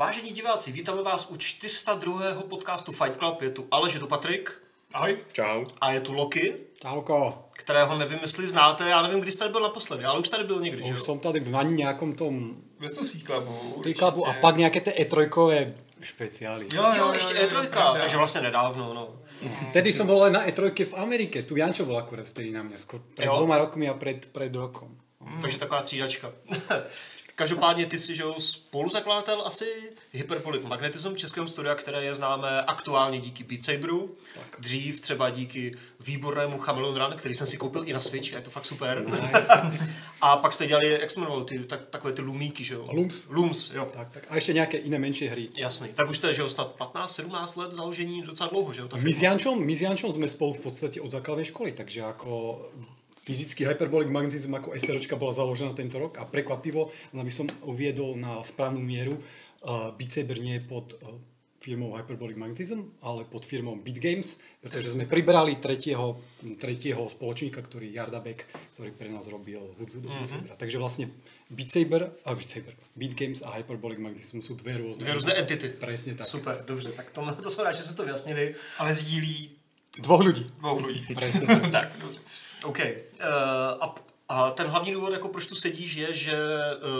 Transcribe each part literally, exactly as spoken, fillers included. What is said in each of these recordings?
Vážení diváci, vítáme vás u čtyři sta druhého podcastu Fight Club. Je tu Aleš, je tu Patrik. Ahoj. Čau. A je tu Loki. Čauko. Kterého nevím, jestli znáte, já nevím, kdy jste tady byl naposledy, ale už tady byl někdy, že jo? Už jsem tady na nějakom tom... Věcovský klabu. klabu. A pak nějaké té E tři špeciály. Jo, jo, jo, ještě E tři, takže vlastně nedávno, no. Tedy som bol na E tři v Amerike, tu Jančo bol akurát vtedy na mňa, skôr pred dvoma rokmi a pred, pred rokom. Mm. Takže taková střídačka. Každopádně ty jsi spoluzakladatel asi Hyperbolic Magnetism, českého studia, které je známé aktuálně díky Beat Saberu, tak. Dřív třeba díky výbornému Chameleon Run, který jsem si koupil i na Switch, je to fakt super. Nice. A pak jste dělali, jak jste jmenovali, ty, tak, takové ty lumíky, že jo? Looms. Looms, jo. Tak, tak. A ještě nějaké jiné menší hry. Jasný, tak už to je, že jo, snad patnáct sedmnáct let založení, docela dlouho, že jo? My s, Jančom, my s Jančom jsme spolu v podstatě od základné školy, takže jako... Fyzický Hyperbolic Magnetism jako SROčka bola založená tento rok a prekvapivo, aby som uviedol na správnu mieru, uh, Beat Saber nie je pod uh, firmou Hyperbolic Magnetism, ale pod firmou Beat Games, pretože sme pribrali tretieho, tretieho spoločníka, ktorý Jarda Beck, ktorý pre nás robil hudbu do Beat Sabera. Mm-hmm. Takže vlastne Beat Saber, a Beat Saber, Beat Games a Hyperbolic Magnetism sú dve rôzne. Dve rôzne entity. Presne tak. Super, dobře, tak to, to som rád, že sme to vyjasnili, ale sdílí... Dvoch ľudí. Dvoch ľudí. Presne tak. Tak, dobře. OK. Uh, a, a ten hlavní důvod, jako proč tu sedíš, je, že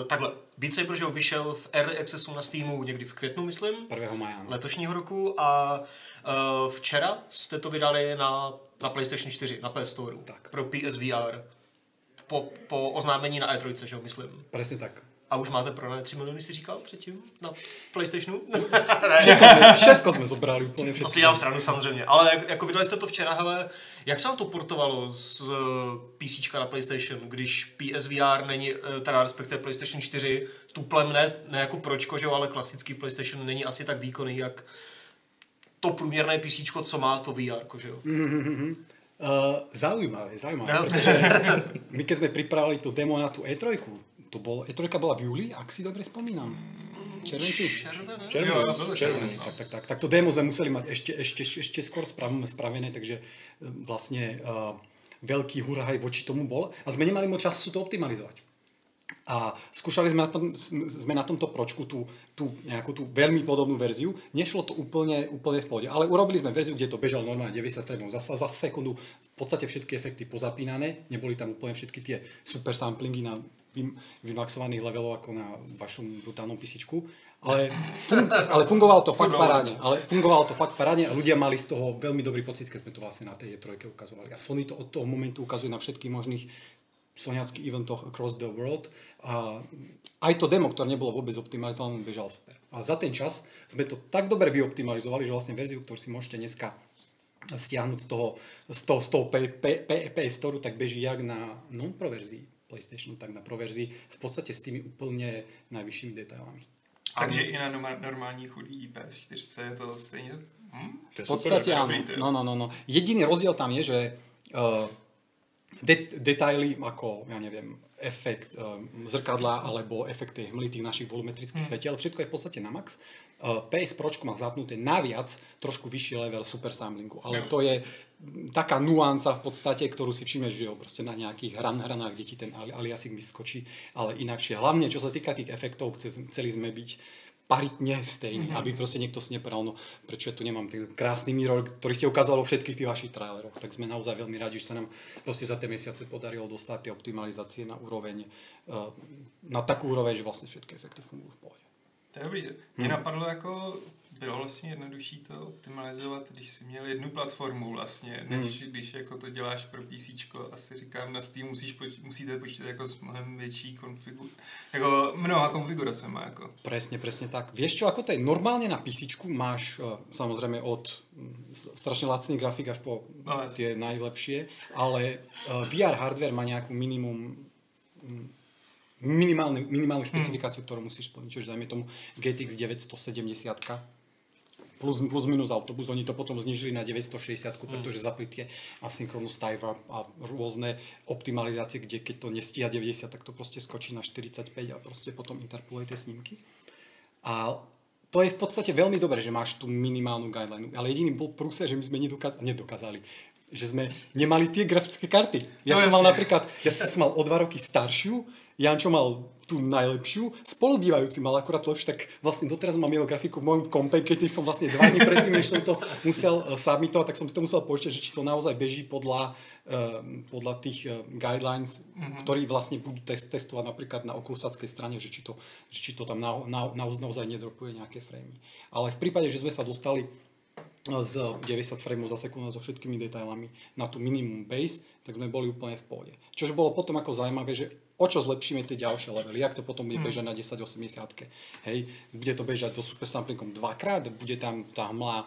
uh, takhle, Beat Saber, že ho vyšel v Early Accessu na Steamu někdy v květnu, myslím. prvního mája. Letošního roku a uh, včera jste to vydali na, na PlayStation čtyři, na P S Store. Tak. Pro P S V R. Po, po oznámení na E tři, že ho myslím. Presně tak. A už máte prodané tři miliony, si říkal předtím na PlayStationu? Všetko, všetko jsme zobrali, úplně všechno. Asi dělám srandu samozřejmě, ale jak, jako vydali jste to včera, hele, jak se vám to portovalo z uh, PCčka na PlayStation, když P S V R není, teda respektive PlayStation čtyři, tuplem ne, ne jako pročko, že jo, ale klasický PlayStation není asi tak výkonný, jak to průměrné PCčko, co má to V R, že jo? Mm-hmm. uh, zaujímavé, zaujímavé, no. Protože my, keď jsme připravili to demo na tu E tři, to bolo, E tři bola v júli, ak si dobre spomínam. Červenci. Červenec. Červenec. Červenec. Tak, tak, tak. Tak to démo sme museli mať ešte, ešte, ešte skôr spravené, takže vlastne uh, veľký hurahaj voči tomu bol. A sme nemali moc času to optimalizovať. A skúšali sme na, tom, sme na tomto pročku tú, tú nejakú tú veľmi podobnú verziu. Nešlo to úplne, úplne v pohode, ale urobili sme verziu, kde to bežalo normálne devadesát frameů za, za sekundu. V podstate všetky efekty pozapínané, neboli tam úplne všetky tie super samplingy na vymaxovaných levelov ako na vašom brutálnom písičku, ale, fun, ale fungovalo to fakt parádne, ale fungovalo to fakt parádne a ľudia mali z toho veľmi dobrý pocit, keď sme to vlastne na tej E tři ukazovali. A Sony to od toho momentu ukazuje na všetkých možných soniackých eventoch across the world a aj to demo, ktoré nebolo vôbec optimalizované, bežalo super. Ale za ten čas sme to tak dobre vyoptimalizovali, že vlastne verziu, ktorú si môžete dneska stiahnuť z toho, z toho, z toho P S Store, tak beží jak na non-pro verzii PlayStationu, tak na proverzii, v podstatě s tými úplně nejvyššími detailami. Takže i na normální chudý P S čtyři je to stejně? Hm? V podstatě ano. No, no, no, no. Jediný rozdíl tam je, že uh, det- detaily jako, já nevím, efekt um, zrkadla alebo efekt tej hmly tých našich volumetrických hmm. svetiel, všetko je v podstate na max. Uh, P S Pročko má zapnuté naviac trošku vyšší level super samplingu, ale to je taká nuanca v podstate, ktorú si všimneš, že jo, proste na nejakých hran, hranách, kde ti ten aliasik vyskočí, ale inakšie. Hlavne, čo sa týka tých efektov, chceli sme byť paritne stejný, aby proste niekto si neporal, no prečo ja tu nemám ten krásny mirror, ktorý ste ukázalo všetkých tých vašich traileroch, tak sme naozaj veľmi radi, že sa nám proste za tie mesiace podarilo dostať tie optimalizácie na úroveň, na takú úroveň, že vlastne všetky efekty fungujú v pohode. To je dobrý. Mě hmm. napadlo jako, bylo vlastně jednodušší to optimalizovat, když jsi měl jednu platformu vlastně, než hmm. když jako to děláš pro PCčko, asi říkám, na Steam musíš poč- musíte počítat jako s mnohem větší konfigu, jako mnoha konfiguracema jako. Presně, presně tak. Víš čo, jako tady normálně na PCčku máš samozřejmě od strašně lacný grafik až po no, ty nejlepší, ale V R hardware má nějakou minimum minimálnu, minimálnu špecifikáciu, ktorú musíš splniť, čiže dajme tomu G T X devět set sedmdesát plus, plus minus autobus, oni to potom znížili na devět set šedesát, pretože zapli tie asynchronous dive a rôzne optimalizácie, kde keď to nestíha devadesát, tak to proste skočí na čtyřicet pět a proste potom interpoluje tie snímky. A to je v podstate veľmi dobré, že máš tú minimálnu guideline, ale jediný bol prúser, že my sme nedokázali, nedokázali. že sme nemali tie grafické karty. Ja no, som mal napríklad, ja som mal o dva roky staršiu, Jančo mal tú najlepšiu, spolubývajúci mal akurát lepšie, tak vlastne doteraz mám jeho grafiku v mojom kompe, keď som vlastne dva dní predtým, než som to musel submitovať, tak som si to musel počítať, že či to naozaj beží podľa, podľa tých guidelines, mm-hmm. ktorí vlastne budú test, testovať napríklad na okrusáckej strane, že či to, že či to tam na, na, na, naozaj nedropuje nejaké framey. Ale v prípade, že sme sa dostali z deväťdesiat frameov za sekundu so všetkými detailami na tú minimum base, tak sme boli úplne v pohode. Čož bolo potom ako zaujímavé, že o čo zlepšíme tie ďalšie levely, jak to potom bude bežať na desať osemdesiatke. Hej, bude to bežať so supersamplingom dvakrát, bude tam tá hmla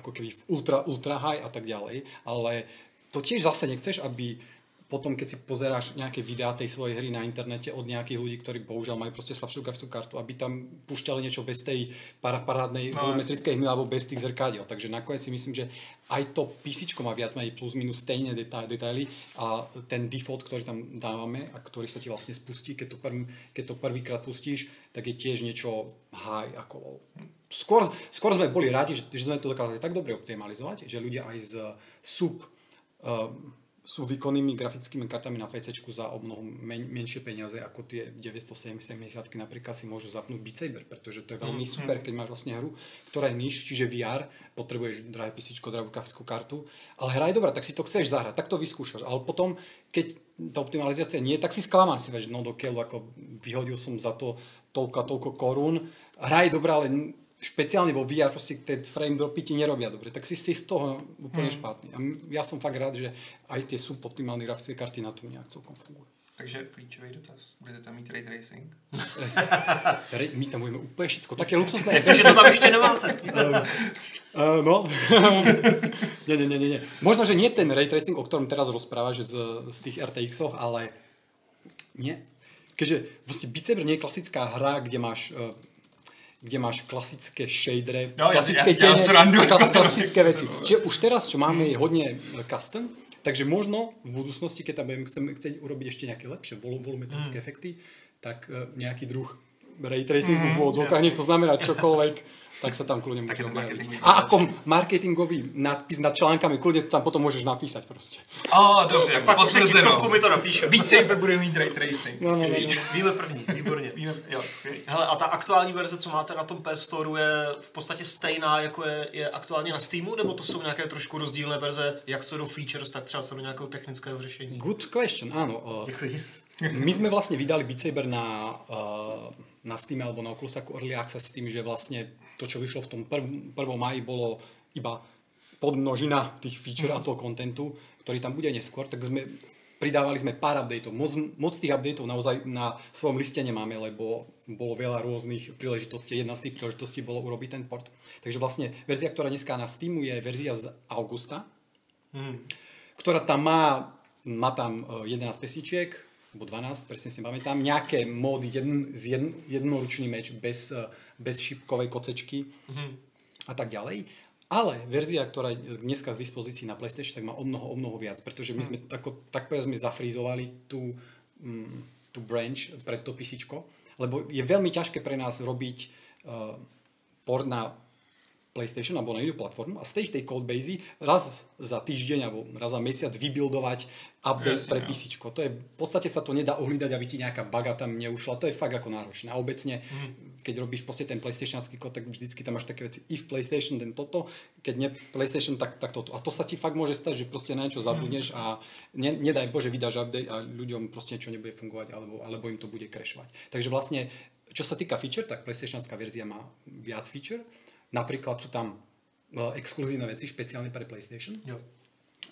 ako keby v ultra, ultra high a tak ďalej, ale to tiež zase nechceš, aby potom, keď si pozeráš nejaké videá tej svojej hry na internete od nejakých ľudí, ktorí bohužiaľ majú proste slabšiu grafickú kartu, aby tam púšťali niečo bez tej parádnej no, volumetrickej hmly alebo bez tých zrkadiel. Takže nakoniec si myslím, že aj to písičko má viac menej plus minus stejné deta- detaily a ten default, ktorý tam dávame a ktorý sa ti vlastne spustí, keď to, prv, keď to prvýkrát pustíš, tak je tiež niečo high ako low. Skôr, skôr sme boli rádi, že, že sme to dokázali tak dobre optimalizovať, že ľudia aj z sub... Um, sú výkonnými grafickými kartami na PCčku za o mnoho men- menšie peniaze ako tie deväťstosedemdesiatky napríklad si môžu zapnúť Beat Saber, pretože to je veľmi super, keď máš vlastne hru, ktorá je niž, čiže vé er, potrebuješ drahé písičko, drahú grafickú kartu, ale hra je dobrá, tak si to chceš zahrať, tak to vyskúšaš, ale potom, keď tá optimalizácia nie, tak si sklamám si veď, no do keľu, ako vyhodil som za to toľko a toľko korún, hra je dobrá, ale špeciálne vo vé er proste tie frame dropy ti nerobia dobre, tak si si z toho úplne hmm. špatný. A ja som fakt rád, že aj tie suboptimálne grafické karty na to nejak celkom fungujú. Takže klíčový dotaz. Budete tam mít ray tracing? My tam budeme úplně všecko. Tak je luxusné. Jak to, že to tam ještě nemáte? uh, uh, no. ne, ne, ne, ne. Možno, že nie ten ray tracing, o ktorom teraz rozprávaš z, z tých er té iks-och, ale nie. Keďže proste Beat Saber nie je klasická hra, kde máš uh, kde máš klasické shadery, no, klasické tieně, klas, klasické veci. Čiže už teraz, čo máme, je hodně custom, takže možno v budúcnosti, keď tam budeme chceme, chceme urobiť ešte nejaké lepšie volumetrické mm. efekty, tak nejaký druh ray tracingu mm, v odzvukách, nech to znamená čokoľvek, tak sa tam kľudne môžeme urobiť. A ako marketingový nadpis nad článkami, kľudne to tam potom môžeš napísať proste. Á, oh, dobře, no, pod tiskovku mi to napíšem. Beat Saber bude mít ray tracing. No, no, no. Víme první, výborně. Jo, hele, a ta aktuální verze, co máte na tom P S Store, je v podstatě stejná, jako je, je aktuálně na Steamu, nebo to jsou nějaké trošku rozdílné verze, jak co do features, tak třeba co do nějakého technického řešení? Good question, ano. Uh, Děkuji. My jsme vlastně vydali Beat Saber na, uh, na Steam alebo na Oculus jako Early Access s tím, že vlastně to, čo vyšlo v tom prv, prvom máji, bolo iba podmnožina tých feature mm. a toho kontentu, ktorý tam bude neskôr, tak sme pridávali sme pár updateov. Moc, moc tých updateov naozaj na svojom liste nemáme, lebo bolo veľa rôznych príležitostí. Jedna z tých príležitostí bolo urobiť ten port. Takže vlastne verzia, ktorá dneska na Steamu je verzia z augusta, mm. ktorá tam má, má tam jedenásť pesničiek, nebo dvanásť, presne si pamätám, nejaké módy, jedn, jedn, jednoručný meč bez, bez šipkovej kocečky mm. a tak ďalej. Ale verzia, ktorá je dneska z dispozícii na PlayStation, tak má o mnoho, o mnoho viac, pretože my sme tako, tak povedať sme zafrizovali tú, mm, tú branch pred to písičko, lebo je veľmi ťažké pre nás robiť uh, port na PlayStation alebo na inú platformu a z tej, z tej codebase raz za týždeň alebo raz za mesiac vybuildovať update yes, pre yeah. písičko. To je, v podstate sa to nedá ohlídať, aby ti nejaká baga tam neušla. To je fakt ako náročné. A obecne, mm. keď robíš proste ten PlayStationský kód, tak vždycky tam máš také veci if PlayStation, ten toto, keď nie PlayStation, tak, tak toto. A to sa ti fakt môže stať, že proste na niečo zabudneš a ne, nedaj Bože, vydáš update a ľuďom proste niečo nebude fungovať alebo, alebo im to bude crashovať. Takže vlastne, čo sa týka feature, tak PlayStationská verzia má viac feature. Napríklad sú tam uh, exkluzívne veci, špeciálne pre PlayStation. Jo.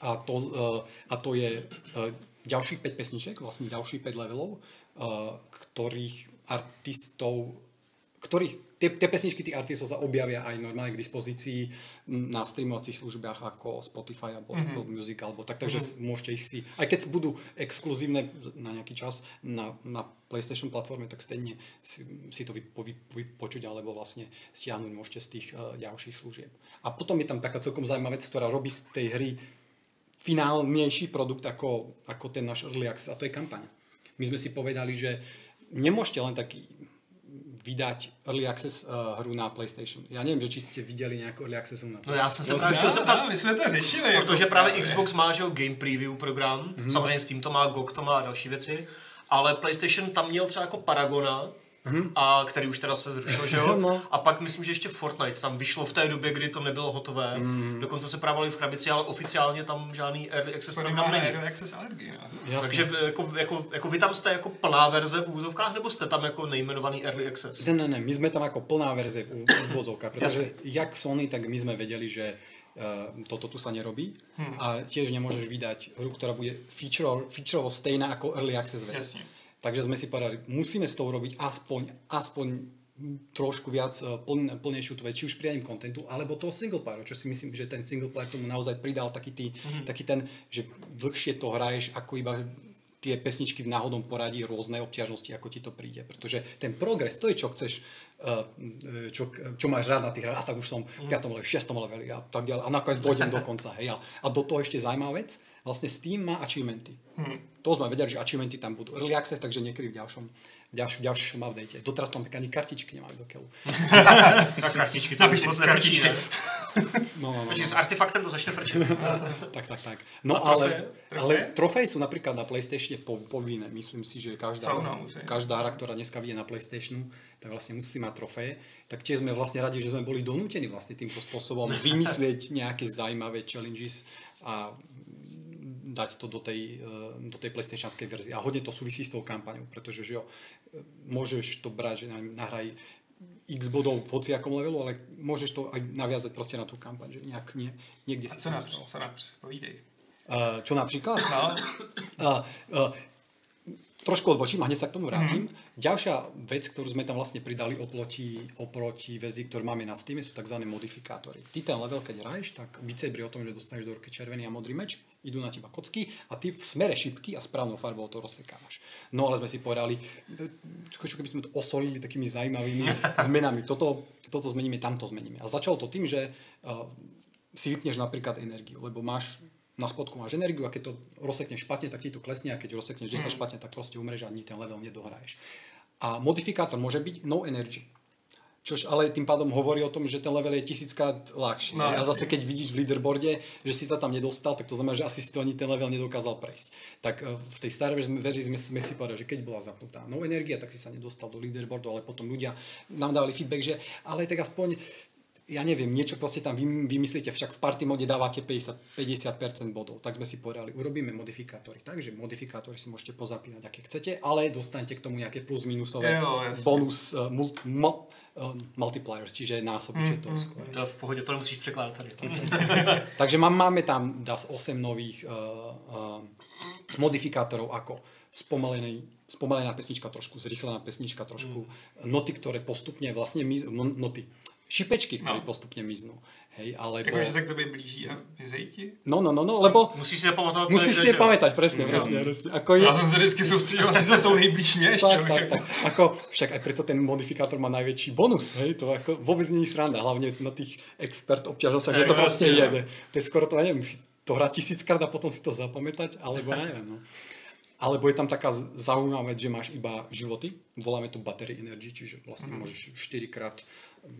A to, uh, a to je uh, ďalších päť pesniček, vlastne ďalších päť levelov, uh, ktorých artistov, ktorých tie, tie pesničky tých artistov sa objavia aj normálne k dispozícii na streamovacích službách ako Spotify alebo mm-hmm. Apple Music alebo tak, takže mm-hmm. môžete ich si, aj keď budú exkluzívne na nejaký čas na, na PlayStation platforme, tak stejne si, si to vypo, vypočuť alebo vlastne stiahnuť môžete z tých uh, ďalších služieb. A potom je tam taká celkom zaujímavá vec, ktorá robí z tej hry finálnejší produkt ako, ako ten náš Early Access, a to je kampaň. My sme si povedali, že nemôžete len taký vydať Early Access uh, hru na PlayStation. Já nevím, že či jste viděli nějakou Early Access hru na PlayStation. No já jsem se právě chtěl zeptat, my jsme to řešili. Protože jako právě Xbox má že, game preview program, mm-hmm. samozřejmě s tím to má G O G, to má další věci. ale PlayStation tam měl třeba jako Paragona, hmm. a který už teda se zrušil, že jo? No. A pak myslím, že ještě Fortnite tam vyšlo v té době, kdy to nebylo hotové. Hmm. Dokonce se právali v krabici, ale oficiálně tam žádný early access tam není. Early access alergy, no. Takže jako, jako, jako vy tam jste jako plná verze v úvozovkách, nebo jste tam jako nejmenovaný early access? Ne, ne, ne, my jsme tam jako plná verze v úvozovkách, protože jak Sony, tak my jsme věděli, že Uh, toto tu sa nerobí hmm. a tiež nemôžeš vydať hru, ktorá bude feature, featureovo stejná ako Early Access verz. Takže sme si povedali, musíme s tou robiť aspoň, aspoň trošku viac pln, plnejšiu tú vec, či už pridaním kontentu, alebo toho singleplayeru, čo si myslím, že ten singleplayer tomu naozaj pridal taký, tý, hmm. taký ten, že dlhšie to hraješ ako iba tie pesničky v náhodnom poradí rôznej obťažnosti, ako ti to príde. Pretože ten progres, to je čo chceš, čo, čo máš rád na tých hrách, a tak už som v piatom leveli, v šestom leveli a tak ďalej. A nakoniec dojdem do konca. Hej. A do toho ešte zajímavá vec, vlastne Steam má achievementy. Hmm. To sme vedeli, že achievementy tam budú. Early access, takže niekedy v ďalšom, ďalšom, ďalšom update. Doteraz tam ani kartičky nemáme do keľu. Na kartičky, to je moc neprčí, ne? No, no, no. S artefaktem to začne frčet. tak, tak, tak. No ale, ale trofeje sú napríklad na PlayStation povinné. Myslím si, že každá, každá hra, ktorá dneska vyjde na PlayStationu, tak vlastne musí mať trofeje. Tak tiež sme vlastne radi, že sme boli donútení vlastne týmto spôsobom vymyslieť nejaké zaujímavé challenges a dať to do tej, do tej PlayStationskej verzie. A hodne to súvisí s tou kampaňou, pretože že jo, môžeš to brať, že nahraj x bodov v hociakom levelu, ale môžeš to aj naviazať proste na tú kampaň, že nejak nie, niekde si... A co například? Co například? Uh, čo napríklad? No. Uh, uh, trošku odbočím a hneď sa k tomu vrátim. Mm-hmm. Ďalšia vec, ktorú sme tam vlastne pridali oproti, oproti verzii, ktorú máme na Steam, sú tzv. Modifikátory. Ty ten level, keď hraješ, tak bicebry o tom, že dostaneš do ruky červený a modrý meč, idú na teba kocky a ty v smere šipky a správnou farbou to rozsekávaš. No ale sme si povedali, čo keby sme to osolili takými zaujímavými zmenami. Toto, toto zmeníme, tamto zmeníme. A začalo to tým, že uh, si vypneš napríklad energiu, lebo máš na spodku máš energiu a keď to rozsekneš špatne, tak ti to klesne a keď rozsekneš desať špatne, tak proste umreš a ani ten level nedohraješ. A modifikátor môže byť no energy. Čož ale tým pádom hovorí o tom, že ten level je tisíckrát ľahší. No, a zase keď vidíš v leaderboarde, že si sa tam nedostal, tak to znamená, že asi si to ani ten level nedokázal prejsť. Tak v tej starej verzii sme, sme si povedali, že keď bola zapnutá no energia, tak si sa nedostal do leaderboardu, ale potom ľudia nám dávali feedback, že ale tak aspoň ja neviem, niečo proste tam vymyslíte, však v party mode dávate päťdesiat percent bodov. Tak sme si povedali, urobíme modifikátory. Takže modifikátory si môžete pozapínať, aké chcete, ale dostanete k tomu nejaké plus minusové bonus uh, mul- mul- uh, multipliers, čiže násobiče mm, toho mm, skôr. To v pohode, to nemusíš překládat tady. Takže máme tam das osem nových uh, uh, modifikátorov ako spomalený spomalená pesnička trošku, zrychlená pesnička trošku, mm. noty, ktoré postupne vlastne miznú, no, noty, šipečky, ktoré no. postupne miznú. Hej, alebo... Jakože sa k tobě blíží a vyzejí ti? No, no, no, no, lebo... Musíš si nepamatovat, co musíš je... Musíš si nepamatovat, presne, presne. No. presne. Ako je... Já som se vždycky soustředil, ty to jsou nejblíž mě ještě. Tak, tak, tak. Ako, však aj preto ten modifikátor má najväčší bonus, hej, to ako vôbec není sranda, hlavne na tých expert obťažnostech, kde to proste jede. To je skoro to, neviem, musí to hrať tisíckrát a potom si to zapamätať, alebo neviem, no. Alebo je tam taká zaujímavá vec, že máš iba životy, voláme to battery energy, čiže vlastne mm. môžeš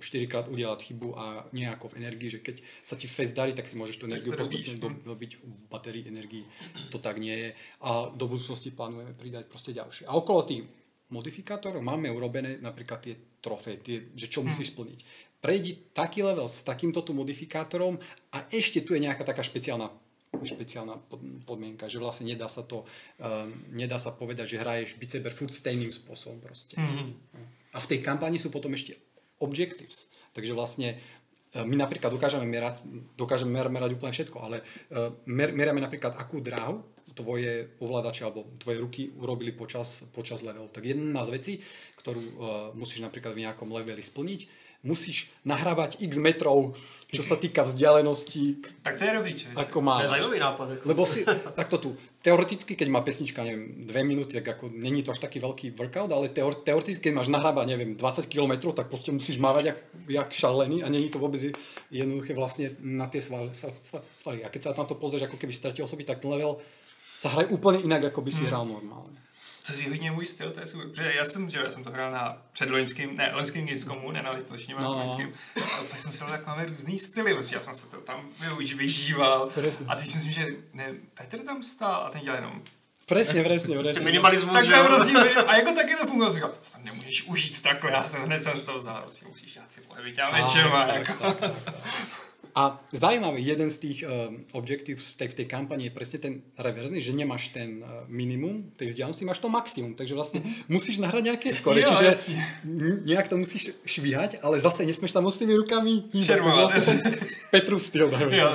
štyrikrát udelať chybu a nejako v energii, že keď sa ti fest darí, tak si môžeš tú energiu postupne dobiť u battery energii, to tak nie je. A do budúcnosti plánujeme pridať proste ďalšie. A okolo tých modifikátorov máme urobené napríklad tie trofé, tie, že čo mm. musíš splniť. Prejdi taký level s takýmto tu modifikátorom a ešte tu je nejaká taká špeciálna špeciálna podmienka, že vlastne nedá sa to, um, nedá sa povedať, že hraješ biceber furt stejným spôsobom proste. Mm-hmm. A v tej kampani sú potom ešte objectives, takže vlastne my napríklad dokážeme merať, dokážeme merať úplne všetko, ale uh, mer, merame napríklad, akú dráhu tvoje ovládače alebo tvoje ruky urobili počas, počas levelu. Tak jedna z vecí, ktorú uh, musíš napríklad v nejakom leveli splniť, musíš nahrávať x metrov, čo sa týka vzdialenosti. Tak to je dobrý, čo? Ako má. To je zajímavý nápad. Ako. Lebo si, takto tu, teoreticky, keď má pesnička, neviem, dve minúty, tak ako není to až taký veľký workout, ale teor, teoreticky, keď máš nahrábať, neviem, dvadsať kilometrov, tak proste musíš mávať jak, jak šalený a není to vôbec jednoduché vlastne na tie svaly. A keď sa na to pozrieš, ako keby stratil osoby, tak ten level sa hraje úplne inak, ako by si hmm. hral normálne. To zvýhodně můj styl, to je super, protože já jsem, že já jsem to hrál na předloňským, ne, loňským Gamescomu, ne na letošním, ale no. loňským, a pak jsem si tak máme různý styly, protože já jsem se to tam už vyžíval, a teď myslím, že ne, Petr tam stál a ten dělal jenom Přesně, přesně, přesně. Prostě minimalismus, tak že jo. Rozdíl, a jako taky to funguje. Říkám, to tam nemůžeš užít takhle, já jsem hned jsem z toho vzal, prostě musíš dát ty vole, vyťáhne čelma. A zajímavý, jeden z těch um, objektivů v té kampani je přesně ten reverzný, že nemáš ten uh, minimum, ty vzdělanosti, máš to maximum, takže vlastně mm-hmm. musíš nahrát nějaké skory, čiže nějak to musíš švíhat, ale zase nesmíš tam s těmi rukami šermovat. Petrův styl. Jo, jo,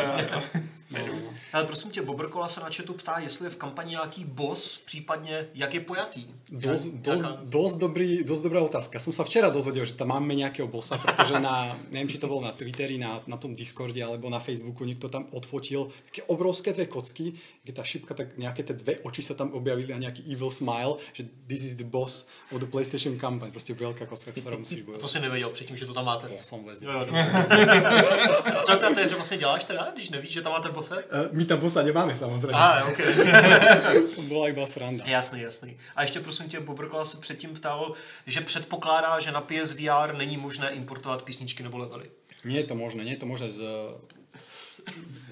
jo. Ale prosím tě, Bobrkola se na chatu ptá, jestli je v kampani nějaký boss, případně jak je pojatý. Dost, dost, dost, dobrý, dost dobrá otázka. Jsem se včera dozvěděl, že tam máme nějakého bossa, protože na, nevím, či to bylo na Twitteri, na, na tom Discordě, alebo na Facebooku, někdo tam odfotil také obrovské dvě kocky, kde ta šipka, tak nějaké ty dvě oči se tam objavily a nějaký evil smile, že this is the boss of the PlayStation Company. Prostě velká kocka, kterou musíš bojovat. To jsi nevěděl předtím, že to tam máte. To jsem věděl. Co tam teď vlastně děláš teda, když nevíš, že tam máte bosse? My tam bossa nemáme samozřejmě. Ah, ok. Byla iba sranda. Jasný, jasný. A ještě prosím tě, Bobrkola se předtím ptal, že předpokládá, že na P S V R není možné importovat písničky nebo levely. Nie je to možné, nie je to možné z,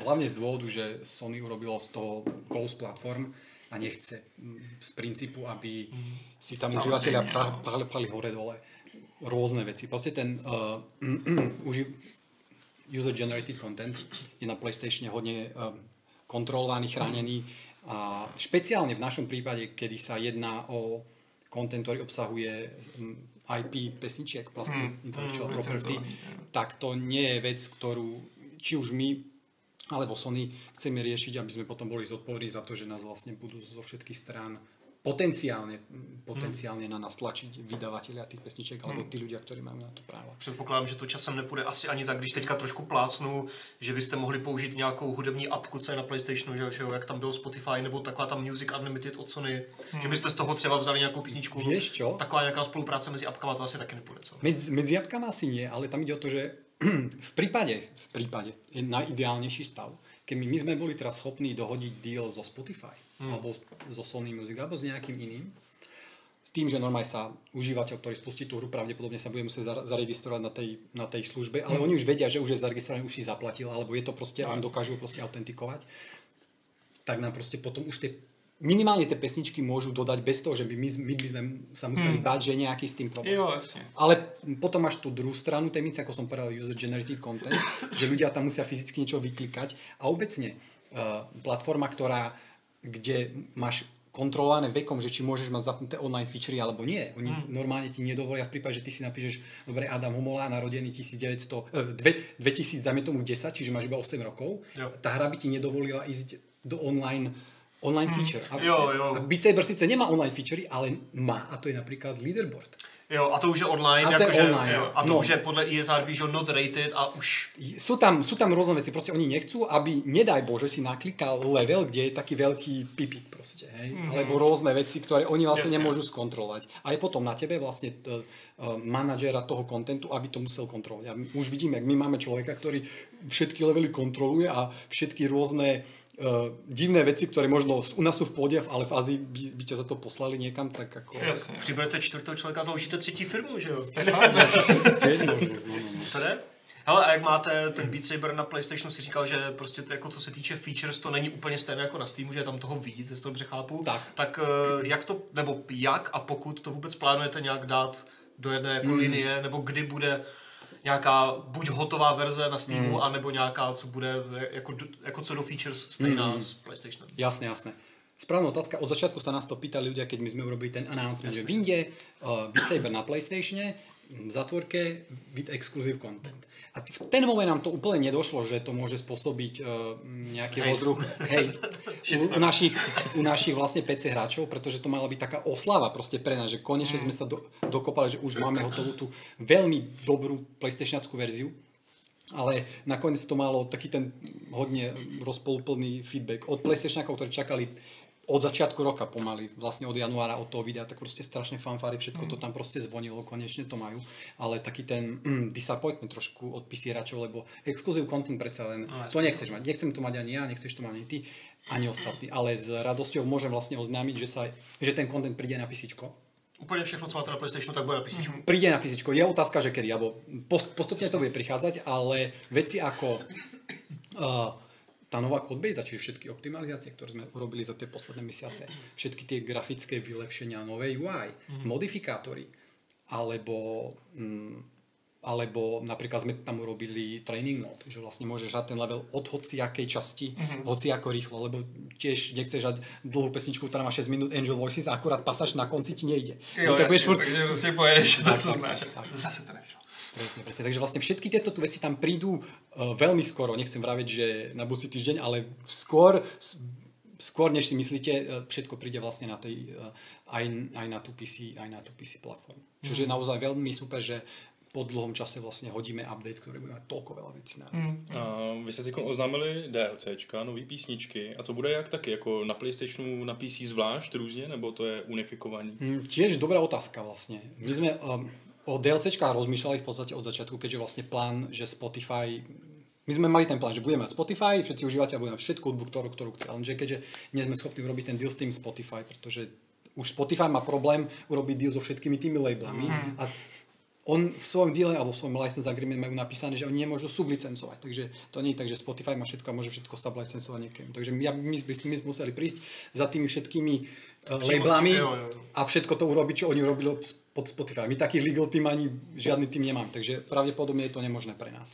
hlavně z důvodu, že Sony urobilo z toho close platform a nechce z principu, aby si tam uživatelia prali hore dole různé věci. Prostě ten uh, user-generated content je na PlayStation hodně um, kontrolovaný, chránený a špeciálne v našom prípade, kedy sa jedná o content, ktorý obsahuje um, I P pesničiek, vlastne mm, intellectual mm, property, mm. tak to nie je vec, ktorú či už my alebo Sony chceme riešiť, aby sme potom boli zodpovední za to, že nás vlastne budú zo všetkých strán potenciálně potenciálně na nás tlačit vydavatelé těch pesniček, alebo ty ľudia, kteří mají na to právo. Předpokládám, že to časem nepůjde asi ani tak, když teďka trošku plácnu, že byste mohli použít nějakou hudební apku, co je na PlayStationu, že jo, jak tam bylo Spotify nebo taková tam Music Unlimited od Sony, hmm. že byste z toho třeba vzali nějakou písničku. Víš čo? Taková nějaká spolupráce mezi apkama, to asi taky nepůjde, co? Mezi, mezi apkama asi nie, ale tam jde o to, že v případě, v případě je najideálnější stav, keby my jsme byli teda schopní dohodit deal so Spotify, hmm. alebo so Sony Music, alebo s nějakým iným, s tím, že normálně sa uživateľ, ktorý spustí tú hru, pravdepodobne sa bude musieť zaregistrovať na tej, na tej službe, ale hmm. oni už vedia, že už je zaregistrovaný, už si zaplatil, alebo je to prostě, oni dokážu prostě autentikovať, tak nám prostě potom už tie, minimálne tie pesničky môžu dodať bez toho, že by my, my by sme sa museli hmm. báť, že je nejaký s tým problém. Jo, ale potom máš tú druhú stranu tej mince, ako som povedal, user-generated content, že ľudia tam musia fyzicky niečo vyklikať a obecne uh, platforma, ktorá kde máš kontrolované vekom, že či môžeš mať zapnuté online featurey alebo nie. Oni hmm. normálne ti nedovolia v prípade, že ty si napíšeš dobre Adam Homola, narodený devatenáct set, eh, dve, dva tisíc, dáme tomu desať, čiže máš iba osem rokov. Jo. Tá hra by ti nedovolila ísť do online online hmm. feature. A, jo, jo. A Beat Saber sice nemá online featurey, ale má, a to je napríklad leaderboard. Jo, a to už je online, a to, je, online, že, jo, a to no. už je podle E S R B, že not rated a už... Sú tam, sú tam rôzne veci, prostě oni nechcú, aby, nedaj bože, si naklikal level, kde je taký veľký pipík prostě, hej, mm-hmm. alebo rôzne veci, ktoré oni vlastne yes, nemôžu skontrolovať. A je potom na tebe vlastne t, uh, manažera toho kontentu, aby to musel kontrolovať. A už vidím, jak my máme človeka, ktorý všetky levely kontroluje a všetky rôzne Uh, divné věci, které možno u nás jsou v poděv, ale v Azii by, by tě za to poslali někam, tak jako... Jasně. Přiberete čtvrtého člověka, založíte třetí firmu, že jo? Tak fakt, to jde? Hele, a jak máte ten Beat Saber na PlayStationu, si říkal, že prostě to, jako co se týče features, to není úplně stejné jako na Steamu, že je tam toho víc, jestli to dobře chápu. Tak. tak uh, jak to, nebo jak a pokud to vůbec plánujete nějak dát do jedné jako mm. linie, nebo kdy bude nějaká buď hotová verze na Steamu, mm. anebo nějaká, co bude jako, jako co do features stejná mm. s PlayStationem. Jasné, jasné. Správna otázka. Od začiatku sa nás to pýtali ľudia, keď my sme urobili ten announcement, že vyjde uh, Beat Saber na PlayStatione v zatvorke with exclusive content. A v ten moment nám to úplně nedošlo, že to může způsobit uh, nějaký hej. rozruch hej, u, u, našich, u našich vlastně P C hráčů, protože to mala být taká oslava prostě pre nás, že konečně jsme se do, dokopali, že už máme hotovou tu velmi dobrou PlayStationáckou verziu, ale nakonec to malo taky ten hodně rozpoluplný feedback od PlayStationákov, kteří čakali od začiatku roka pomaly, vlastne od januára od toho videa, tak prostě strašné fanfáry, všetko to tam prostě zvonilo, konečne to majú, ale taký ten mm, disappointment trošku od P C hráčov, lebo exkluziv content predsa len, no, to nechceš mať, nechcem to mať ani ja, nechceš to mať ani ty, ani ostatní, ale s radosťou môžem vlastne oznámiť, že, sa, že ten content príde na písičko. Úplně všechno, co máte na PlayStationu, tak bude na písičku. Mm. Príde na písičko, je otázka, že kedy, alebo postupne to bude prichádzať, ale veci ako... Uh, stanová codebase, čiže všetky optimalizácie, ktoré sme urobili za tie posledné mesiace, všetky tie grafické vylepšenia, nové U I, mm-hmm. modifikátory, alebo, mm, alebo napríklad sme tam urobili training mode, že vlastne môžeš hrať ten level od hociakej časti, mm-hmm. hociako rýchlo, lebo tiež nechceš hrať dlhú pesničku, ktorá má šesť minút Angel Voices a akurát pasáž na konci ti nejde. Jo, no, tak jasne, takže si pojedeš, že to tak, tak, znáš. Tak, zase to nešlo. Presne, presne. Takže vlastne všetky tieto veci tam prídu uh, veľmi skoro. Nechcem vraviť, že na budúci týždeň, ale skôr, skôr než si myslíte, všetko príde vlastne na tej, uh, aj, aj na tú pé cé, aj na tú pé cé platformu. Čože je naozaj veľmi super, že po dlhom čase vlastne hodíme update, ktorý bude mať toľko veľa vecí naraz. Mm. A vy ste teď oznámili DLCčka, nový písničky a to bude jak taky, jako na PlayStationu, na pé cé zvlášť různě, nebo to je unifikovaný? Mm, tiež dobrá otázka vlastne. My sme... Um, O DLCčkách rozmýšľali v podstate od začiatku, keďže vlastne plán, že Spotify... My sme mali ten plán, že budeme mať Spotify, všetci užívateľi budú mať všetku hudbu, ktorú, ktorú chce. Ale keďže nie sme schopní urobiť ten deal s tým Spotify, pretože už Spotify má problém urobiť deal so všetkými tými labelami. Mm. A on v svojom deale alebo v svojom license agreement majú napísané, že oni nemôžu sublicencovať. Takže to nie je tak, že Spotify má všetko a môže všetko sublicencovať niekému. Takže my, my, my sme museli prísť za tými všetkými labelami a všetko to urobiť, čo oni urobili pod Spotify. My taký legal team ani žiadny tým nemám, takže pravdepodobne je to nemožné pre nás.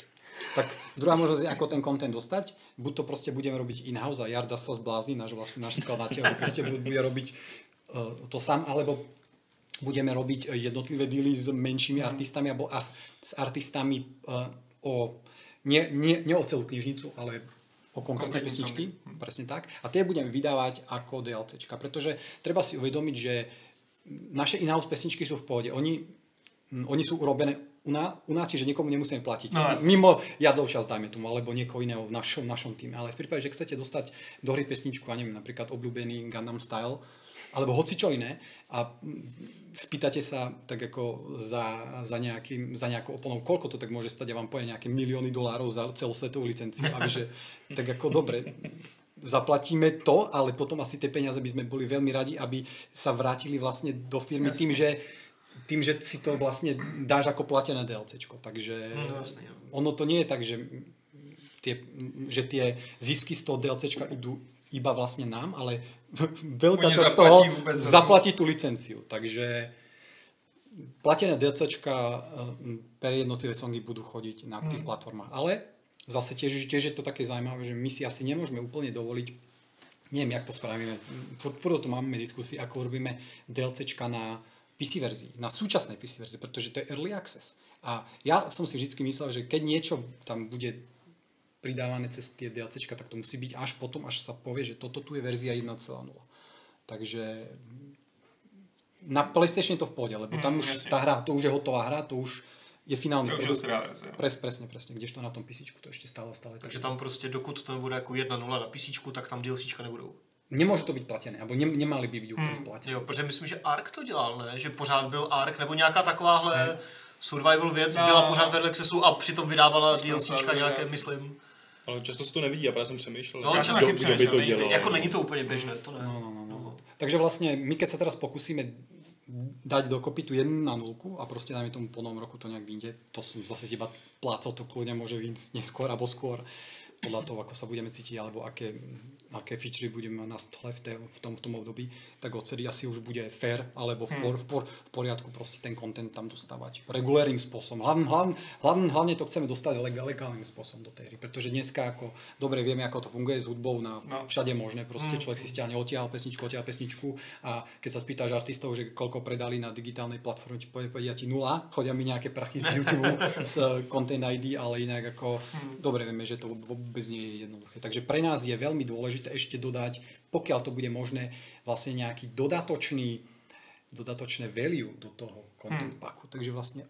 Tak druhá možnosť je, ako ten content dostať. Buď to proste budeme robiť in-house a Jarda sa zblázni, náš, vlastne, náš skladateľ proste bude robiť uh, to sám, alebo budeme robiť jednotlivé díly s menšími artistami alebo as, s artistami uh, o, nie, nie, nie o celú knižnicu, ale o konkrétne pesničky, presne tak. A tie budeme vydávať ako DLCčka, pretože treba si uvedomiť, že naše in-house pesničky sú v pohode. Oni, oni sú urobené u, ná, u nás, čiže nikomu nemusíme platiť. No, mimo Jadovčas, dajme tomu, alebo niekoho iného v našom, našom týme. Ale v prípade, že chcete dostať do hry pesničku, ja neviem, napríklad obľúbený Gangnam Style, alebo hocičo iné a spýtate sa tak ako za, za, nejakým, za nejakou oponou, koľko to tak môže stať, ja vám poviem nejaké milióny dolárov za celosvetovú licenciu. A že tak ako dobre... zaplatíme to, ale potom asi tie peniaze by sme boli veľmi radi, aby sa vrátili vlastne do firmy tým že, tým, že si to vlastne dáš ako platené DLCčko. Takže no, jasne, ja. Ono to nie je tak, že tie, že tie zisky z toho DLCčka idú iba vlastne nám, ale veľká časť toho zaplatí tú licenciu. Takže platené DLCčka per jednotlivé songy budú chodiť na tých hmm. platformách. Ale zase tiež, tiež je to také zaujímavé, že my si asi nemôžeme úplne dovoliť, neviem, jak to spravíme, furt tu máme diskusie, ako robíme DLCčka na pé cé verzii, na súčasnej pé cé verzii, pretože to je early access. A ja som si vždycky myslel, že keď niečo tam bude pridávané cez tie DLCčka, tak to musí byť až potom, až sa povie, že toto tu je verzia jedna bodka nula. Takže na PlayStation je to v pohode, lebo tam mm, už jasne. Tá hra, to už je hotová hra, to už je finální produkt. Pres, presně, presně, kdežto na tom písíčku to ještě stále stále. Takže tam prostě dokud to bude jako jedna nula na písíčku, tak tam DLCčka nebudou. Nemůže to být platěné, nebo ne, nemali by být úplně hmm. platěné. Jo, protože myslím, že Ark to dělal, ne? Že pořád byl Ark, nebo nějaká takováhle ne. Survival věc no. byla pořád vedle Xesu a přitom vydávala myslím, DLCčka nějaké, myslím. Ale často se to nevidí, já právě jsem přemýšlel. No, často taky přemýšlel, jako není to úplně běžné, to ne. No, no, no, no. Takže vlastně my, keď se teraz pokusíme dať dokopy tu jednu na nulku a proste dajme tomu po novom roku to nejak vyjde. To som zase iba plácal, to kľudne môže vyjsť neskôr alebo skôr podľa toho, ako sa budeme cítiť alebo aké, aké featurey budeme na stole v, té, v, tom, v tom období, tak odtedy asi už bude fair alebo v, por, v, por, v poriadku proste ten content tam dostávať regulérnym spôsobom. Hlavne, hlavne, hlavne, hlavne to chceme dostať legálnym spôsobom do tej hry, pretože dneska ako dobre vieme, ako to funguje s hudbou na všade možné, proste človek si stiahne, otiahal pesničku, otiahal pesničku a keď sa spýtaš artistov, že koľko predali na digitálnej platforme, povedia ti nula, chodia mi nejaké prachy z YouTube z Content í dé, ale inak ako dobre vieme, že to bez nie je jednoduché. Takže pre nás je veľmi dôležité ešte dodať, pokiaľ to bude možné, vlastne nejaký dodatočný, dodatočné value do toho content packu. Hmm. Takže vlastne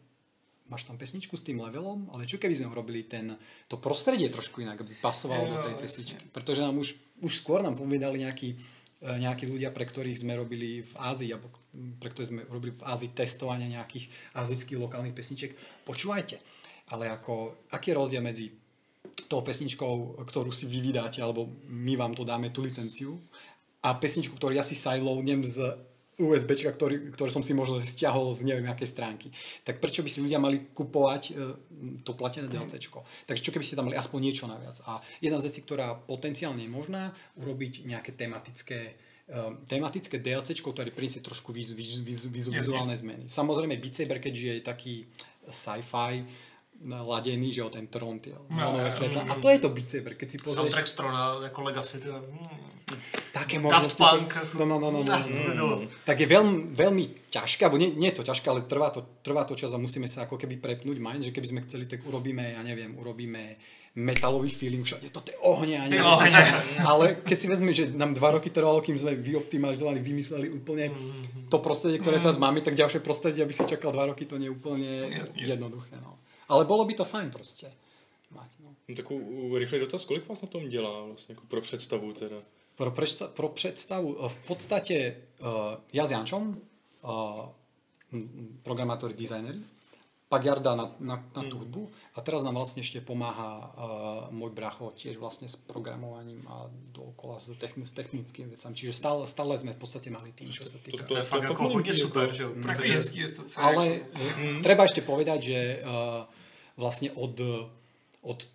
máš tam pesničku s tým levelom, ale čo keby sme robili ten, to prostredie trošku inak, aby pasovalo no, do tej pesničky. Pretože nám už, už skôr nám povedali nejaký nejakí ľudia, pre ktorých sme robili v Ázii, alebo pre ktorých sme robili v Ázii testovania nejakých ázijských lokálnych pesniček. Počúvajte, ale ako, aký je rozdiel medzi tou pesničkou, ktorú si vy vydáte, alebo my vám to dáme, tú licenciu, a pesničku, ktorú ja si sideloadnem z USBčka, ktorý, ktoré som si možno stiahol z neviem jakej stránky. Tak prečo by si ľudia mali kupovať to platené DLCčko? Takže čo keby ste tam mali aspoň niečo naviac? A jedna z vecí, ktorá potenciálne je možná, urobiť nejaké tematické tematické DLCčko, ktoré priniesie trošku vizu, vizu, vizu, vizu, vizuálne zmeny. Samozrejme Beat Saber, keďže je taký sci-fi laděný, že jo, ten Tron, ty no, světla. A to je to Beat Saber, keď si pozrieš... Soundtrack z Trona, jako Legacy, teda... Také možnosti... Daft Punk. No, no, no, no, no, no, no. Tak je veľmi, veľmi ťažké, alebo nie, nie je to ťažké, ale trvá to, trvá to čas a musíme sa ako keby prepnúť mind, že keby sme chceli, tak urobíme, ja neviem, urobíme metalový feeling, však je to ty ohně a nevím, ale keď si vezme, že nám dva roky trvalo, kým jsme vyoptimalizovali, vymysleli úplně to prostředí, které teraz máme, tak ďalšie prostředí, aby si čekal dva roky, to nie je úplně jednoduché. No. Ale bylo by to fajn prostě. No. No, takový rychlý dotaz, kolik vás na tom dělá vlastně, jako pro představu teda? Pro, prečta, pro představu, v podstatě uh, já s Jančom, uh, programátory, designery, pak Jarda na, na, na tu hudbu a teraz nám vlastně ještě pomáhá uh, můj bracho tiež vlastně s programováním a dookola s, techni- s technickým věcem. Čiže stále, stále jsme v podstatě mali tým, čo sa týka. To, to, to, to je fakt jako hodně super, že jo? Ale treba ještě povedať, že uh, vlastně od, od,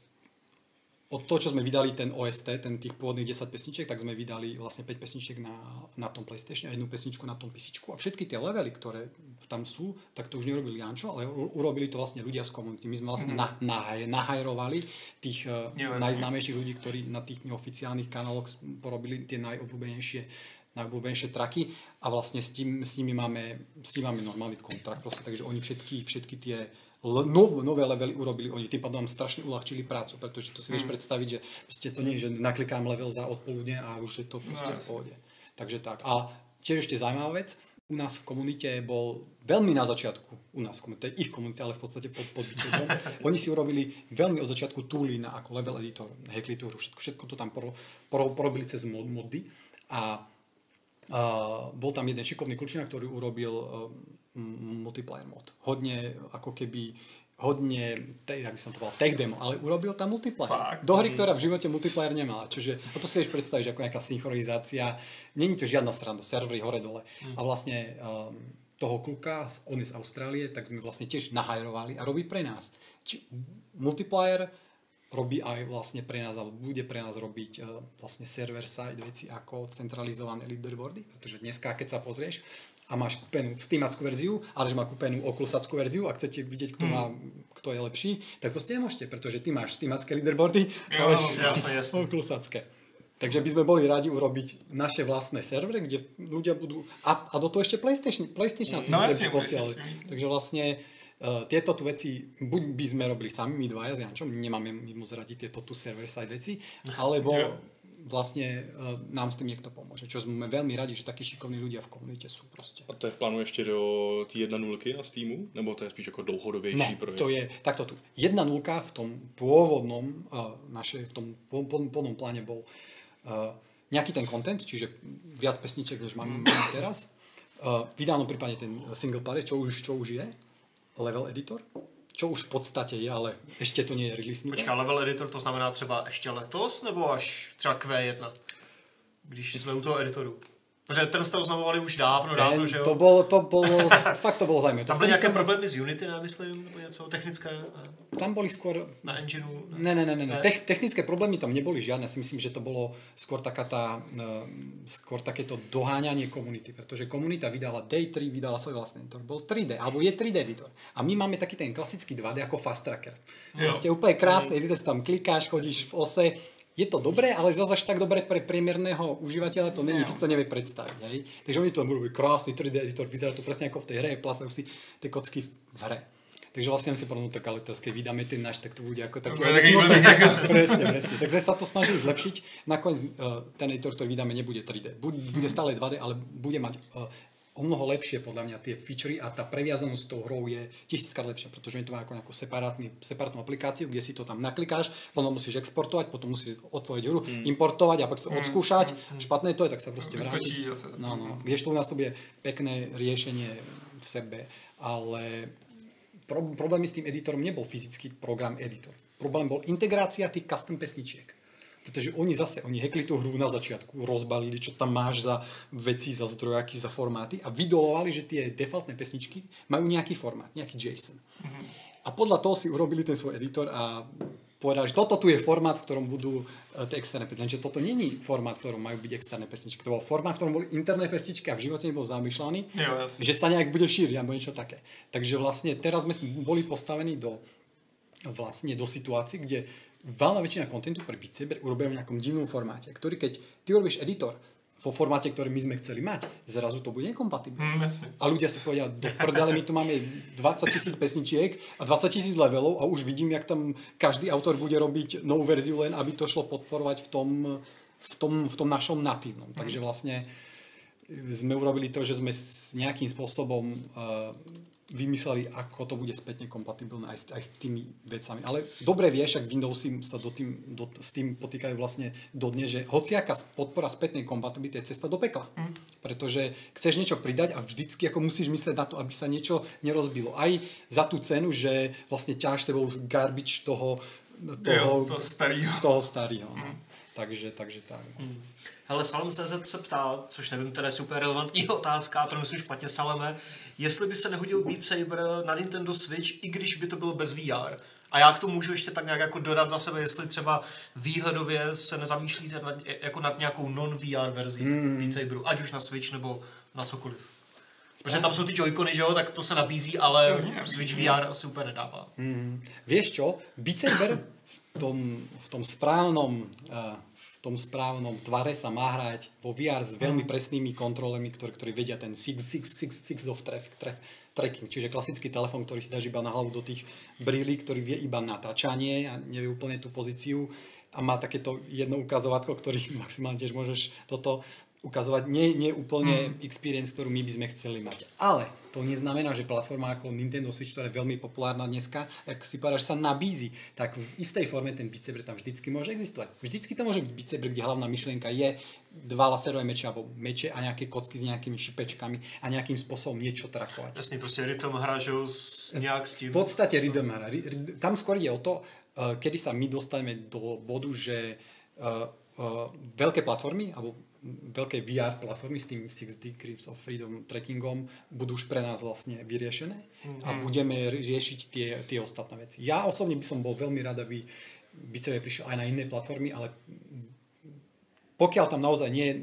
od toho, čo jsme vydali ten O S T, ten tých původných desať pesniček, tak jsme vydali vlastně päť pesniček na, na tom PlayStation a jednu pesničku na tom písičku. A všetky tie levely, ktoré tam sú, tak to už nerobili Jančo, ale urobili to vlastně ľudia z komunity. My sme vlastně mm-hmm. na, na, nahajrovali tých uh, najznámejších ľudí, ktorí na tých neoficiálnych kanáloch porobili tie najobľúbenejšie najobľúbenejšie traky a vlastně s, tím, s nimi máme, s nimi máme normálny kontrakt prostě, takže oni všetky, všetky tie Nové, nové levely urobili oni, tým pádom nám strašne uľahčili prácu, pretože to si vieš predstaviť, že prostě to nie, že naklikám level za odpoludne a už je to prostě v pohodě. Takže tak. A tiež ešte zajímavá vec, u nás v komunitě bol veľmi na začiatku, u nás v komunite, ich komunite, ale v podstate pod, pod bytejom, oni si urobili veľmi od začiatku Toolina ako level editor, hackli tú hru, všetko, všetko to tam pro, pro, porobili cez mod, mody a Uh, bol tam jeden šikovný klučina, ktorý urobil uh, multiplayer mod. Hodne, ako keby, hodne, te, jak by som to povedal, tech demo, ale urobil tam multiplayer. Fakt? Do hry, ktorá v živote multiplayer nemala. Čiže, no to si vieš predstaviť, ako nejaká synchronizácia. Není to žiadna sranda, servery hore-dole. Hmm. A vlastne um, toho kluka, on je z Austrálie, tak sme vlastne tiež nahajrovali a robí pre nás. Či, multiplayer robí aj vlastne pre nás, alebo bude pre nás robiť uh, vlastne server side veci ako centralizované leaderboardy, pretože dneska, keď sa pozrieš a máš kúpenú steamackú verziu, ale že má kúpenú okulusackú verziu a chcete vidieť, kto, má, kto je lepší, tak proste nemôžete, pretože ty máš steamacké leaderboardy a no, okulusacké. Takže by sme boli rádi urobiť naše vlastné servery, kde ľudia budú... A, a do toho ešte PlayStation, PlayStationáci no, by posielali. Takže vlastne... Uh, tieto tu veci, buď by sme robili sami, my dvaja s Jančom, nemáme mu zradiť tieto tu server side veci, alebo vlastne uh, nám s tým niekto pomôže, čo sme veľmi radi, že takí šikovní ľudia v komunite sú proste. A to je v plánu ešte do tý jedna nulky na Steamu? Nebo to je spíš ako dlhodobejší projekt? Ne, to je takto tu. Jedna nulka v tom pôvodnom, uh, naše, v tom pôvodnom pláne bol uh, nejaký ten content, čiže viac pesniček, než máme teraz. Uh, v ideálnom prípade ten single pare, čo už, čo už je. Level editor? Čo už v podstatě je, ale ještě to nie je release. Počká, level editor to znamená třeba ještě letos, nebo až třeba Q jedna, když jsme u toho editoru? Protože ten jste oznamovali už dávno, ten, dávno, že jo? To bylo, to bylo, fakt to bylo zajímavé. Tam byly nějaké jsem... problémy s Unity, já myslím, nebo něco technické? Ne? Tam byly skôr... Na engineu? Ne, ne, ne, ne, ne. Te- technické problémy tam nebyly žádné, já si myslím, že to bylo skôr, taká ta, skôr také to doháňanie komunity, protože komunita vydala Day three, vydala svoj vlastný editor, byl tri dé, alebo je tri dé editor. A my máme taky ten klasický dva dé jako Fast Tracker. Prostě úplně krásný, když tam klikáš, chodíš v ose. Je to dobré, ale zase až tak dobré pre priemerného užívateľa to není, to si to nevie predstaviť. Hej? Takže oni to budú byť krásny tri dé editor, vyzerá to presne ako v tej hre, plácajú si tie kocky v hre. Takže vlastne si povedal, no tak ale teraz keď vydáme ten náš, tak to bude ako taký... Presne, presne. Takže sa to snažili zlepšiť. Nakoniec uh, ten editor, ktorý vydáme, nebude tri dé. Bude, bude stále dva dé, ale bude mať uh, o mnoho lepšie podľa mňa tie featurey a tá previazanosť s tou hrou je tisíckrát lepšia, pretože oni to má ako nejakú separátnu aplikáciu, kde si to tam naklikáš, potom musíš exportovať, potom musíš otvoriť hru, hmm. importovať a pak to odskúšať. Hmm. Špatné to je, tak sa proste vrátiť. No, no. Kdežto u nás to bude pekné riešenie v sebe, ale... Problém s tým editorom nebol fyzický program editor. Problém bol integrácia tých custom pesničiek. Protože oni zase, oni hekli tu hru na začiatku, rozbalili, čo tam máš za veci, za zdrojáky, za formáty a vydolovali, že tie defaultné pesničky majú nejaký formát, nejaký JSON. Mm-hmm. A podľa toho si urobili ten svoj editor a povedali, že toto tu je formát, v ktorom budú tie externé pesničky. Lenže toto není formát, v ktorom majú byť externé pesničky. To bol formát, v ktorom boli interné pesničky a v živote nebol zamýšľaný, jo, že sa nejak bude šíriť alebo niečo také. Takže vlastne teraz sme boli postavení do, vlastne do situácie, kde valná väčšina kontentu pre Beat Saber urobíme v nejakom divnom formáte, ktorý keď ty urobíš editor vo formáte, ktorý my sme chceli mať, zrazu to bude nekompatibilné. Mm, a ľudia si povedia, do prdele, my tu máme dvadsať tisíc pesničiek a dvadsať tisíc levelov a už vidím, jak tam každý autor bude robiť novú verziu, len aby to šlo podporovať v tom, v tom, v tom našom natívnom. Mm. Takže vlastne sme urobili to, že sme s nejakým spôsobom uh, vymysleli, ako to bude spätne kompatibilné aj s, aj s tými vecami. Ale dobre vieš, ak Windowsy sa do tým, do, s tým potýkajú vlastne dodnes, že hociaká podpora spätnej kompatibility je cesta do pekla. Mm. Pretože chceš niečo pridať a vždycky ako musíš myslieť na to, aby sa niečo nerozbilo. Aj za tú cenu, že vlastne ťaháš sebou garbage toho, toho, jo, toho starého. Toho starého. Mm. Takže, takže tak. Mm. Hele, Salem tečka cé zet se ptá, což nevím, teda je úplně relevantní otázka, a to myslím špatně, Saleme, jestli by se nehodil Beat Saber na Nintendo Switch, i když by to bylo bez vé er. A já k tomu můžu ještě tak nějak jako dodat za sebe, jestli třeba výhledově se nezamýšlíte nad, jako nad nějakou non-vé er verzí mm. Beat Saberu, ať už na Switch nebo na cokoliv. Protože tam jsou ty joycony, že jo, tak to se nabízí, ale Switch vé er asi úplně nedává. Mm. Víš čo, Beat Saber v tom, v tom správnom... Uh... v tom správnom tvare sa má hrať vo vé er s veľmi presnými kontrolami, ktoré, ktoré vedia ten six six six six of tref, tref, tracking, čiže klasický telefon, ktorý si dáš iba na hlavu do tých brýlí, ktorý vie iba natáčanie a nevie úplne tú pozíciu a má takéto jedno ukazovatko, ktorý maximálne tiež môžeš toto ukazovať. Nie, nie úplne experience, ktorú my by sme chceli mať. Ale to neznamená, že platforma ako Nintendo Switch, ktorá je veľmi populárna dneska, ak si povedaš, sa nabízí, tak v istej forme ten Beat Saber tam vždycky môže existovať. Vždycky to môže byť Beat Saber, kde hlavná myšlienka je dva laserové meče alebo meče a nejaké kocky s nejakými šipečkami a nejakým spôsobom niečo trakovať. Jasný, proste rytm hra, že nejak s tím... V podstate rytm hra. Tam skôr ide o to, kedy sa my dostaneme do bodu, že veľké platformy, alebo veľké vé er platformy s tým six Degrees of Freedom trackingom budú už pre nás vlastne vyriešené a budeme riešiť tie, tie ostatné veci. Ja osobne by som bol veľmi rád, aby Beat Saber prišiel aj na iné platformy, ale pokiaľ tam naozaj nie je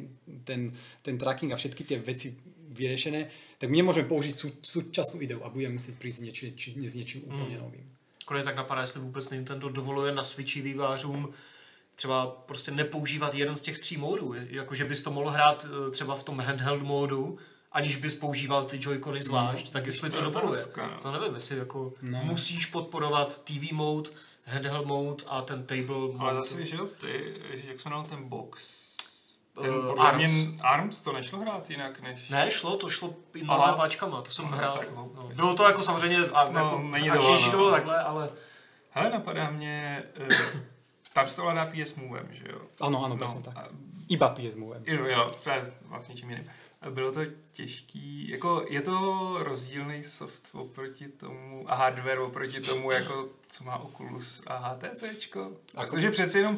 ten, ten tracking a všetky tie veci vyriešené, tak nemôžeme použiť sú, súčasnú ideu a budeme musieť prísť niečo, či, s niečím úplne novým. Konec tak napadá, jestli vôbec Nintendo dovoluje na Switchi vývářům třeba prostě nepoužívat jeden z těch tří módů, jakože bys to mohl hrát třeba v tom handheld módu, aniž bys používal ty joycony zvlášť, no, tak jestli to dovoluje. To nevím, jestli jako no. musíš podporovat té vé mode, handheld mode a ten table mode. Ale zase víš, jo, ty, jak se jmenoval ten box? Ten uh, ARMS. ARMS to nešlo hrát jinak než... Ne, šlo, to šlo nová páčkama, to jsem no, hrál. No, no. Bylo to jako samozřejmě akčnější, to bylo takhle, ale... Hele, napadá mě... Uh, Tam se to hledá pé es Movem, že jo? Ano, ano, přesně no, tak. Iba pé es Movem. Jo, jo, to je vlastně čím jiným. Bylo to těžký, jako je to rozdílný soft oproti tomu a hardware oproti tomu, jako co má Oculus a há té céčko. Protože přece jenom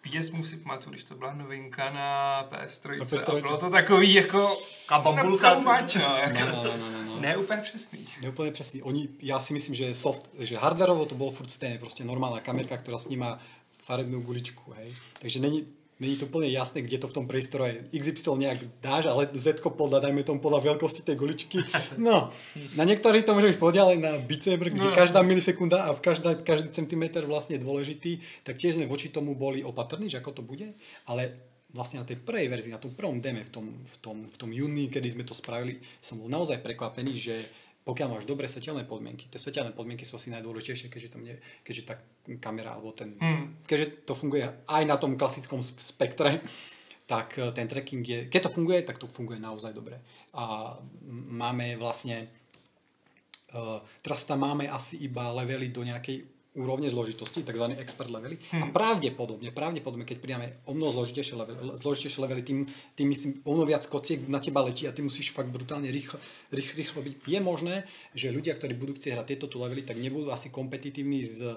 pé es Move si pamatuju, když to byla novinka na pé es tři a bylo to takový jako... Kabambulka. No, no, no, no. Ne úplně přesný. Ne úplně přesný. Oni, já si myslím, že soft, že hardwareovo to bylo furt stejné, prostě normálna kamerka, která snímá farebnou guličku, hej. Takže není, není to úplně jasné, kde to v tom prístroji. iks ypsilon nějak dáš, ale Z-ko podľa, dajme tomu podľa velikosti té guličky. No, na některých to může být podľa, na Beat Saber, kde no. každá milisekunda a každá, každý centimetr vlastně dôležitý, tak tiež sme voči tomu boli opatrní, že ako to bude, ale vlastne na tej prvej verzii, na tom prvom deme v tom, v tom, v tom júni, kedy sme to spravili, som bol naozaj prekvapený, že pokiaľ máš dobré svetelné podmienky, tie svetelné podmienky sú asi najdôležitejšie, keďže, tam nie, keďže tá kamera, alebo ten, mm. keďže to funguje aj na tom klasickom spektre, tak ten tracking je, keď to funguje, tak to funguje naozaj dobre. A máme vlastne, uh, teraz tam máme asi iba levely do nejakej úrovne zložitosti, takzvané expert levely. Hmm. A pravdepodobne, pravdepodobne, keď pridáme o mnoho zložitejšie levely, zložitejšie levely tým, tým myslím, o mnoho viac kociek na teba letí a ty musíš fakt brutálne rýchlo, rýchlo, rýchlo byť. Je možné, že ľudia, ktorí budú chcieť hrať tieto tu levely, tak nebudú asi kompetitívni z,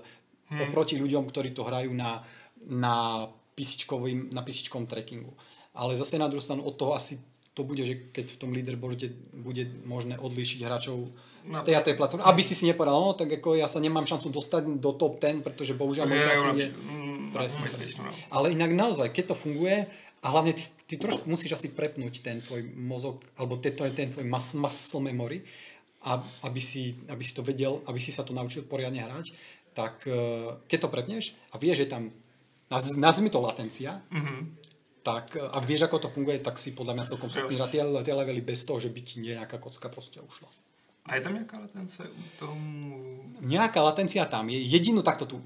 hmm. oproti ľuďom, ktorí to hrajú na, na písičkovým, na písičkom trackingu. Ale zase na druhou stranu od toho asi to bude, že keď v tom leaderboarde bude možné odlíšiť hráčov z tej a tej platformy. Aby si si nepovedal, no tak jako já se nemám šancu dostat do top deset, protože bohužel můj tracking je presný. Ale inak naozaj, keď to funguje, a hlavně ty, ty trošku musíš asi prepnúť ten tvoj mozog, alebo ten, ten tvoj mas, muscle memory, a, aby, si, aby si to vedel, aby si sa to naučil poriadne hrať, tak keď to prepneš a vieš, že tam, nazvime to latencia, mm-hmm. tak a vieš, ako to funguje, tak si podľa mňa celkom schopný hrať tie levely bez toho, že by ti nejaká kocka prostě ušla. A je tam nejaká latence u toho? Nejaká latencia tam je. Jedinú takto tu...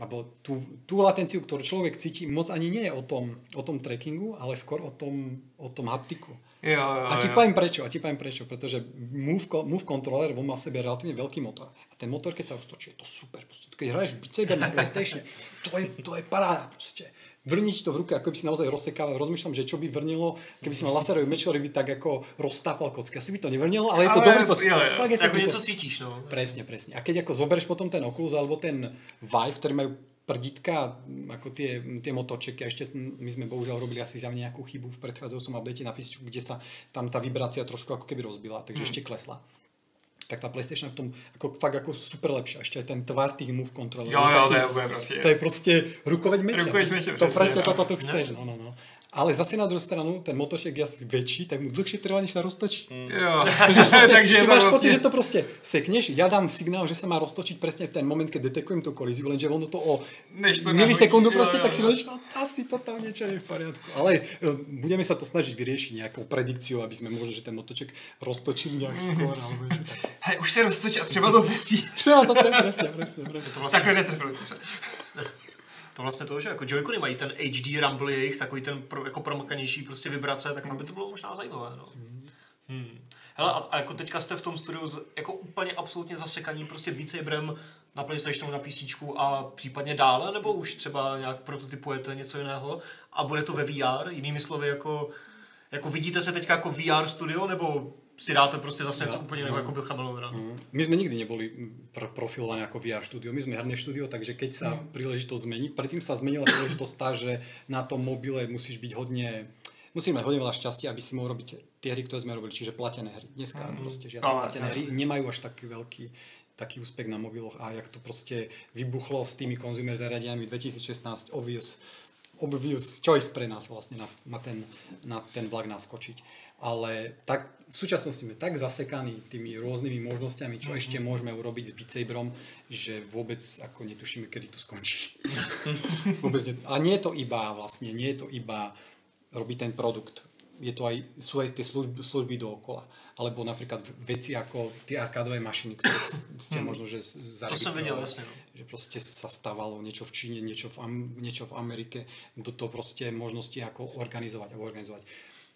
Abo tú, tú latenciu, ktorú človek cíti, moc ani nie je o tom, o tom trackingu, ale skôr o tom, o tom haptiku. Jo, jo, a ti poviem prečo, a ti poviem prečo, pretože move, move controller, on má v sebe relatívne veľký motor. A ten motor, keď sa roztočí, je to super. Proste, keď hraješ Beat Saber na PlayStation, to je, to je paráda proste. Vrní ti to v ruke, ako by si naozaj rozsekával. Rozmýšľam, že čo by vrnilo, keby si mal laserový meč, ktorý by tak ako roztápal kocky. Asi by to nevrnilo, ale je to ale, dobrý pocit. Ako niečo cítiš, no. Presne, presne. A keď ako zoberieš potom ten Oculus alebo ten Vive, ktorý majú prdítka, ako tie, tie motorčeky, a ešte my sme bohužiaľ robili asi zjavne nejakú chybu v predchádzajúcom update na písičku, kde sa tam tá vibrácia trošku ako keby rozbila, takže hmm. ešte klesla. Tak ta PlayStation v tom jako fakt jako super lepší. Ještě ten tvar těch move controllerů. Jo, jo, to je úplně prostě. To je prostě rukoveď meče. Rukoveď meče, to přesně to, to, to chceš. No, no, no. Ale zase na druhou stranu, ten motoček je asi větší, tak mu dlhšie trvá, než se roztočí. Mm. Jo. Takže se, takže ty máš pocit, že to prostě sekneš, já dám signál, že se má roztočit přesně v ten moment, kdy detekujem tu kolizi, lenže ono to o to milisekundu prostě, jo, jo, tak si říkáš, asi to tam něco je v pořádku. Ale budeme se to snažit vyřešit nějakou predikciou, aby jsme možná, že ten motoček roztočil nějak skoro. Hej, už se roztočí a třeba to trefí. Třeba to trefí, přesně, přesně, přesně. Takhle netrefilo. To vlastně to, že jako Joy-Cony mají ten há dé rumble jejich, takový ten pro, jako promakanější prostě vibrace, tak tam by to bylo možná zajímavé, no. Hmm. Hele, a, a jako teďka jste v tom studiu z, jako úplně absolutně zasekaní prostě Beat Saberem na PlayStationu, na PCčku a případně dále, nebo už třeba nějak prototypujete něco jiného a bude to ve vé er, jinými slovy jako, jako vidíte se teďka jako vé er studio, nebo si dáte prostě zase něco úplně nebo jako byl Chameleon. Mm. My jsme nikdy neboli pr- profilované jako vé er studio, my jsme herné studio, takže keď sa mm. príležitosť zmení, predtým sa zmenila príležitosť tá, že na tom mobile musíš byť hodne, musíš mať hodne veľa šťastia, aby si mohol robiť tie hry, ktoré sme robili, čiže platené hry. Dneska mm. prostě žiadne no, platené hry nemajú až taký veľký taký úspech na mobiloch a jak to prostě vybuchlo s tými konzumer zariadeniami dvetisíc šestnásť, obvious, obvious choice pre nás vlastne na, na, ten, na ten vlak naskočiť. Ale tak, v súčasnosti sme tak zasekaní tými rôznymi možnosťami, čo mm-hmm. ešte môžeme urobiť s Beat Saberom, že vôbec ako netušíme, kedy to skončí. Vôbec ne... A nie je to iba vlastne, nie je to iba robiť ten produkt. Je to aj, sú aj tie služby, služby dookola. Alebo napríklad veci ako tie arkádové mašiny, ktoré ste možno, že zaregistrovali. To som vedel vlastne. Že proste sa stávalo niečo v Číne, niečo v, Am- niečo v Amerike. Do toho proste možnosti ako organizovať, organizovať.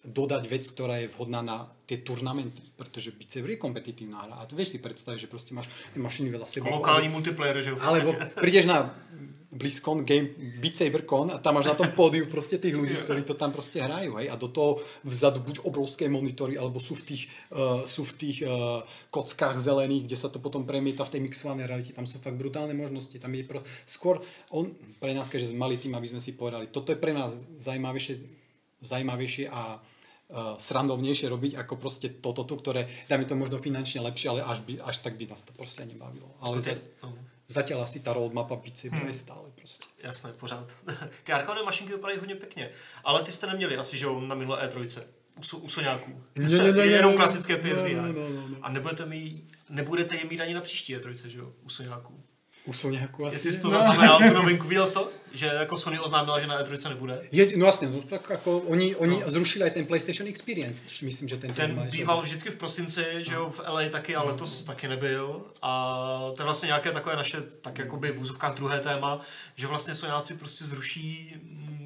Dodať vec, ktorá je vhodná na tie turnamenty, pretože Beat Saber je kompetitívna hra a tu vieš si predstaviť, že proste máš tie mašiny veľa sebou. Lokálny multiplayer, že v podstate. Alebo prídeš na BlizzCon, game Beat SaberCon a tam máš na tom pódiu proste tých ľudí, ktorí to tam proste hrajú, hej, a do toho vzadu buď obrovské monitory, alebo sú v tých, uh, sú v tých uh, kockách zelených, kde sa to potom premieta v tej mixovanej realite, tam sú fakt brutálne možnosti, tam je pro... skôr on pre nás, keďže sme mali tým, aby sme si povedali, toto je pre nás zajímavejšie, zajímavější a uh, srandovnější robiť ako prostě toto tu, ktoré dáme to možno finančně lepší, ale až, by, až tak by nás to prostě nebavilo. Ale okay. za, uh-huh. zatiaľ asi ta roadmapa bici hmm. je stále prostě. Jasné, pořád. Ty arkádové mašinky vypadají hodně pěkně, ale ty jste neměli asi, že na minulé é tři u, u Soňáků. Ne, ne, ne, jenom klasické pé es vé. Ne, ne, ne, ne. A nebudete, mít, nebudete je mít ani na příští é tři, že jo, u Soňáků. U Soňáku asi. Jestli jsi to zaznamenal, tu novinku, viděl jsi to? Že jako Sony oznámila, že na é tři nebude? Je, no jasně, no, tak jako oni, oni no. zrušili i ten PlayStation Experience, myslím, že ten Ten býval že... vždycky v prosinci, že jo, v el ej taky, ale letos taky nebyl. A to je vlastně nějaké takové naše, tak jakoby v úzovkách druhé téma, že vlastně Soňáci prostě zruší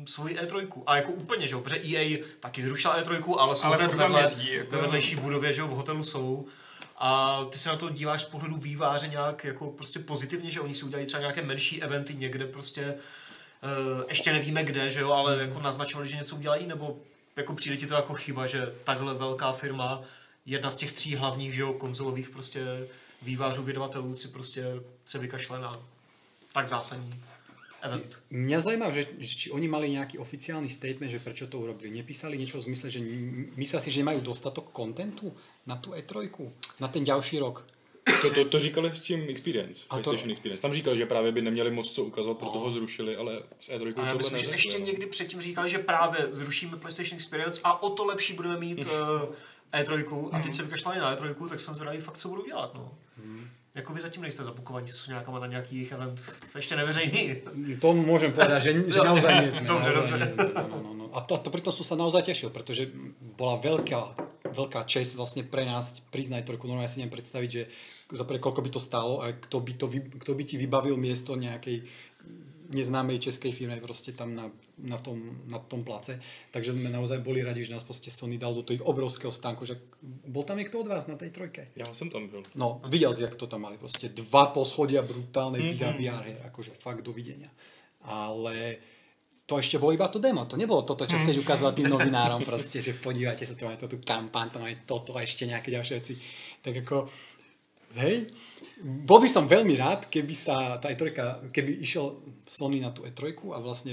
svoji é tři. A jako úplně, že jo, protože é á taky zrušila é tři, ale jsou ve vedlejší budově, že jo, v hotelu jsou. A ty se na to díváš z pohledu výváře nějak jako prostě pozitivně, že oni si udělají třeba nějaké menší eventy někde prostě, uh, ještě nevíme kde, že jo, ale jako naznačovali, že něco udělají, nebo jako přijde ti to jako chyba, že takhle velká firma, jedna z těch tří hlavních, že jo, konzolových prostě vývářů, vydavatelů si prostě se vykašle na tak zásadní Mňa zajímá, že, že či oni mali nejaký oficiálny statement, že prečo to urobili. Nepísali niečo v zmysle, že myslia si, že nemajú dostatok kontentu na tú é tři, na ten ďalší rok. To, to, to říkali s tím Experience, PlayStation to... Experience. Tam říkali, že právě by neměli moc co ukazovat, proto ho zrušili, ale s é tři tohle neřekli. Že ještě no. Někdy předtím říkali, že právě zrušíme PlayStation Experience a o to lepší budeme mít mm. é tři a teď se vykašlali na é tři, tak jsem zvědavý fakt, co budou dělat. No. Mm. Jako vy zatím nejste zapukovaní, jsou nějaká na nějaký jejich event, ještě neveřejný. To môžem povedať, že, že naozaj nezme. Dobře, dobře. No, no, no. A to, to pritom som sa naozaj tešil, pretože bola veľká, veľká čest vlastne pre nás priznať trojku. Normálne si neviem predstaviť, že za prvé koľko by to stálo a kto by, to, kto by ti vybavil miesto nejakej neznámej českej firmy prostě tam na, na, tom, na tom place. Takže sme naozaj boli radi, že nás prostě Sony dal do toho ich obrovského stánku. Že bol tam niekto od vás na tej trojke? Ja som tam byl. No, videl si, jak to tam mali. Prostě dva poschodia brutálnej mm-hmm. vé er her. Akože fakt do videnia. Ale to ešte bolo iba to demo. To nebolo toto, čo chceš ukazovať tým novinárom. Prostě, že podívajte sa, tam je to tu kampán, tam je toto a ešte nejaké ďalšie veci. Tak ako... Hej, bol by som veľmi rád, keby sa tá é tři, keby išiel Sony na tú é tři a vlastne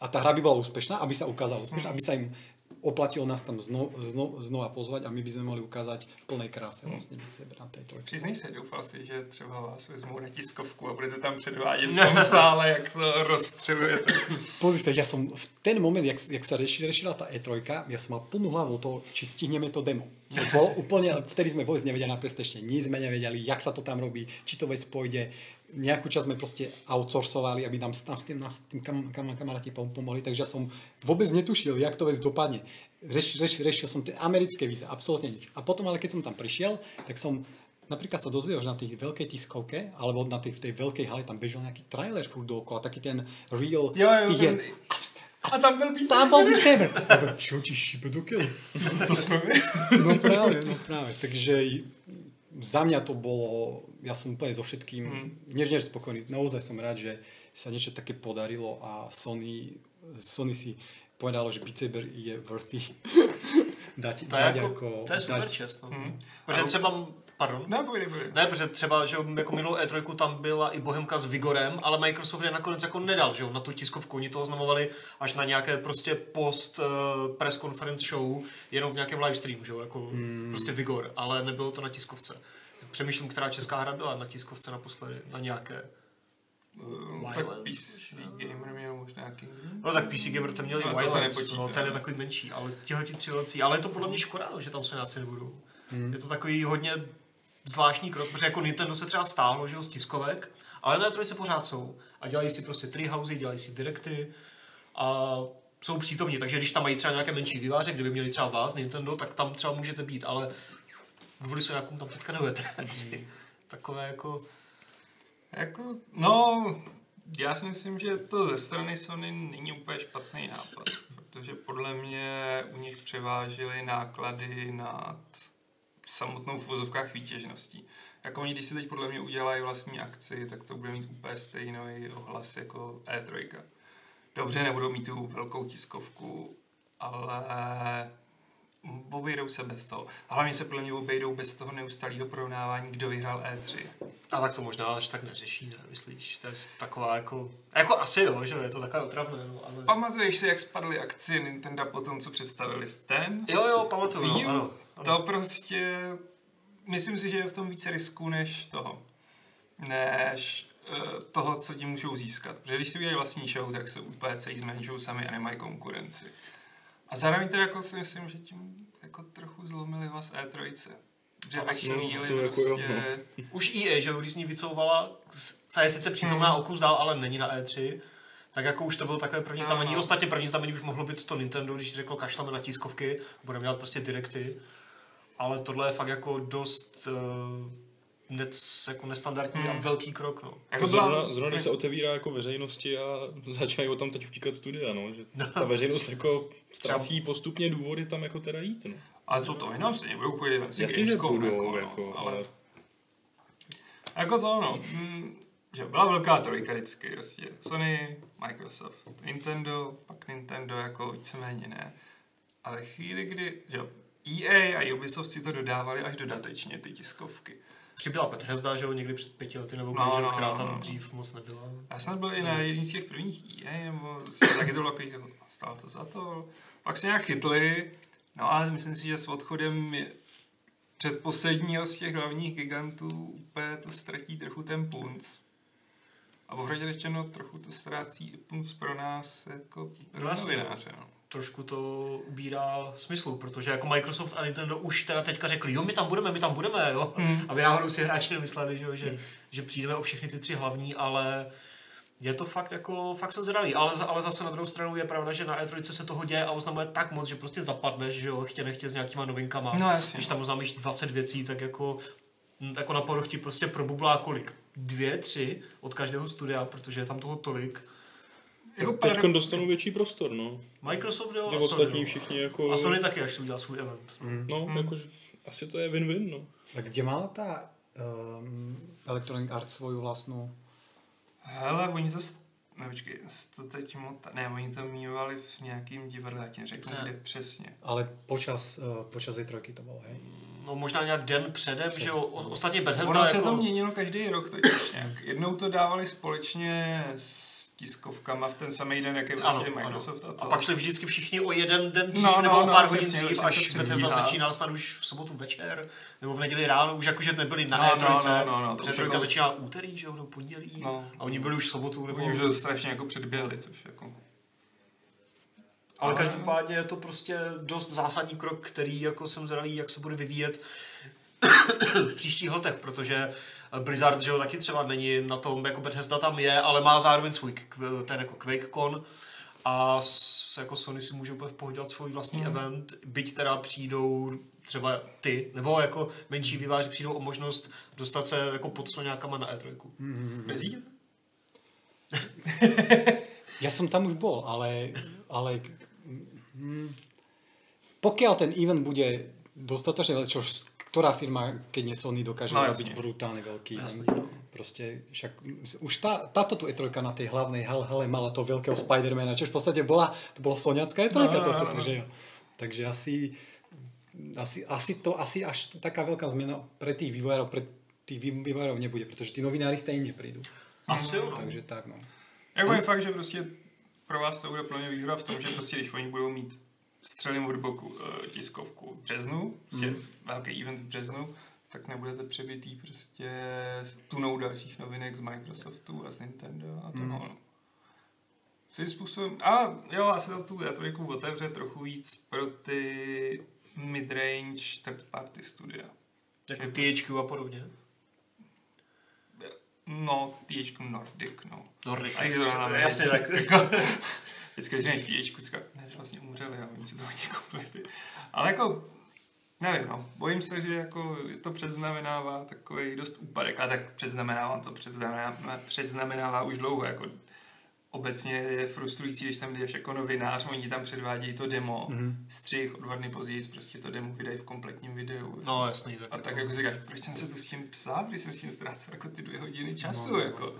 a tá hra by bola úspešná, aby sa ukázala úspešná, aby sa im oplatilo nás tam zno, zno, znova pozvať a my by sme mohli ukázať v plnej kráse vlastně být sebe na té trojce. Přiznej se, doufal si, že třeba vás vezmou na tiskovku a budete tam předvádět v tom sále, jak to rozstřelujete. Pozri se, já jsem v ten moment, jak, jak se řešila ta é tři, já jsem mal plnou hlavu toho, či stihneme to demo. To bolo úplne, vtedy sme vôbec nevedeli na PlayStation, nic sme nevedeli, jak sa to tam robí, či to vec pôjde. Nejakú časť sme proste outsourcovali, aby tam s tým, tým kam, kam, kamaráti pomohli, takže ja som vôbec netušil, jak to vec dopadne. Reš, reš, rešil som tie americké víza, absolútne nič. A potom, ale keď som tam prišiel, tak som napríklad sa dozvedel, že na tej veľkej tiskovke, alebo na tej, v tej veľkej hale tam bežil nejaký trailer furt dookola, taký ten real tiger. A tam byl být tam byl být sever. Čo ti šíbe do kelu? To jsme my. No právě, no právě. Takže za mňa to bolo, ja som úplne so všetkým mm. než než spokojný. Naozaj som rád, že sa niečo také podarilo a Sony, Sony si povedalo, že Beat Saber je worthy. Dať, to, dať je jako, jako, to je super dať... čest. No. Mm. Protože třeba, pardon, ne, povědej, povědej. ne, protože třeba, že jako minulou é tři tam byla i Bohemka s Vigorem, ale Microsoft je nakonec jako nedal, že na tu tiskovku, oni to oznamovali až na nějaké prostě post uh, press conference show, jenom v nějakém live streamu, že jako mm. prostě Vigor, ale nebylo to na tiskovce. Přemýšlím, která česká hra byla na tiskovce naposledy, na nějaké. No, tak pé cé Gamer měl možná Kingdom. No tak pé cé Gamer tam měl i no, Wildlands, no, ten je takový menší, ale tihle ti tři velcí, ale je to podle mě škoda, že tam se náci nebudou. Hmm. Je to takový hodně zvláštní krok, protože jako Nintendo se třeba stáhlo, že jo, z tiskovek, ale na trojice pořád jsou a dělají si prostě treehousey, dělají si direkty a jsou přítomní, takže když tam mají třeba nějaké menší výváře, kdyby měli třeba vás, Nintendo, tak tam třeba můžete být, ale kvůli se nějakou tam teďka nebudete. Hmm. Takové jako... Jako, no, já si myslím, že to ze strany Sony není úplně špatný nápad, protože podle mě u nich převážily náklady nad samotnou v uvozovkách výtěžností. Jako oni, když si teď podle mě udělají vlastní akci, tak to bude mít úplně stejný ohlas jako é tři. Dobře, nebudou mít tu velkou tiskovku, ale... obejdou se bez toho. Hlavně se podle mě obejdou bez toho neustálého porovnávání, kdo vyhrál é tři. A tak to možná až tak neřeší, ne? Myslíš? To je taková jako... Jako asi jo, že je to taková otravné, no, ale... Pamatuješ si, jak spadly akcie Nintendo po tom, co představili ten? Jo, jo, pamatuju, no, ano, ano. To prostě... Myslím si, že je v tom více risků než toho. Než toho, co ti můžou získat. Protože když si udělají vlastní show, tak se úplně celý zmenšou sami a nemají konkurenci. A zároveň teda jako si myslím, že tím jako trochu zlomili vás é tři. Že vysmíli no, prostě... Jako už í á, že když s ní vycouvala, ta je sice přítomná hmm. o kus dál, ale není na é tři, tak jako už to bylo takové první znamení. Ostatně první znamení už mohlo být to Nintendo, když řeklo kašleme na tiskovky, budeme dělat prostě direkty. Ale tohle je fakt jako dost... Uh, Nec, jako nestandardní hmm. a velký krok, no. Jako zrovna, zrovna když se otevírá jako veřejnosti a začínají o tam teď utíkat studia, no. Že ta veřejnost jako ztrácí postupně důvody tam jako teda jít, no. Ale co to, jenom stejně budou chodit tam si gameskou, jako, jako, no, ale... ale... Jako to, no. Hmm. Že byla velká trojka vždycky, prostě. Sony, Microsoft, Nintendo, pak Nintendo, jako víceméně ne. Ale chvíli, kdy, že é á a Ubisoft si to dodávali až dodatečně, ty tiskovky. přibyla Bethesda, že jo, někdy před pěti lety nebo no, no, která no, tam dřív moc nebyla. Já jsem byl i na jedný z těch prvních E A, nebo taky to bylo takový, stálo to za to. Pak se nějak chytli, no ale myslím si, že s odchodem předposledního z těch hlavních gigantů úplně to ztratí trochu ten punc. A ohradě řečeno, trochu to ztrácí i punc pro nás jako novináře. No. Trošku to ubírá smyslu, protože jako Microsoft a Nintendo už teda teďka řekli, jo, my tam budeme, my tam budeme, jo. Hmm. Aby náhodou si hráči nemysleli, že, hmm. že, že přijdeme o všechny ty tři hlavní, ale je to fakt jako, fakt jsem zvědavý. Ale, ale zase na druhou stranu je pravda, že na E tři se toho děje a oznamuje tak moc, že prostě zapadneš, že jo, chtě nechtě s nějakýma novinkama. No, když tam oznámíš dvacet věcí, tak jako, jako na poruch ti prostě probublá kolik? Dvě, tři od každého studia, protože je tam toho tolik. Jako teď dostanou větší prostor, no. Microsoft, jo, a Sony, všichni jako... a Sony taky, až si udělá svůj event. Mm. No, mm. jakože asi to je win-win, no. Tak kde má ta um, Electronic Arts svoju vlastnou? Hele, oni to... St... Ne, počkej, to teď mota... Ne, oni to mívali v nějakým divadle, já ti neřeknu, kde přesně. Ale počas, uh, počas E tři to bylo, hej? No možná nějak den předem, Před. že jo, ostatně Bethesda jako... Ono se to měnilo každý rok totiž nějak. Jednou to dávali společně s tiskovkama v ten samý den, jak je vlastně Microsoft ano. a to. A pak šli vždycky všichni o jeden den dřív, no, nebo no, o pár no, hodin přesně, dřív, až Bethesda začínal snad už v sobotu večer, nebo v neděli ráno, už jakože nebyli na no, E tři, no, no, no, E tři bylo... začínala úterý, že jo, no, pondělí, no. A oni byli už v sobotu, nebo... Oni už to strašně jako předběhli, což jako... Ale každopádně je to prostě dost zásadní krok, který jako jsem zradý, jak se bude vyvíjet v příštích letech, protože Blizzard, že jo, taky třeba není na tom, jako Bethesda tam je, ale má zároveň svůj ten jako QuakeCon a s, jako Sony si může úplně v pohodě dělat svůj vlastní mm. event, byť teda přijdou třeba ty, nebo jako menší výváři přijdou o možnost dostat se jako pod soňákama na E tři. Mm. Nezíte? Já jsem tam už bol, ale, ale mm, pokiaľ ten event bude dostatočný, čo ktorá firma, keď nie Sony, dokáže no, robiť brutálne veľký. Jasný, no. Proste, však, už tá, táto tu E tři na tej hlavnej hale mala toho veľkého Spidermana, čo v podstate bola, to bolo soňacká E tři. No, toto, no, no. Že jo. Takže asi, asi, asi to, asi až taká veľká zmena pre tých vývojárov, pre tých vývojárov nebude, pretože tí novinári stejne neprídu. Asi jo. No. Takže tak, no. Jako je fakt, že prostě pro vás to bude plně výhra v tom, že prostě když oni budou mít střelím od boku tiskovku v březnu, prostě mm. velký event v březnu, tak nebudete přebitý prostě s tunou dalších novinek z Microsoftu a z Nintendo a toho. Mm. Svým způsobem, a jo, asi to tu jatrojku otevře trochu víc pro ty midrange third party studia. Jako T H Q a podobně? No, T H Q Nordic, no. Nordic, a jich zrovna jasně tak. Vždycky, když než T H Q, říkám, ne, to vlastně umřeli a oni si to hodně koupili. Ale jako, nevím, no, bojím se, že jako to předznamenává takový dost úpadek. A tak předznamenávám to, předznamenává, předznamenává už dlouho, jako obecně je frustrující, když tam jdeš jako novinář, oni tam předvádějí to demo, mm-hmm. střih, odvarný později, prostě to demo vydají v kompletním videu. No jasný. Tak a tak jako říkáš, proč jsem se tu s tím psal, když jsem s tím ztrácel jako ty dvě hodiny času, no, jako.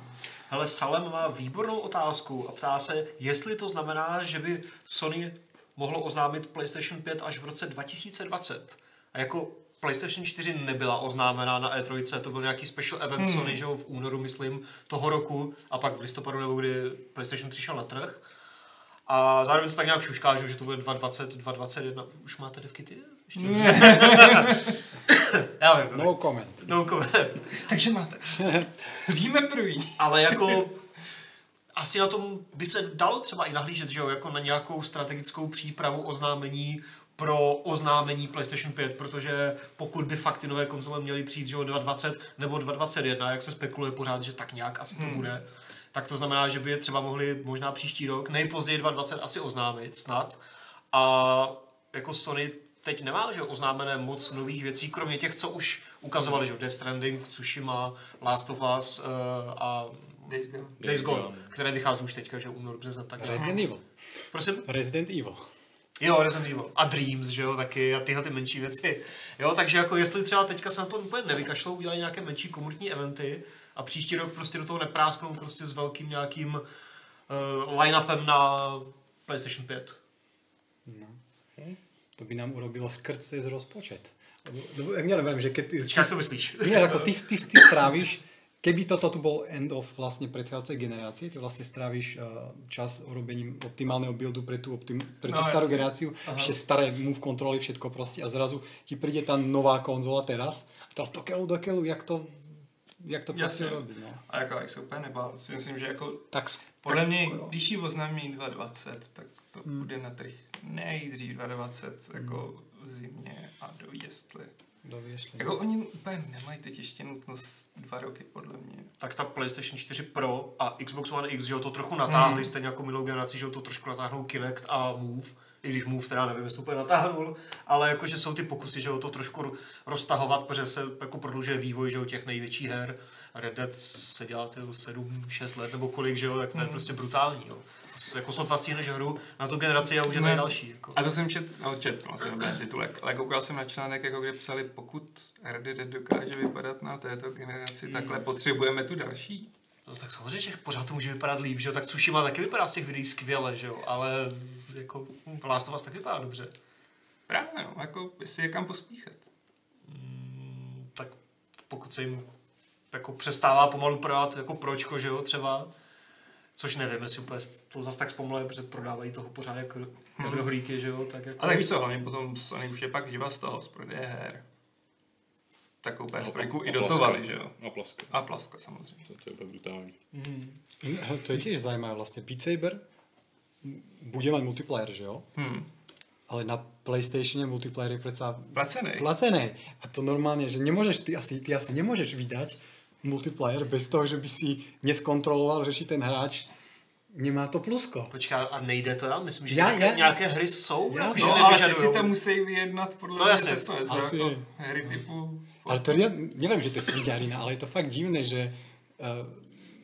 Hele, Salem má výbornou otázku a ptá se, jestli to znamená, že by Sony mohlo oznámit PlayStation pět až v roce dva tisíce dvacet. A jako PlayStation čtyři nebyla oznámená na E tři, to byl nějaký special event hmm. Sony, že jo, v únoru, myslím, toho roku a pak v listopadu nebo kdy PlayStation přišel na trh. A zároveň se tak nějak šušká, že to bude dvacet dvacet, dvacet dvacet jedna. Už máte devky ty? Ještě? Já vím. No comment. No comment. Takže máte. Víme první. Ale jako... Asi na tom by se dalo třeba i nahlížet, že jo, jako na nějakou strategickou přípravu oznámení pro oznámení PlayStation pět, protože pokud by fakt ty nové konzole měly přijít, že jo, dvacet dvacet nebo dvacet dvacet jedna, jak se spekuluje pořád, že tak nějak asi to hmm. bude, tak to znamená, že by je třeba mohli možná příští rok, nejpozději dvacet dvacet asi oznámit snad. A jako Sony teď nemá, že oznámené moc nových věcí, kromě těch, co už ukazovali, že Death Stranding, Tsushima, Last of Us uh, a Days Gone, Days Gone, které vychází už teďka, že únor, březen, tak Resident Evil. Prosím? Resident Evil. Jo, Resident Evil. A Dreams, že jo, taky a tyhle ty menší věci. Jo, takže jako jestli třeba teďka se na to úplně nevykašlou, udělají nějaké menší komunitní eventy a příští rok prostě do toho neprásknou prostě s velkým nějakým uh, line-upem na PlayStation pět. No. To by nám urobilo skrz z rozpočet. Lebo, ja neviem, že keď... Čaká, čo myslíš? Nie, ako ty, ty, ty stráviš, keby toto tu bol end of vlastne predchádzajúcej generácie, ty vlastne stráviš uh, čas urobením optimálneho buildu pre tú, optim, pre tú no, starú generáciu, aha. Ešte staré move kontroly, všetko proste a zrazu ti príde tá nová konzola teraz a teraz do keľu, do keľu, jak to... Jak to prostě robí, no. A jako, jak se úplně nebál. Si myslím, že jako, tak, podle tak, mě, no. Když ji oznámí dvacet dvacet, tak to hmm. bude na trh nejdřív dvacet dvacet, jako v zimě a do jesli. Do jesli. Jako oni úplně nemají teď ještě nutnost dva roky, podle mě. Tak ta PlayStation čtyři Pro a Xbox One X, že ho to trochu natáhli, hmm. stejně jako minulou generaci, že ho to trošku natáhnul Kinect a Move. I když Move teda nevím, jestli úplně natáhnul, ale jakože jsou ty pokusy, že ho to trošku roztahovat, protože se jako prodlužuje vývoj, že ho těch největších her. Red Dead se dělá sedm šest let nebo kolik, že jo, tak to je mm. prostě brutální, jo. To jako sotva stihneš hru na tu generaci a už je tady další, jako. A to jsem četl, no četl, vlastně ten titulek, ale koukal jsem na článek, jako kde psali, pokud Red Dead dokáže vypadat na této generaci, mm. takhle potřebujeme tu další. No tak samozřejmě, že pořád to může vypadat líp, že jo, tak Tsushima taky vypadá z těch videí skvěle, že jo, ale jako Last of Us taky vypadá dobře. Právě, no, jako jestli je kam pospíchat. Mm, tak pokud se jim jako přestává pomalu prodat jako pročko, že jo, třeba, což nevím, jestli úplně to zase tak zpomaluje, protože prodávají toho pořád jako dobrohlíky, hmm. že jo, tak jako... Ale tak víš co, hlavně potom Sony už je pak živa z toho, z prodeje her. Takovou strojku i dotovali, že jo? A Plaska. A Plaska samozřejmě. To, to je úplně brutální. Mm. To je tiež zajímavé vlastně. Beat Saber bude mít multiplayer, že jo? Hmm. Ale na PlayStatione multiplayer je predsa placený. Placený. A to normálně, že nemůžeš, ty asi, ty asi nemůžeš vydat multiplayer bez toho, že by si neskontroloval, že ten hráč nemá to plusko. Počká, a nejde to já? Myslím, že já, nějaké, já, nějaké hry jsou, já, jako, že no, nevyžadujou. Ale si tam musí vyjednat podle no, jasně, se asi. Jako hry typu... Ale to ja neviem, že to je sviďarina, ale je to fakt divné, že, uh,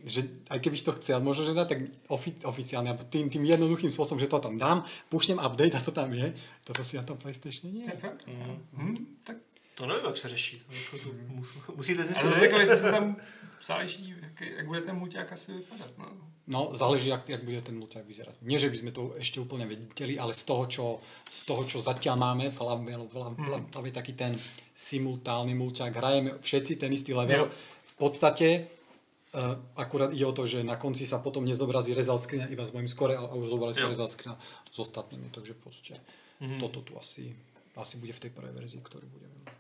že aj keby si to chcel, možno, že dá tak ofi- oficiálne, alebo tým, tým jednoduchým spôsobom, že to tam dám, pušnem update a to tam je, to si na tom PlayStation nie je. Mm. Mm. Tak to neviem, jak sa řeší. To, jako to musí, musíte zjistit. Ale jako, jestli tam záleží, jak, jak bude ten mulťák asi vypadat. No, no záleží, jak, jak bude ten mulťák vyzerať. Nie, že by sme to ešte úplne vedeli, ale z toho, čo, z toho, čo zatiaľ máme, tam je taký ten simultálny mulťák, hrajeme všetci ten istý level. V podstate uh, akurát ide o to, že na konci sa potom nezobrazí result screena iba s mojím score, ale už zobrali sa result screena s ostatnými, takže proste mm-hmm. toto tu asi, asi bude v tej prvej verzii, ktorú budeme. No.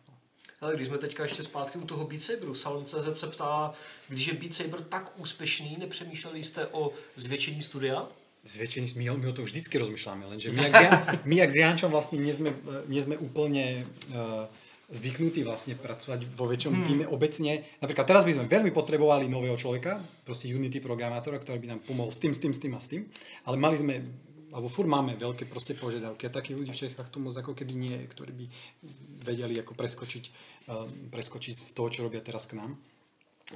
Ale když sme teďka ešte zpátky u toho Beat Saberu, Salon tečka cé zet se ptá, když je Beat Saber tak úspešný, nepřemýšleli jste o zvětšení studia? Zväčšení, my, my o tom vždycky rozmýšľame, lenže my, jak, my jak s Jančom vlastne nie sme, nie sme úplne uh, zvyknutí vlastne pracovať vo väčšom hmm. týme obecne. Napríklad teraz by sme veľmi potrebovali nového človeka, proste Unity programátora, ktorý by nám pomohol s tým, s tým, s tým a s tým, ale mali sme, alebo furt máme veľké proste požiadavky a takých ľudí v Čechách to moc ako keby nie, ktorí by vedeli ako preskočiť, um, preskočiť z toho, čo robia teraz k nám.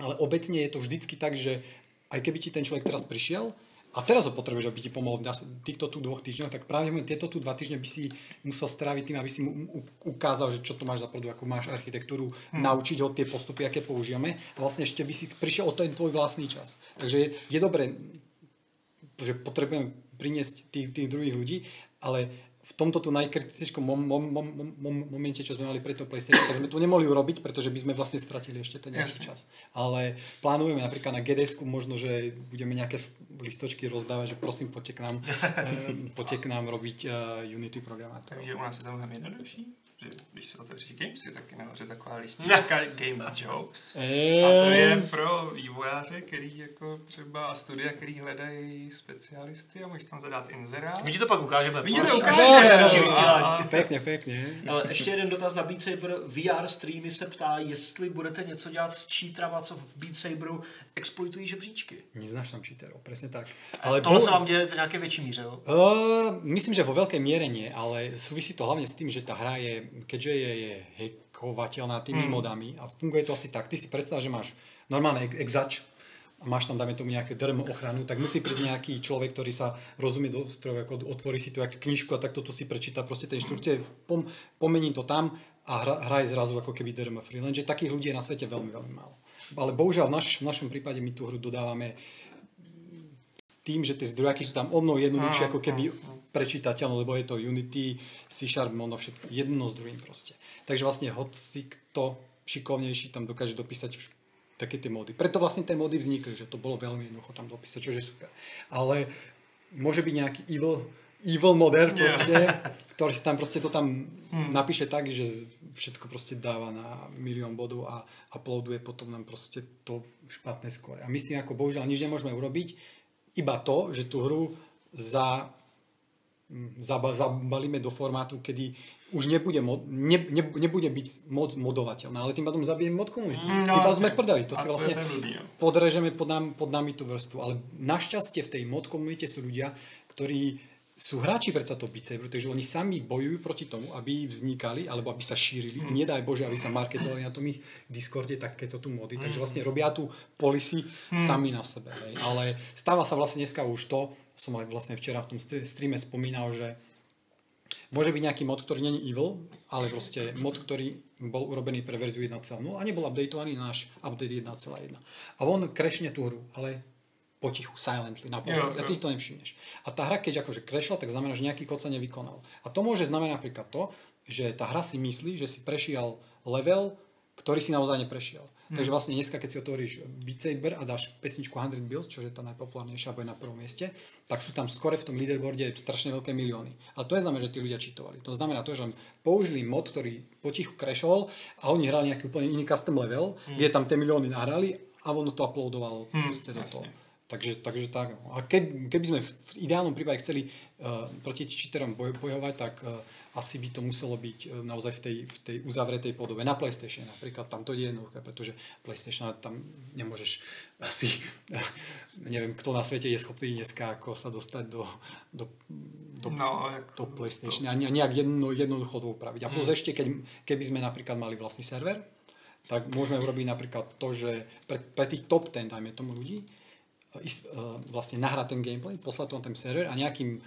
Ale obecne je to vždycky tak, že aj keby ti ten človek teraz prišiel, a teraz ho potrebuješ, aby ti pomohol v týchto tu dvoch týždňoch, tak práve tieto tu dva týždne by si musel stráviť tým, aby si mu ukázal, že čo to máš za produkt, ako máš architektúru, hmm. naučiť ho tie postupy, aké používame a vlastne ešte by si prišiel o ten tvoj vlastný čas. Takže je, je dobré, že potrebujem priniesť tých, tých druhých ľudí, ale v tomto tu najkritičkom mom, mom, mom, mom, momente, čo sme mali pre to PlayStation, tak sme to nemohli urobiť, pretože by sme vlastne stratili ešte ten ďalší čas. Ale plánujeme napríklad na gé dé esku možno, že budeme nejaké listočky rozdávať, že prosím, poďte k nám, poďte k nám robiť Unity programátor. Takže u nás je tam jednoduchší, že když si otevříš Games, je taky nahoře taková lišnička Games Jobs. A to je pro vývojáře, který jako třeba studia, který hledají specialisty a můžeš tam zadat inzerát. My ti to pak ukážeme. My ti to ukážeme. Pěkně, pěkně. Ale ještě jeden dotaz na Beat Saber. vé er streamy se ptá, jestli budete něco dělat s cheatrama, co v Beat Saberu exploitují žebříčky. Neznáš tam cheaterov, přesně tak. Ale tohle bo... se vám děje v nějaké větší míře, jo? Uh, myslím, že vo velké míře ne, ale souvisí to hlavně s tím, že ta hra je, keďže je, je hackovateľná tými hmm. modami a funguje to asi tak. Ty si predstav, že máš normálny exač a máš tam, dáme tomu, nejaké drmo ochranu, tak musí prísť nejaký človek, ktorý sa rozumie do strojov, ako otvorí si tu knižku a takto tu si prečíta proste tie inštrukcie, pom, pomení to tam a hra, hra je zrazu ako keby drmo free. Lenže takých ľudí je na svete veľmi, veľmi málo. Ale bohužiaľ v, naš, v našom prípade my tú hru dodávame tým, že tie zdrojaky sú tam o mnoho jednoduchšie, ako keby prečítateľné, lebo je to Unity, C sharp, ono všetko, jedno s druhým proste. Takže vlastne hoci kto šikovnejší tam dokáže dopísať také tie módy. Preto vlastne tie módy vznikli, že to bolo veľmi jednoducho tam dopísať, čo je super. Ale môže byť nejaký evil, evil modder proste, yeah. ktorý si tam proste to tam hmm. napíše tak, že všetko proste dáva na milión bodov a uploaduje potom nám proste to špatné skóre. A my s tým ako bohužiaľ nič nemôžeme urobiť, iba to, že tú hru za, za, zabalíme do formátu, kedy už nebude, mod, ne, ne, nebude byť moc modovateľná, ale tým pádom zabijeme mod komunitu. No, tým pádom sme prdeli, to si vlastne podrežeme pod, nám, pod nami tú vrstvu. Ale našťastie v tej mod komunite sú ľudia, ktorí sú hráči predsa to Beat Saberu, takže oni sami bojujú proti tomu, aby vznikali, alebo aby sa šírili. Mm. Nedaj Bože, aby sa marketovali na tom ich Discorde takéto tu mody. Mm. Takže vlastne robia tu policy mm. sami na sebe. Hej. Ale stáva sa vlastne dneska už to, som aj vlastne včera v tom streame spomínal, že môže byť nejaký mod, ktorý není evil, ale proste mod, ktorý bol urobený pre verziu jedna bodka nula a nebol updateovaný náš update jedna bodka jedna. A on crashne tú hru, ale potichu, silently, na pozor. A ty si to nevšimneš. A tá hra, keď akože crashla, tak znamená, že nejaký kód sa nevykonal. A to môže znamená napríklad to, že tá hra si myslí, že si prešiel level, ktorý si naozaj neprešiel. Hmm. Takže vlastne dneska, keď si otvoríš Beat Saber a dáš pesničku one hundred bills, čo je tá najpopulárnejšia, bude na prvom mieste, tak sú tam skore v tom leaderboarde strašne veľké milióny. Ale to neznamená, že tí ľudia cheatovali. To znamená to, že použili mod, ktorý potichu crashol a oni hrali nejaký úplne iný custom level, hmm. kde tam tie milióny nahrali a ono to uploadovalo hmm. proste do toho. Takže, takže tak. A keby, keby sme v ideálnom prípade chceli uh, proti cheaterom boj, bojovať, tak uh, asi by to muselo byť uh, naozaj v tej, v tej uzavretej podobe. Na PlayStation napríklad, tam to je jednoduché, pretože PlayStation tam nemôžeš asi, neviem, kto na svete je schopný dneska ako sa dostať do, do, do, no, do PlayStation to... a nejak jedno, jednoducho to upraviť. A plus hmm. ešte, keď, keby sme napríklad mali vlastný server, tak môžeme urobiť napríklad to, že pre, pre tých top ten, dajme tomu ľudí, vlastne nahrať ten gameplay, poslať to na ten server a nejakým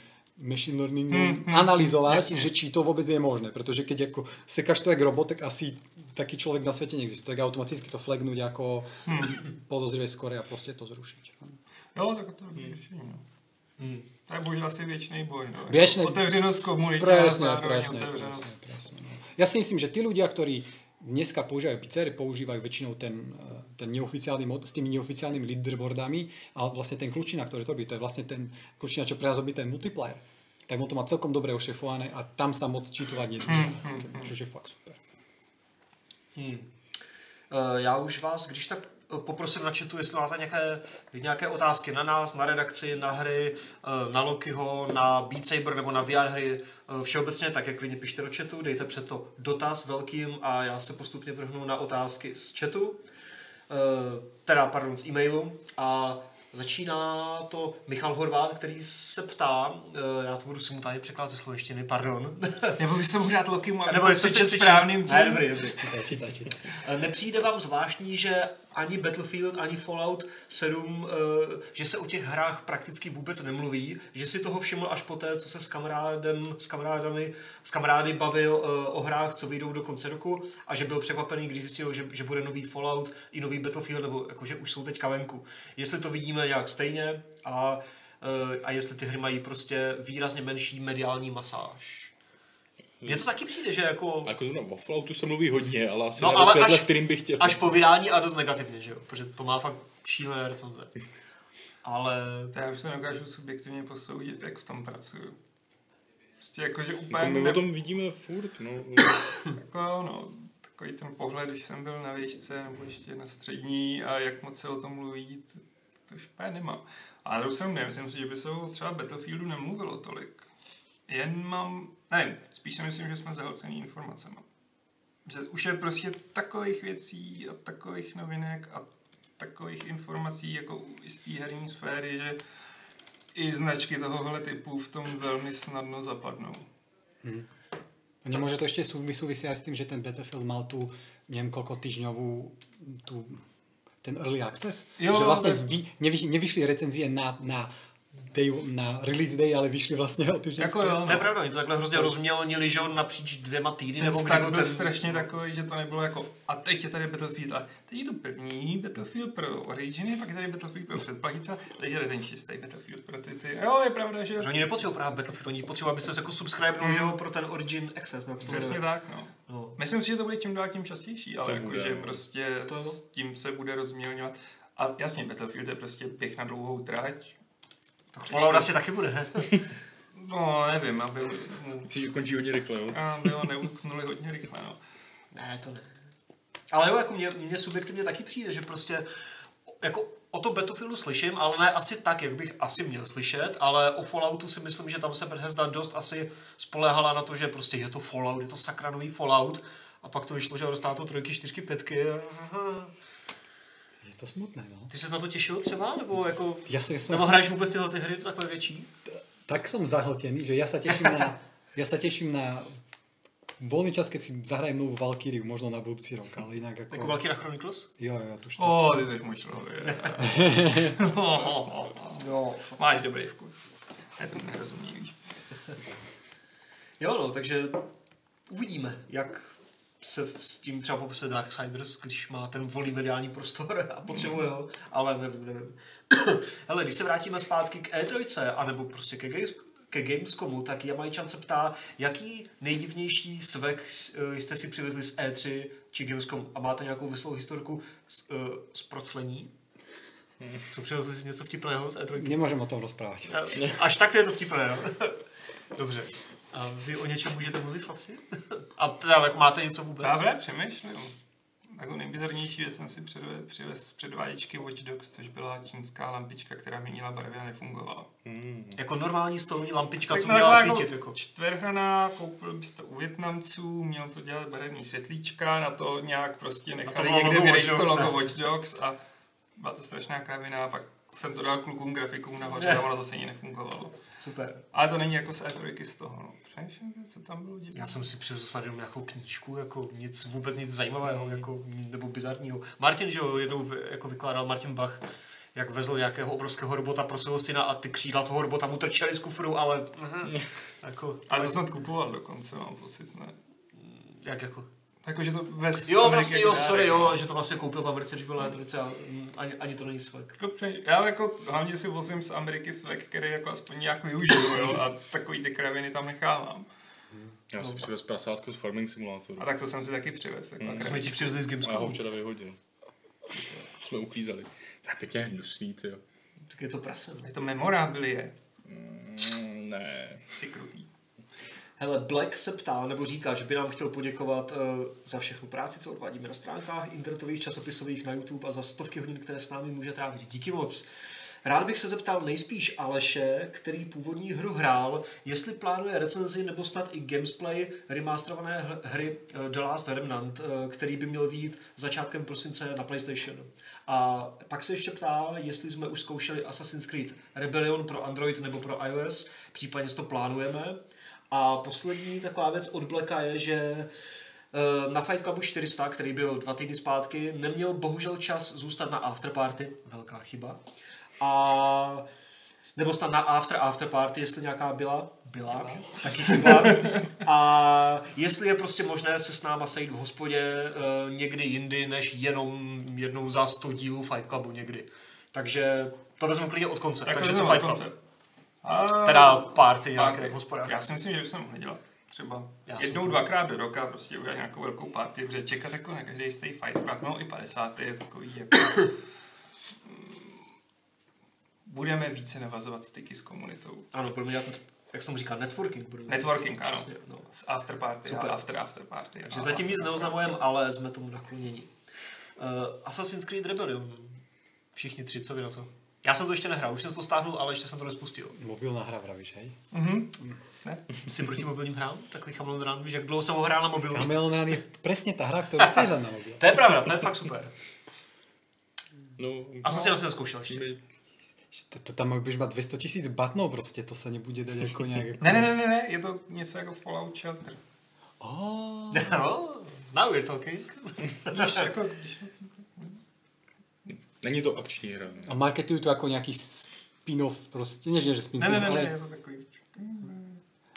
machine learningom mm, mm, analyzovať, že či to vôbec je možné, pretože keď ako sekáš to jak robot, tak asi taký človek na svete neexistuje, tak automaticky to flagnúť ako mm. podozrivé skore a proste to zrušiť. Jo, tak to je riešenie. Mm. Mm. To je bohužel asi věčný boj. No. Věčný... Otevřenost komunitě. Presne, presne, otevřenost. presne, presne no. Ja si myslím, že tí ľudia, ktorí dneska používajú bicery, používajú väčšinou ten, ten neoficiálny mod s tými neoficiálnymi leaderboardami a vlastne ten kľúčina, ktorý to robí, to je vlastne ten kľúčina, čo pre nás robí ten multiplayer. Tak on to má celkom dobre ošefované a tam sa moc čítovať nedá, čo je fakt super. Hmm. Já už vás, když tak poprosím na chatu, jestli máte nějaké, nějaké otázky na nás, na redakci, na hry, na Lokiho, na Beat Saber nebo na V R hry, všeobecně, tak jak klidně pište do chatu, dejte před to dotaz velkým a já se postupně vrhnu na otázky z chatu, teda pardon, z e-mailu a začíná to Michal Horvát, který se ptá, já to budu simultánně překládat ze slovenštiny, pardon. Nebo byste mohl dát Lokimu, aby to přečet správným tím. Ne, dobrý, dobrý, čítaj, čítaj, čítaj. Nepřijde vám zvláštní, že ani Battlefield, ani Fallout sedm, že se o těch hrách prakticky vůbec nemluví, že si toho všiml až poté, co se s kamarádem, s kamarádami, s kamarády bavil o hrách, co vyjdou do konce roku a že byl překvapený, když zjistil, že, že bude nový Fallout i nový Battlefield, nebo jakože už jsou teďka venku. Jestli to vidíme nějak stejně a, a jestli ty hry mají prostě výrazně menší mediální masáž. Mně to taky přijde, že jako... Jako zrovna o Falloutu se mluví hodně, ale asi no, ale světle, až, kterým bych chtěl... Až po vydání a dost negativně, že jo? Protože to má fakt šílené recenze. Ale... To já už se nedokážu subjektivně posoudit, jak v tom pracuju. Prostě jako, že úplně... No, my ne... o tom vidíme furt, no. Jako no, takový ten pohled, když jsem byl na výšce, nebo ještě na střední a jak moc se o tom mluví, to, to už úplně nemám. Ale už jsem nemyslím si, že by se třeba Battlefieldu nemluvilo tolik. Jen mám... Ne, spíš si myslím, že jsme zahlcený informacemi. Že už je prostě takových věcí a takových novinek a takových informací jako z té herní sféry, že i značky tohohle typu v tom velmi snadno zapadnou. Hmm. Nemůže to ještě souvisí s tím, že ten Battlefield mal tu nevím kolko týždňovou tu, ten early access? Jo, že vlastně tak... nevyšly recenzie na, na day, na release day, ale vyšli vlastně o týden. Jako jo, to je pravda, to takhle hrozně rozmělnili, že napříč dvěma týdny. Ten start byl ten... strašně takový, že to nebylo jako a teď je tady Battlefield, ale teď je tu první Battlefield pro Originy, pak je tady Battlefield pro předplatitele, teď je tady ten čistý Battlefield pro ty ty. Jo, je pravda, že... Protože oni nepotřebují právě Battlefield, oni potřebují, aby se jako subscribnul, mm. že jo, pro ten Origin Access. Přesně tak, no. no. Myslím si, že to bude tím dál tím častější, ale jakože prostě to... s tím se bude rozmělňovat. A jasně, Battlefield je prostě běh na dlouhou trať. Tak Fallout asi taky bude. No, nevím, aby... Když ukončí hodně rychle, jo? Aby ho neuknuli hodně rychle, no. Ne, to ne. Ale jo, jako mě, mě subjektivně taky přijde, že prostě... Jako o tom Battlefieldu slyším, ale ne asi tak, jak bych asi měl slyšet, ale o Falloutu si myslím, že tam se Bethesda dost asi spoléhala na to, že prostě je to Fallout, je to sakra nový Fallout. A pak to vyšlo, že dostává to trojky, čtyřky, pětky. To smutné, no. Ty ses na to těšil třeba, nebo jako, jasně, jsem nebo hraješ vůbec tyhle ty hry takhle větší? T- tak jsem zahltený, že já se těším na, já se těším na volný čas, keď si zahrajem novou Valkyriu, možno na budúci rok, ale jinak jako... Jako Valkyria Chronicles? Jo, jo, tuž to. O, ty jsi můj člověk. Máš dobrý vkus. Já to nerozumím, víš. Jo, no, takže uvidíme, jak... se s tím třeba popise Darksiders, když má ten volný mediální prostor a potřebuje ho, ale nevím, nevím. Hele, když se vrátíme zpátky k E tři, anebo prostě ke, games, ke Gamescomu, tak Jamajčan se ptá, jaký nejdivnější svek jste si přivezli z E tři či Gamescomu a máte nějakou veselou historku z, uh, z proclení? Hmm. Co přivezli si něco vtipného z E tři? Nemůžeme o tom rozprávat. Až tak je to vtipné, jo? Dobře. A vy o něčem můžete mluvit, chlapci? A teda, jako máte něco vůbec? Právě přemýšlím. Jako nejbizarnější věc jsem si přivez z předváděčky Watch Dogs, což byla čínská lampička, která měnila barvy a nefungovala. Hmm. Jako normální stolní lampička, tak co měla svítit? Jako čtverhraná, koupil byste u Vietnamců, měl to dělat barevný světlíčka, na to nějak prostě nechali někde vyryt to logo Watch Dogs a byla to strašná kravina, pak jsem to dal klukům grafikům nahoře a ono zase ani nefungovalo. Super. Ale to není jako z E tři z toho, no. Přemýšlel, co tam bylo divné. Já jsem si přivzal jenom nějakou knížku, jako nic, vůbec nic zajímavého, jako, nebo bizarního. Martin, že jo, jednou jako vykládal Martin Bach, jak vezl nějakého obrovského robota pro svého syna a ty křídla toho robota mu trčely z kufru, ale... Jako, ale to snad kupoval dokonce, mám pocit, ne? Jak jako? Jako, že to bez... Jo, vlastně, jo, sorry, jo, že to vlastně koupil v Americe, když byl na E tři a ani, ani to není svek. Já jako hlavně si vozím z Ameriky svek, který jako aspoň nějak využiju, jo, a takový ty kraviny tam nechávám. Já no, si přivez prasátku z Farming Simulatoru. A tak to jsem si taky přivez. Jako, mm. Jsme ti přivezli z Gamescomu. Já ho včera vyhodil. Jsme uklízeli. To je pěkně hnusný, tyjo. Tak je to prase. Je to memorabilie. Mm, ne. Jsi krutý. Hele, Black se ptá, nebo říká, že by nám chtěl poděkovat uh, za všechnu práci, co odvádíme na stránkách internetových, časopisových, na YouTube a za stovky hodin, které s námi může trávit. Díky moc. Rád bych se zeptal nejspíš Aleše, který původní hru hrál, jestli plánuje recenzi nebo snad i gameplay remasterované hry The Last Remnant, který by měl vyjít začátkem prosince na PlayStation. A pak se ještě ptá, jestli jsme už zkoušeli Assassin's Creed Rebellion pro Android nebo pro iOS, případně to plánujeme. A poslední taková věc od Blacka je, že na Fight Clubu čtyři sta, který byl dva týdny zpátky, neměl bohužel čas zůstat na afterparty, velká chyba. A nebo snad na after afterparty, jestli nějaká byla, byla, byla. Taky chyba. A jestli je prostě možné se s náma sejít v hospodě někdy jindy, než jenom jednou za sto dílů Fight Clubu někdy. Takže to vezmu klidně od konce. Tak Takže to Fight Club. A... Teda party nějaké v hospodářství. Já si myslím, že už jsem mohli dělat třeba já jednou, dvakrát do roka prostě udělat nějakou velkou party, protože čekat jako na každý stej fight club, no i padesát je takový jako... Budeme více navazovat styky s komunitou. Ano, budeme dělat, jak jsem říkal, networking. Networking, dělat, ano. Přesně, no. S after party super. A after after party. Takže a zatím nic neoznamujeme, ale jsme tomu nakloněni. Uh, Assassin's Creed Rebellion. Všichni tři, co vy na to? Já jsem to ještě nehrál, už jsem to stáhnul, ale ještě jsem to nespustil. Mobilná hra, pravíš, hej? Mhm. Ne? Jsi proti mobilním hrám? Takový Chameleon Run, víš, jak dlouho jsem ho hrál na mobilu. Chameleon Run je přesně ta hra, kterou chceš hrát na mobilu. To je pravda, to je fakt super. No, a jsem si asi nezkoušel ještě. To, to tam budeš mít dvě stě tisíc batnů prostě, to se nebude dát jako nějak... Jako... Ne, ne, ne, ne, je to něco jako Fallout Shelter. Oh. No, now we're talking. Víš, jako... Není to akční hra. Ne? A marketují to jako nějaký spin-off prostě, než než spin-off, ne, ne, ne, ale... ne, jako takový...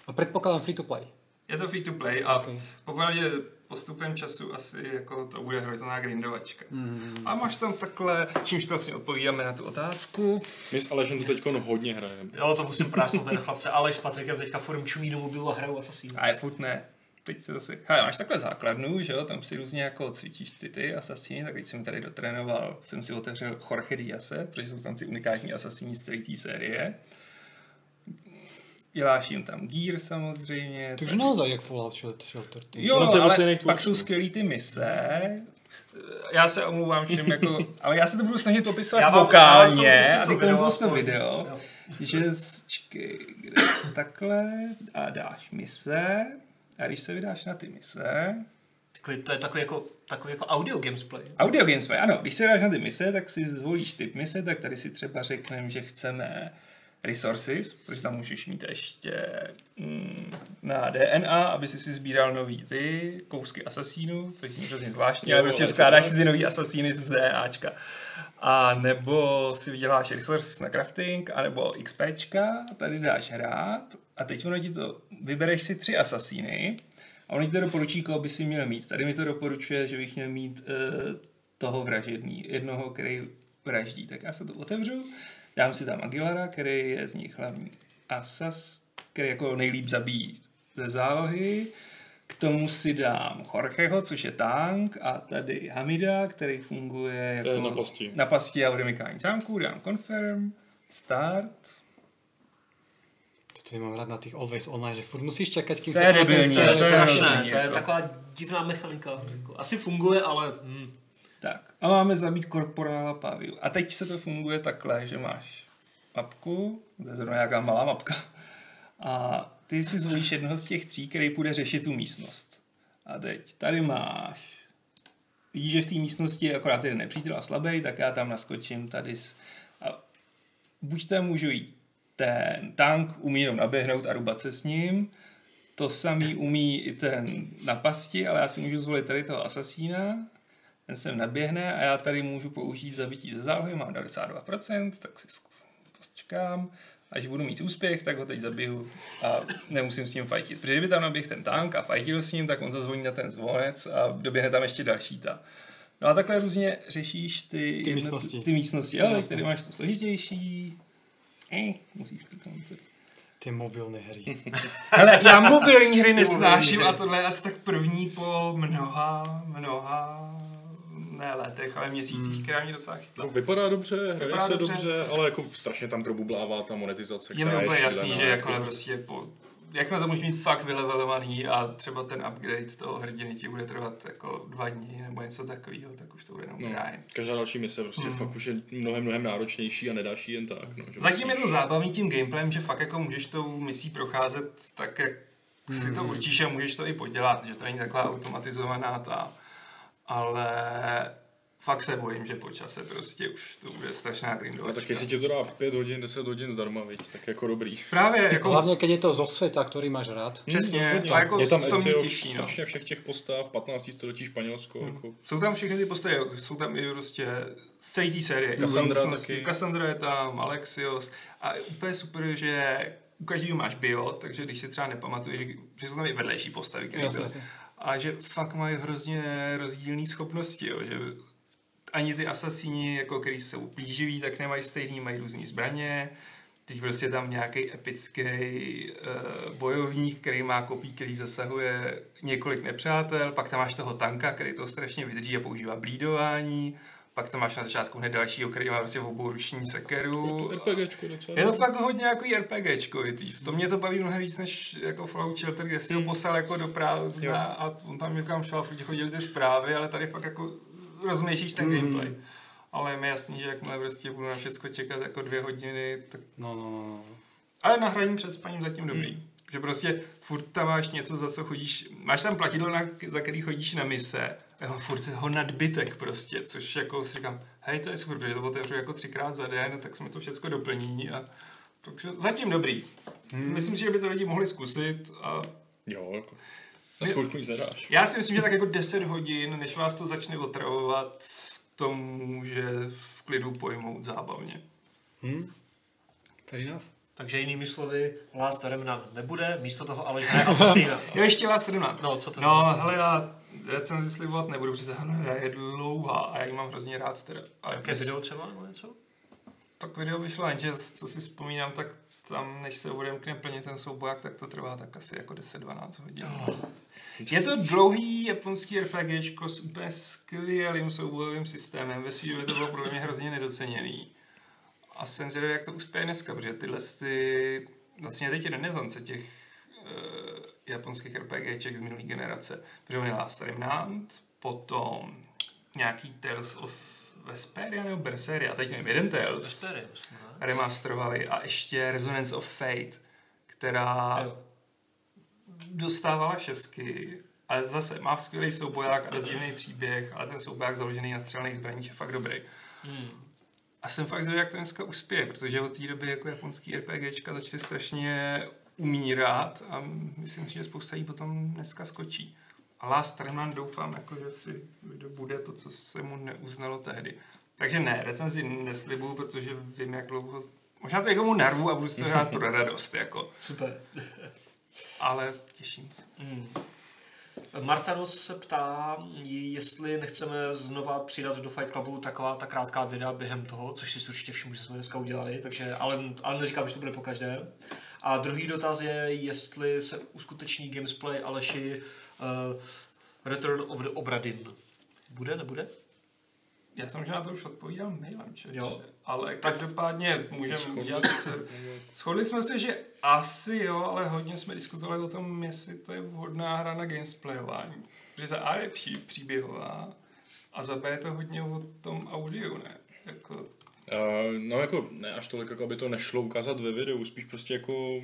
A předpokládám free to play. Je to free to play a okay. Popravdě postupem času asi jako to bude hrozná grindovačka. Mm. A máš tam takhle, čímž to vlastně odpovídáme na tu otázku. My s Alešem to teďko no hodně hrajeme. Jo, to musím prásnout, ten chlapce Aleš s Patrikem teďka furt čumí do mobilu a hrajou Assassina. A je furt ne. Teď se zase, hele, máš takhle základnu, že jo, tam si různě jako cvičíš ty ty asasíny, tak když jsem tady dotrénoval, jsem si otevřel Jorge Díase, protože jsou tam ty unikátní asasíny z celé té série. Děláš jim tam gear samozřejmě. Takže naozaj jak Fallout Shelter. Jo, no, ale pak jsou skvělý ty mise. Já se omlouvám všem, jako, ale já se to budu snažit popisovat vokálně a ty tomu budu to video. Jo. Že čkej, kde, takhle a dáš mise. A když se vydáš na ty mise... Takový, to je takový jako, takový jako audio gamesplay. Audio gamesplay, ano. Když se vydáš na ty mise, tak si zvolíš typ mise, tak tady si třeba řekneme, že chceme resources, protože tam můžeš mít ještě mm, na D N A, aby si si sbíral nový ty kousky asasínů, což je hrozně zvláštní, ale prostě skládáš si ty nový asasíny z DNAčka. A nebo si vyděláš resources na crafting, anebo XPčka, tady dáš hrát. A teď ono ti to, vybereš si tři asasíny a ono ti to doporučí, koho by si měl mít. Tady mi to doporučuje, že bych měl mít uh, toho vražedný, jednoho, který vraždí. Tak já se to otevřu, dám si tam Aguilara, který je z nich hlavní asas, který jako nejlíp zabíjí ze zálohy. K tomu si dám Jorgeho, což je tank, a tady Hamida, který funguje jako na pasti. Na pasti a odemykání zámku, dám confirm, start. To nemám rád na těch Always Online, že furt musíš čekat, kým to se... Je debilní, to je strašné, to je taková divná mechanika. Asi funguje, ale... Hmm. Tak, a máme zabít korporála Paviu. A teď se to funguje takhle, že máš mapku, to je zrovna nějaká malá mapka, a ty si zvolíš jednoho z těch tří, který půjde řešit tu místnost. A teď tady máš... Vidíš, že v té místnosti je akorát jeden nepřítel a slabý, tak já tam naskočím tady s... A buď tam můžu jít. Ten tank umí jenom naběhnout a rubat se s ním. To samý umí i ten na pasti, ale já si můžu zvolit tady toho asasína. Ten sem naběhne a já tady můžu použít zabití ze zálohy, mám devadesát dva procent, tak si počkám. Až budu mít úspěch, tak ho teď zabiju a nemusím s ním fajtit. Protože kdyby tam naběh ten tank a fajtil s ním, tak on zazvoní na ten zvonec a doběhne tam ještě další ta. No a takhle různě řešíš ty, ty místnosti. Ty místnosti, ale tady máš to složitější. Ej, musíš kliknout. Ty mobilní hry. Hele, já mobilní hry nesnáším a tohle je asi tak první po mnoha, mnoha, ne letech, ale měsících, hmm. která mě docela chytla. No, vypadá dobře, hraje vypadá se dobře. dobře, ale jako strašně tam probublává ta monetizace, která je šílená. Je jasný, že jako prostě po... Jak na to můžeš mít fakt vylevelovaný a třeba ten upgrade toho hrdiny ti bude trvat jako dva dny nebo něco takového, tak už to bude jenom grind. No, každá další mise prostě mm. fakt už je mnohem, mnohem náročnější a nedáš jen tak. No, zatím musíš... je to zábavný tím gameplayem, že fakt jako můžeš tou misí procházet tak, jak mm. si to určíš a můžeš to i podělat, že to není taková automatizovaná ta, ale... Fakt se bojím, že po čase prostě už to bude strašná grindovačka. A tak jestli ti to dá pět hodin, deset hodin zdarma, viď, tak jako dobrý. Právě, jako... Hlavně, když je to zo světa, který máš rád. Přesně, to jako je tam E C O strašně všech těch postav, patnácté století Španělsko. Hmm. Jako... Jsou tam všechny ty postavy, jsou tam i prostě z celé té série. Cassandra taky. Cassandra je tam, Alexios a úplně super, že u každého máš bio, takže když si třeba nepamatuješ, že jsou tam i vedlejší postavy, které byly. A že fakt mají hrozně rozdílné schopnosti, jo, že ani ty asasíni, jako který jsou plíživí, tak nemají stejný, mají různé zbraně. Teď prostě tam nějaký epický uh, bojovník, který má kopí, který zasahuje několik nepřátel. Pak tam máš toho tanka, který to strašně vydrží a používá blídování. Pak tam máš na začátku hned dalšího, který má prostě obouruční sekeru. Je to RPGčko docela. Je to fakt hodně nějaký RPGčko. V tom mě to baví mnohem víc než jako Fallout Shelter, kde si ho poslal jako do prázdna a on tam někam šel a chodili ty zprávy, ale tady fakt jako rozměšíš ten mm. gameplay. Ale je mi jasný, že jakmile prostě budu na všecko čekat jako dvě hodiny, tak... No, no, no. Ale na hraní před spaním zatím dobrý. Mm. Že prostě furt tam máš něco, za co chodíš... Máš tam platidlo, na, za který chodíš na mise. Jeho, furt jeho nadbytek prostě, což jako si říkám, hej, to je super, protože to otevřu jako třikrát za den, tak jsme to všecko doplní a... Takže zatím dobrý. Mm. Myslím si, že by to lidi mohli zkusit a... Jo, jako... Já si myslím, že tak jako deset hodin, než vás to začne otravovat, to může v klidu pojmout zábavně. Hmm? Takže jinými slovy, Last Remnant nebude, místo toho ale žádné Asasína. Jo, ještě Last Remnant. No, co to no hele, já recenzi slibovat nebudu, protože ta hra je dlouhá a já ji mám hrozně rád. Teda. A jaké video třeba nebo něco? Tak video vyšlo, jenže co si vzpomínám, tak tam, než se odemkne plně ten souboják, tak to trvá tak asi jako deset dvanáct hodin. Oh. Je to dlouhý japonský RPGčko s úplně skvělým soubojovým systémem. Ve svý době to bylo pro mě hrozně nedoceněný. A jsem zvědavý, jak to uspěje dneska, protože tyhle si vlastně teď renesance těch uh, japonských RPGček z minulé generace. Protože on je Last Remnant, potom nějaký Tales of Vesperia nebo Berseria, teď nevím, jeden Tales Vesperia, remasterovali a ještě Resonance of Fate, která jo. dostávala šestky, ale zase má skvělý souboják a rozdílný příběh, ale ten souboják založený na střelných zbraních je fakt dobrý. Hmm. A jsem fakt zvědavý, jak to dneska uspěje, protože od té doby jako japonský RPGčka začaly strašně umírat a myslím si, že spousta jí potom dneska skočí. A Last Remnant doufám, jako, že si bude to, co se mu neuznalo tehdy. Takže ne, recenzi neslibuju, protože vím, jak dlouho... Možná to někomu narvu a budu si to hrát pro radost, jako. Super. Ale těším se. Mm. Martanos se ptá, jestli nechceme znova přidat do Fight Clubu taková ta krátká videa během toho, což si určitě všimli, že jsme dneska udělali, takže, ale, ale neříkám, že to bude po každé. A druhý dotaz je, jestli se uskuteční gamesplay Aleši uh, Return of the Obra Dinn. Bude, nebude? Já jsem možná na to už odpovídal mailem, jo. Ale každopádně můžeme dělat... Shodli jsme se, že asi jo, ale hodně jsme diskutovali o tom, jestli to je vhodná hra na gamesplayování. Protože za A je příběhová a za B je to hodně o tom audiu, ne? Jako... Uh, no jako ne až tolik, jako aby to nešlo ukázat ve videu, spíš prostě jako...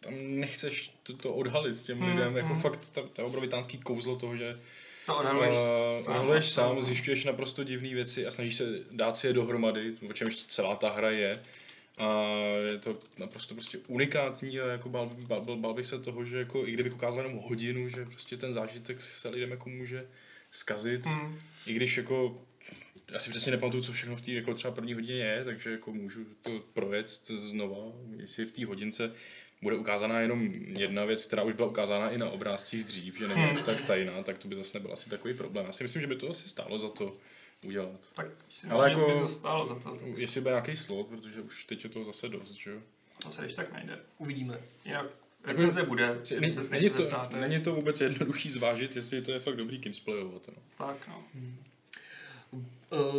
Tam nechceš to, to odhalit těm hmm, lidem, jako hmm. fakt ta, ta obrovitánský kouzlo toho, že... To odhaluješ uh, sám, odhaluješ sám zjišťuješ naprosto divné věci a snažíš se dát si je dohromady, o čemž celá ta hra je. A je to naprosto prostě unikátní a jako bál, bál, bál bych se toho, že jako i kdybych ukázal jenom hodinu, že prostě ten zážitek se lidem jako může zkazit. Mm. I když jako, já si přesně nepamatuju, co všechno v té jako třeba první hodině je, takže jako můžu to projet znova, jestli v té hodince bude ukázaná jenom jedna věc, která už byla ukázána i na obrázcích dřív, že nebyla už tak tajná, tak to by zase nebyl asi takový problém. Já si myslím, že by to asi stálo za to udělat. Tak ale jako, by to stálo za to. Tak. Jestli bude nějaký slot, protože už teď je toho zase dost, že jo? To se ještě tak najde. Uvidíme. Jinak recenze bude, když se není to, není to vůbec jednoduchý zvážit, jestli to je fakt dobrý gamesplayovat. No. Tak no. Hmm.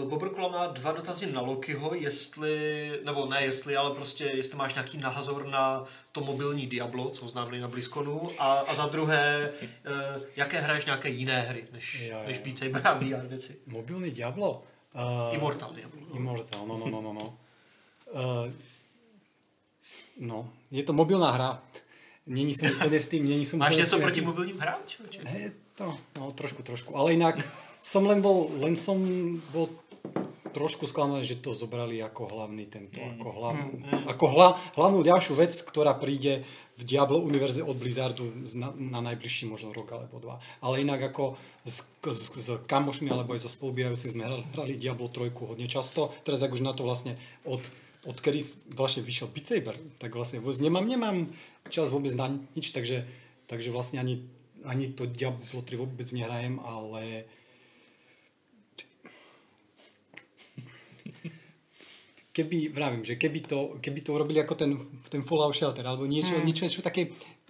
Bobrkula má dva dotazy na Lokiho, jestli, nebo ne jestli, ale prostě jestli máš nějaký nahazor na to mobilní Diablo, co oznámili na BlizzConu, a, a za druhé, jaké hraješ nějaké jiné hry, než, jo, jo. než Beat Saber a V R věci. Mobilní Diablo? Uh, Immortal Diablo. Immortal, no, no, no, no, no. Uh, no, je to mobilná hra. Mění jsou úplně s tím, mění jsou máš něco proti mobilním hrám? Ne, to, no, trošku, trošku, ale jinak... Som len bol, len som bol trošku sklamaný, že to zobrali ako hlavný tento, ako, hlav, ako hla, hlavnú ďalšiu vec, ktorá príde v Diablo univerze od Blizzardu na, na najbližší možno rok alebo dva. Ale inak ako s, s, s kamošmi alebo aj so spolubývajúcimi sme hrali Diablo tri hodne často. Teraz ak už na to vlastne od, odkedy vlastne vyšiel Beat Saber, tak vlastne nemám, nemám čas vôbec na nič, takže, takže vlastne ani, ani to Diablo tri vôbec nehrajem, ale keby, vravím, že keby to, keby to urobili jako ten, ten Fallout Shelter, alebo niečo, hmm. niečo, niečo také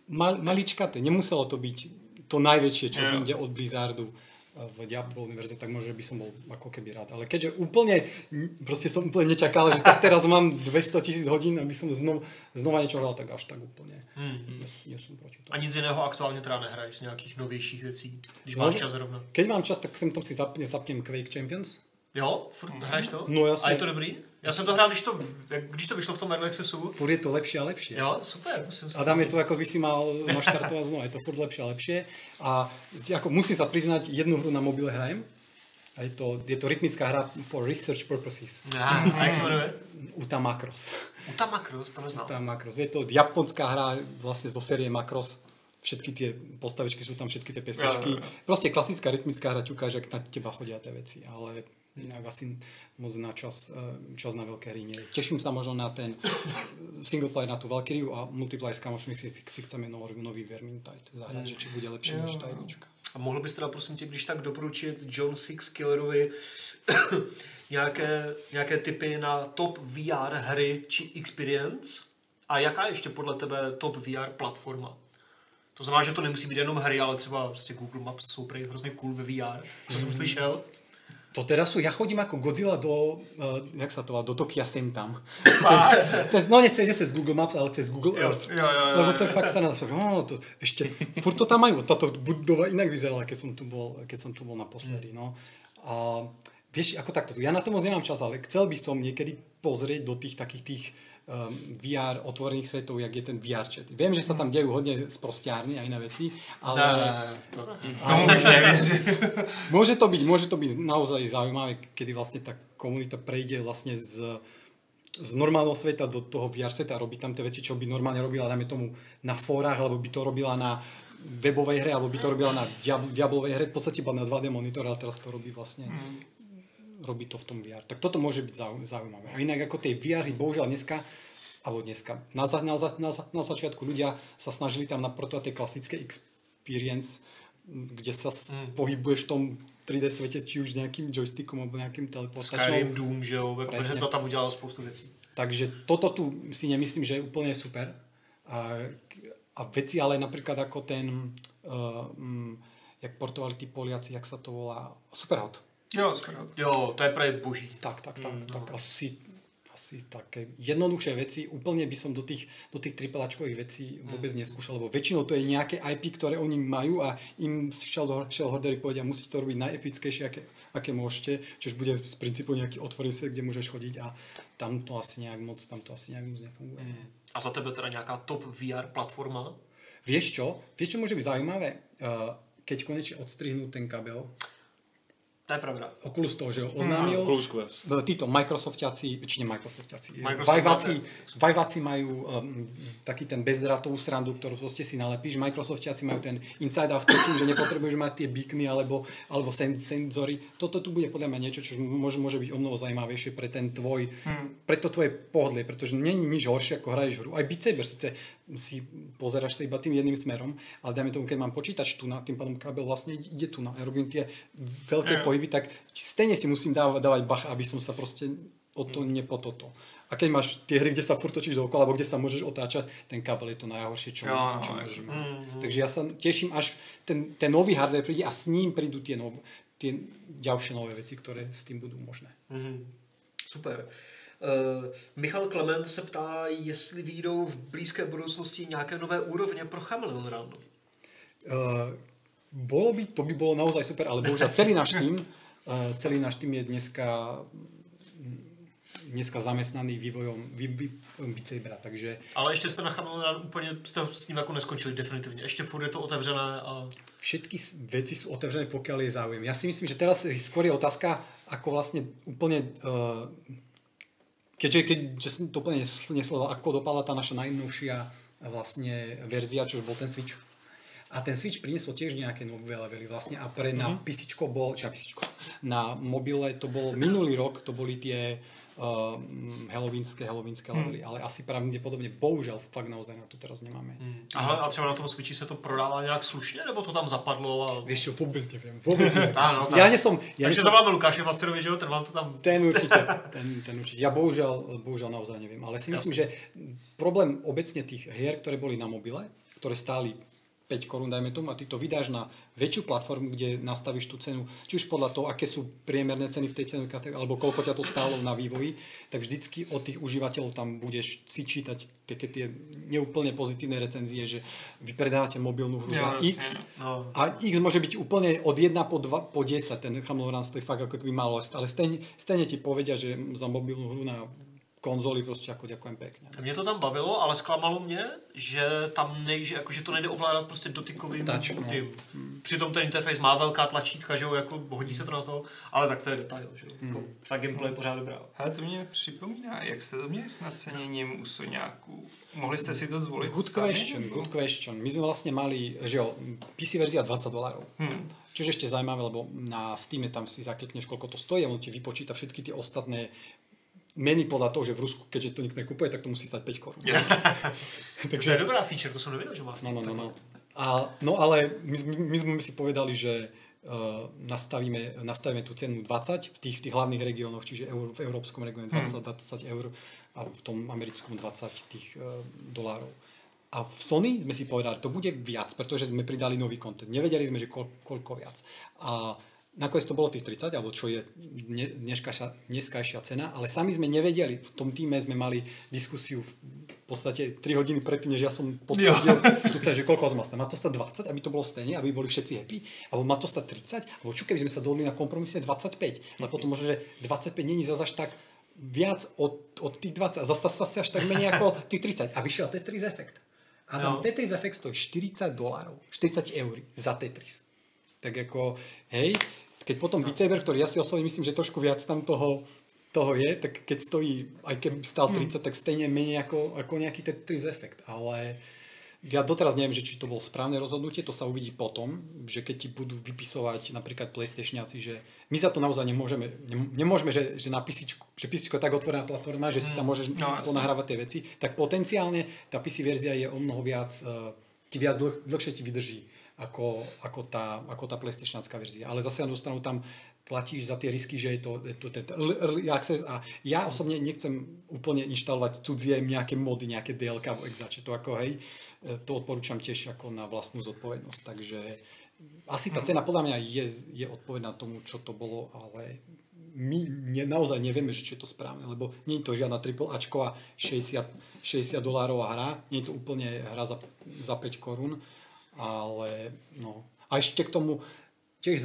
mal, maličkaté, nemuselo to byť to najväčšie, čo yeah. vyjde od Blizzardu v Diablo univerze, tak možno by som bol ako keby rád. Ale keďže úplne, proste som úplne nečakal, že tak teraz mám dvesto tisíc hodín, aby som znova, znova niečo hral, tak až tak úplne. Hmm. Nie som proti tomu. A nic iného aktuálne teda nehraješ z nejakých novejších vecí, když máš čas rovno? Keď mám čas, tak sem tam si zapne, zapnem Quake Champions. Jo, furt hraješ to? No, jasně. A je to dobrý? Já jsem to hrál, když to, když to vyšlo v tom Early Accessu. Furt je to lepší a lepší. Jo, super. Musím a dám je to, jako by si mal naštartovat znovu. Je to furt lepší a lepší. A jako, musím se přiznat, jednu hru na mobile hrajem. A je to, je to rytmická hra for research purposes. Ah, a jak se jmenuje? Uta Macros. Uta Macros, to neznám. Uta Macros. Je to japonská hra vlastně zo série Macros. všetky tie postavičky sú tam, všetky tie pesničky. Ja, ja, ja. Proste klasická rytmická hraťuka, že na teba chodia tie veci, ale inak asi moc na čas, čas na veľké hry nie. Teším sa možno na ten single player, na tú Valkyriu a multiplayer s kamošmi, si, si chceme nový Vermintide zahrať, ja. Že či bude lepšie ja, než tajnička. A mohl bys teda, prosím tě, když tak doporučit John Six Killerovi nějaké, nějaké typy na top V R hry či experience? A jaká ještě podle tebe top V R platforma? To znamená, že to nemusí být jenom hry, ale třeba prostě Google Maps jsou prý hrozně cool ve V R. Co jsem slyšel? To teda sú, ja chodím ako Godzilla do, uh, jak sa to volá, do Tokia sem tam. Cez, cez, no nechce cez Google Maps, ale cez Google Earth. Jo, jo, jo, lebo to je fakt sa na to, no, to ešte, furt to tam majú, táto budova inak vyzerala, keď som tu bol, keď som tu bol naposledy, no. A vieš, ako takto, ja na to moc nemám čas, ale chcel by som niekedy pozrieť do tých takých tých um, V R otvorených svetov, jak je ten V R chat. Viem, že sa tam dejú hodne sprostiárny a iné veci, ale... No, to, ale môže to byť, môže to byť naozaj zaujímavé, kedy vlastne tá komunita prejde vlastne z, z normálneho sveta do toho V R sveta a robí tam tie veci, čo by normálne robila, dajme tomu, na fórach, alebo by to robila na webovej hre, alebo by to robila na diabl- diablovej hre, v podstate iba na dva dé monitore, ale teraz to robí vlastne... Mm. robí to v tom V R. Tak toto môže byť zaujímavé. A inak ako tie V R-y, bohužiaľ dneska, alebo dneska, na, za, na, za, na, za, na začiatku ľudia sa snažili tam naportovať tie klasické experience, kde sa mm. pohybuješ v tom tri dé svete, či už nejakým joystickom, alebo nejakým teleportačnou. Skyrim, Doom, že jo, pretože sa tam udialo spoustu vecí. Takže toto tu si nemyslím, že je úplne super. A, a veci ale napríklad ako ten, uh, um, jak portovali tí Poliaci, jak sa to volá, Superhot. Jo, jo, to je právě boží. Tak, tak, tak, mm, tak no. asi, asi také jednoduché věci. Úplně by som do tých, do tých tripláčkových věcí vůbec mm. neskúšal, lebo většinou to je nějaké I P, které oni mají a jim šel, šel hordery povedia, musíte to robiť najepickéjšie, aké, aké môžete, čož bude z principu nějaký otvorený svět, kde můžeš chodit a tam to asi nějak moc, tam to asi nějak moc nefunguje. Mm. A za tebe teda nějaká top V R platforma? Vieš čo? Vieš čo môže byť zaujímavé? Keď konečne odstrihnú ten kabel. To je pravda. Oculus toho, že ho oznámil. Oculus Quest. Títo Microsoftiaci, či ne Microsoftiaci, Viveaci majú um, taký ten bezdrátovú srandu, ktorú proste si nalepíš. Microsoftiaci majú ten inside after, že nepotrebuješ mať tie beacony alebo, alebo senzory. Toto tu bude podľa mňa niečo, čo môže, môže byť o mnoho zaujímavejšie pre ten tvoj, hmm. pre to tvoje pohodlie, pretože není nič horšie, ako hraješ hru. Aj Beat Saber, sice si pozeraš sa iba tým jedným smerom, ale dajme tomu, keď mám počítač tu na, tým pádom kábel vlastne ide tu na, ja robím tie veľké pohyby, tak stejne si musím dávať, dávať bach, aby som sa proste o to nepototo. A keď máš tie hry, kde sa furt točíš dookola, alebo kde sa môžeš otáčať, ten kabel je to najhoršie, čo, ja, čo môžem. Mm-hmm. Takže ja sa teším, až ten, ten nový hardware príde a s ním prídu tie, nov, tie ďalšie nové veci, ktoré s tým budú možné. Mm-hmm. Super. Uh, Michal Klement se ptá, jestli vyjdou v blízké budoucnosti nějaké nové úrovně pro Chameleon Run. Uh, Bolo by, to by bolo naozaj super, ale bohužiaľ celý náš tým, celý náš tým je dneska, dneska zamestnaný vývojom vy, vy, Beat Sabera, takže... Ale ešte ste na Chameleon úplne s ním ako neskončili definitívne, ešte furt je to otevřené a... Všetky veci sú otevřené, pokiaľ je záujem. Ja si myslím, že teraz skôr je otázka, ako vlastne úplne... Uh, keďže, keďže som to úplne nesledoval, ako dopadla tá naša najnovšia vlastne verzia, čo bol ten Switch. A ten Switch priniesol tiež nejaké nové levely vlastne a pre na písičko bol, či na písičko, na mobile to bol minulý rok, to boli tie um, halloweenské, halloweenské levely, ale asi pravdepodobne, bohužel, fakt naozaj na to teraz nemáme. Mm. Aha, a třeba na tom Switchi sa to prodává nejak slušne, nebo to tam zapadlo? A... Vieš čo, vôbec neviem, vôbec neviem. Áno, tak. Ja nesom... Ja Takže nesom... zavolám Lukášem Macerovi, že ho trvám to tam... Ten určite, ten, ten určite. Ja bohužel, bohužel naozaj neviem, ale si myslím, Jasne. Že problém obecne tých hier, ktoré boli na mobile, ktoré stáli päť korún, dajme tomu, a ty to vydáš na väčšiu platformu, kde nastavíš tú cenu, či už podľa toho, aké sú priemerné ceny v tej cenovej kategórii, alebo koľko ťa to stálo na vývoji, tak vždycky od tých užívateľov tam budeš si čítať také tie neúplne pozitívne recenzie, že vy predávate mobilnú hru za X a X môže byť úplne od jeden po dva, po desať, ten Chameleon Run stojí fakt ako keby málo, ale stejne, stejne ti povedia, že za mobilnú hru na konzoli prostě jako děkujem pěkně. Ne? Mě to tam bavilo, ale zklamalo mě, že tam nejde, jako že to nejde ovládat prostě dotykovým tím. Hmm. Přitom ten interface má velká tlačítka, že jo, jako hodí se to na to, ale tak to je detail, že jo. Hmm. Jako, ta gameplay je pořád dobrá. Ale to mě připomíná, jak jste to měli s naceněním u Soňáků. Mohli jste si to zvolit Good sami? question, good question. My jsme vlastně mali, že jo, pé cé verzia dvadsať dolárov. Hmm. Což je ještě zajímavé, lebo na Steam tam si zaklikneš, koľko to stojí, on ti vypočíta všetky ty ostatné meny podľa toho, že v Rusku, keďže to nikto nekupuje, tak to musí stať päť korún. Yeah. Takže to je dobrá feature, to som nevedel, že má Steam. No, no, no. A, no ale my, my sme si povedali, že uh, nastavíme, nastavíme tú cenu dvadsať v tých, v tých hlavných regiónoch, čiže eur, v európskom regióne dvadsať, hmm. dvadsať eur a v tom americkom dvadsať tých uh, dolárov. A v Sony sme si povedali, to bude viac, pretože sme pridali nový content. Nevedeli sme, že koľ, koľko viac. A nakoniec to bolo tých tridsať, alebo čo je dneskajšia cena, ale sami sme nevedeli. V tom týme sme mali diskusiu v podstate tri hodiny predtým, než ja som podpovedel tú cenu, že koľko to má stať. Má to stať dvadsať, aby to bolo stejne, aby boli všetci happy? Alebo má to stať tridsať? Alebo čo, keby sme sa dohodli na kompromisne dvadsaťpäť? Ale potom možno, že dvadsaťpäť není zase až tak viac od, od tých dvadsať. Zase sa až tak menej ako tých tridsať. A vyšiel Tetris Effect. A tam no. Tetris Effect stojí štyridsať dolárov, štyridsať eur za Tetris. Tak jako, hej, keď potom Beat Saber, ktorý ja si osobně myslím, že trošku viac tam toho, toho je, tak keď stojí, aj keby stál tridsať, hmm. tak stejně méně jako, jako nějaký Tetris Effect. Ale ja doteraz neviem, že či to bolo správne rozhodnutie, to sa uvidí potom, že keď ti budú vypisovať napríklad PlayStationiaci, že my za to naozaj nemôžeme, nemôžeme že, že na písičku, že písičko je tak otvorená platforma, že si tam môžeš no, ponahrávať tie veci, tak potenciálne tá pé cé verzia je o mnoho viac, ti viac dlh, dlhšie ti vydrží ako, ako, tá, ako tá PlayStationiacká verzia. Ale zase na druhú stranu tam platíš za tie risky, že je to, je to ten early access a ja osobne nechcem úplne inštalovať cudzie nejaké mody, nejaké dé el ká alebo exače, to ako hej, to odporúčam tiež ako na vlastnú zodpovednosť, takže asi tá cena podľa mňa je, je odpovedná tomu, čo to bolo, ale my ne, naozaj nevieme, že či je to správne, lebo nie je to žiadna triple Ačková šesťdesiat dolárová hra, nie je to úplne hra za, za päť korún, ale no a ešte k tomu tiež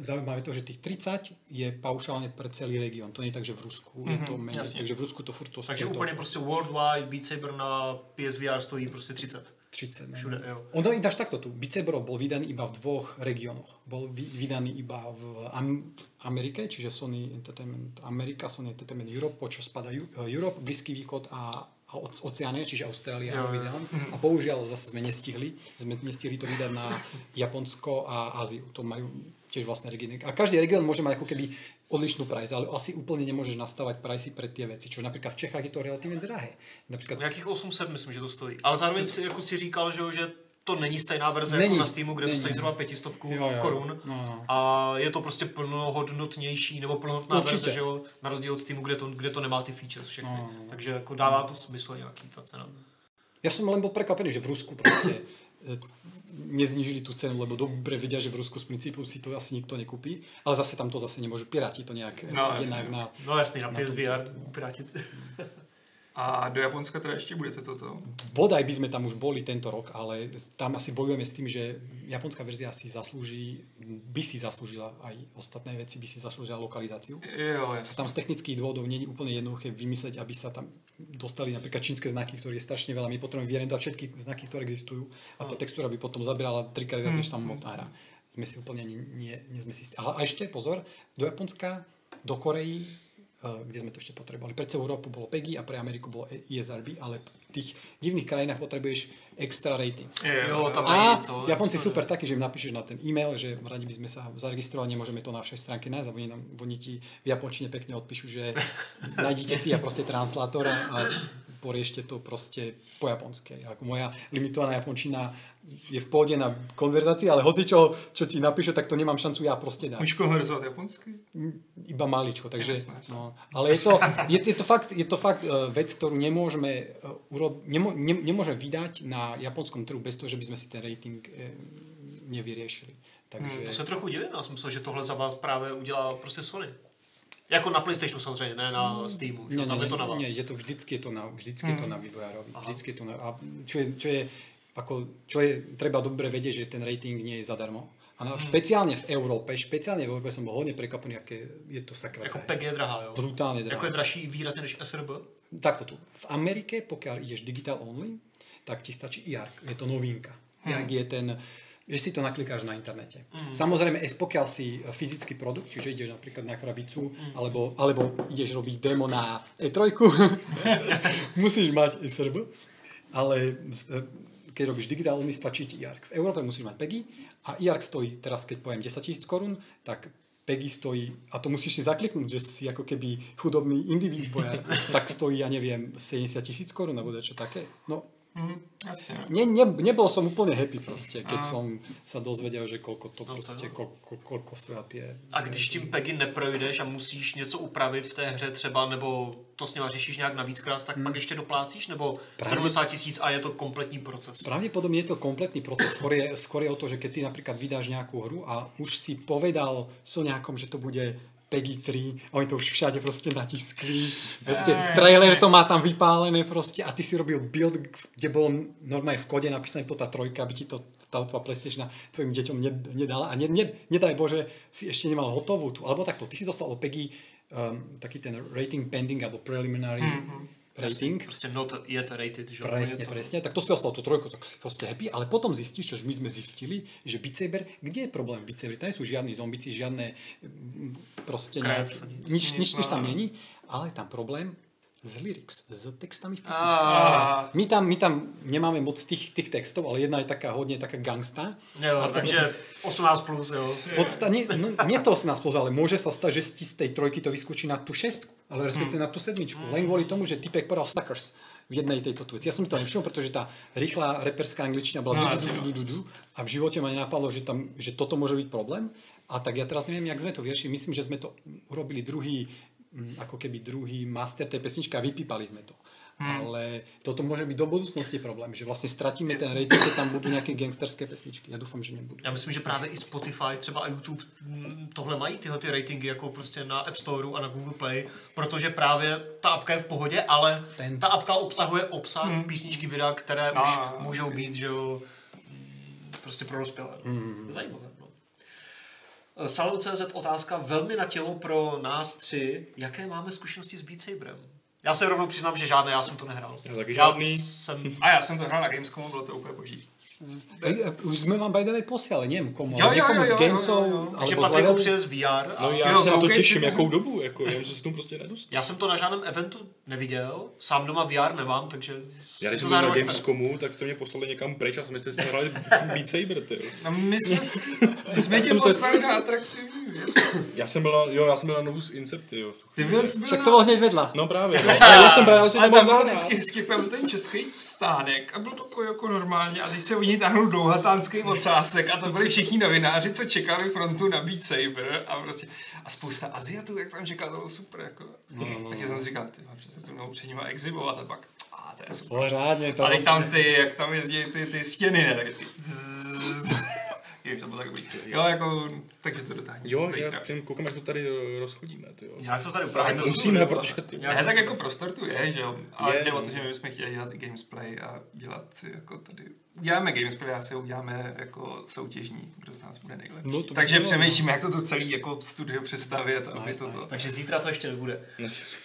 zaujímavé to, že tých tridsať je paušálne pre celý región. To nie je tak, že v Rusku je to menej. Jasně. Takže v Rusku to furt to stojí. Takže úplně prostě worldwide Beat Saber na pé es vé er stojí prostě tridsať. tridsať. Všude, jo. Ono i dáš takto tu. Beat Saber bol vydaný iba v dvoch regiónoch. Bol vydaný iba v Am- Amerike, čiže Sony Entertainment America, Sony Entertainment Europe, po čo spadá Ju- Europe, Blízky východ a a Oceánie, čiže Austrália a Nový Zéland. A bohužiaľ zase sme nestihli. Sme nestihli to vydať na Japonsko a Áziu. To majú tiež vlastné regióny. A každý región môže mať ako keby odlišnú price, ale asi úplne nemôžeš nastavať price pre tie veci. Čo napríklad v Čechách je to relatívne drahé. Napríklad jakých osm set myslím, že to stojí. Ale zároveň si, jako si říkal, že, že to není stejná verze není, jako na Steamu, kde není. To stojí zhruba päťsto korún. No. A je to prostě plnohodnotnější nebo plnohodnotná určitě. Verze, že jo, na rozdíl od Steamu, kde to, kde to nemá ty features všechny. No. Takže jako dává to smysl nějaký ta cena. Já jsem len byl překvapený, že v Rusku prostě neznížili tu cenu, lebo dobře vědí, že v Rusku z principu si to asi nikto nekupí, ale zase tam to zase nemůžu pirátit to nějak no, jinak jasný. na No jasný, na, na pé es vé er pirátit. A do Japonska teda ešte budete toto? Bodaj by sme tam už boli tento rok, ale tam asi bojujeme s tým, že japonská verzia si zaslúži, by si zaslúžila aj ostatné veci, by si zaslúžila lokalizáciu. Jo, jasne. A tam z technických dôvodov nie je úplne jednoduché vymysleť, aby sa tam dostali napríklad čínske znaky, ktoré je strašne veľa. My potrebujeme vyrentovať všetky znaky, ktoré existujú a tá textúra by potom zabírala trikrát viac než samotná hra. Sme si úplne nie, nie, nie sme si istí. Ale ešte pozor, do Japonska, do Koreji, kde sme to ešte potrebovali. Pre celú Európu bolo pé gé í a pre Ameriku bolo í es er bé, ale v tých divných krajinách potrebuješ extra rating. Jo, tam a to, Japonci to, super taký, že im napíšeš na ten e-mail, že radi by sme sa zaregistrovali, nemôžeme to na všej stránke nájsť a oni, nám, oni ti v japončine pekne odpíšu, že nájdite si ja proste translátora a poriešte to proste po japonskej. Ako moja limitovaná japončina je v pohode na konverzácii, ale hoci čo, čo ti napíšu, tak to nemám šancu ja proste dať. Môžeš konverzovať japonsky? Iba maličko, takže no, ale je to, je, je to fakt, je to fakt uh, vec, ktorú nemôžeme, uh, urob, nemô, ne, nemôžeme vydať na japonskom trhu bez toho, že by sme si ten rating uh, nevyriešili. Takže hmm, to sa trochu divím, ja som myslel, že tohle za vás práve udělá proste Sony. Jako na PlayStationu samozřejmě, ne na Steamu, že no, tam ne, je to na vás. Ne, je to vždycky je to na, vždycky hmm. je to na vývojárovi, vždycky je to na, a čo je, čo je, ako, čo je, treba dobre vedieť, že ten rating nie je zadarmo. A Ano, speciálně v Evropě, speciálně v Evropě jsem byl hodně překvapený, jak je, je to sakra. Jako P G je drahá, jo? Brutálně drahá. Jako je dražší výrazně než S R B? Tak to tu. V Americe, pokud jdeš digital only, tak ti stačí I A R C. Je to novinka. Hmm. Jak je ten, že si to naklikáš na internete. Hmm. Samozřejmě, pokud si fyzický produkt, čiže jdeš například na krabicu, hmm. alebo, alebo jdeš robiť demo na E tři, musíš mať S R B, ale... keď robíš digitálny, stačí ti I A R C. V Európe musíš mať P E G I a I A R C stojí, teraz keď poviem deset tisíc korun, tak P E G I stojí, a to musíš si zakliknúť, že si ako keby chudobný individ, tak stojí, ja neviem, sedmdesát tisíc korun, nebo čo také. No, mm-hmm. ne, ne, nebol som úplne happy proste, keď mm. som sa dozvedel, že koľko to no, proste, koľko, koľko stojí tie... A když tím P E G I neprojdeš a musíš něco upravit v té hře třeba, nebo... to s něma řešíš nějak navíckrát, tak hmm. pak ještě doplácíš, nebo Pravdě... sedmdesát tisíc a je to kompletní proces? Pravděpodobně je to kompletní proces. Skoro je, skoro je o to, že keď ty například vydáš nějakou hru a už si povedal so nějakom, že to bude P E G I tři a oni to už všade prostě natiskli. Prostě trailer to má tam vypálené prostě a ty si robil build, kde bylo normálně v kóde napísané to ta trojka, aby ti to ta tvá PlayStation tvojim děťom nedala a ne, ne, nedaj bože si ještě nemal hotovou tu, alebo takto, ty si dostal o P E G I Um, taky ten rating pending alebo preliminary mm-hmm. rating. Prostě not yet rated. Že presně, presně. Tak to si dostal tu trojku, tak si prostě happy, ale potom zjistíš, že my jsme zjistili, že Beat Saber, kde je problém Beat Saber? Tam nejsou žádný zombici, žádné prostě krev, ne, nic, nic, nic, nic tam není, ale tam problém s lyrics, s textami v písničkách. My tam, my tam nemáme moc těch, těch textů, ale jedna je taká hodně taká gangsta. Jo, takže prostě, osmnáct plus, jo. Podstatně, no, nie to osmnáct plus, ale může se stát, že z té trojky to vyskočí na tu šestku, ale respektive hmm. na tu sedmičku. Hmm. Len kvůli tomu, že typek podal suckers v jednej tejto věci. Já jsem to nevšiml, protože ta rychlá reperská angličtina byla du-du-du-du-du a v životě mě napadlo, že, tam, že toto může být problém. A tak já teraz nevím, jak jsme to vyřešili. Myslím, že jsme to urobili druhý ako keby druhý master tej pesničky a vypípali sme to. Hmm. Ale toto môže byť do budúcnosti problém, že vlastne stratíme ten rating, keď tam budú nejaké gangsterské pesničky. Ja dúfam, že nebudú. Já myslím, že právě i Spotify, třeba a YouTube tohle mají tyhle ty ratingy jako prostě na App Store a na Google Play, protože právě ta apka je v pohodě, ale ten... ta apka obsahuje obsah hmm. písničky videa, které už a, můžou okay. být, že jo, prostě pro dospělé. Hmm. Zajímavé. Salon tečka cé zet otázka velmi na tělo pro nás tři. Jaké máme zkušenosti s Beat Saberem? Já se rovnou přiznám, že žádné, já jsem to nehrál. Já taky žádný. Jsem... A já jsem to hrál na Gamescomu, bylo to úplně boží. Už jsme vám by the way posílali, nevím komu, jo, ale jo, někomu jo, jo, z Gamescomu. Takže Patriku přijel z V R. A... No já jo, se na to těším, jakou dobu, jako, já se s tomu prostě nedostanu. Já jsem to na žádném eventu neviděl, sám doma V R nemám, takže... Já když jsem byl na Gamescomu, tak jste mě poslali někam pryč a jsme si hráli Beat Saber, ty jo. No my jsme, my jsme tě poslali na atraktivní věc. Já jsem byl na, jo, já jsem byl na novou z Incepty, jo. Ty byl jsi byl na... Však to bylo hned vedla. No právě, no. Já jsem právě asi nemohl zádat. Ten český stánek a byl to jako normálně a teď se oni táhnul dlouhatánský ocásek a to byli všichni novináři, co čekali frontu na Beat Saber a prostě a spousta Aziatů, jak tam čeká, to bylo super, jako. No, no. Tak já jsem říkal, ty mám přece tu novou před nima exhibovat a pak, a to je super. Pořádně, to ale vlastně... tam ty, jak tam jezdí ty, ty stěny, ne, tak vždycky jo, jako, takže to dotáhne. Jo, já koukám, jak to tady rozchodíme, ty jo. Já to tady právě to musíme, protože ty... Ne, tak jako prostor tu je, že jo, ale jde o to, že my jsme chtěli dělat i gamesplay a dělat jako tady... Uděláme gamesplay a se uděláme jako soutěžní, kdo z nás bude nejlepší. No, takže přemýšlíme, jak to tu celý jako studio představit a nice, nice. To. Takže zítra to ještě nebude.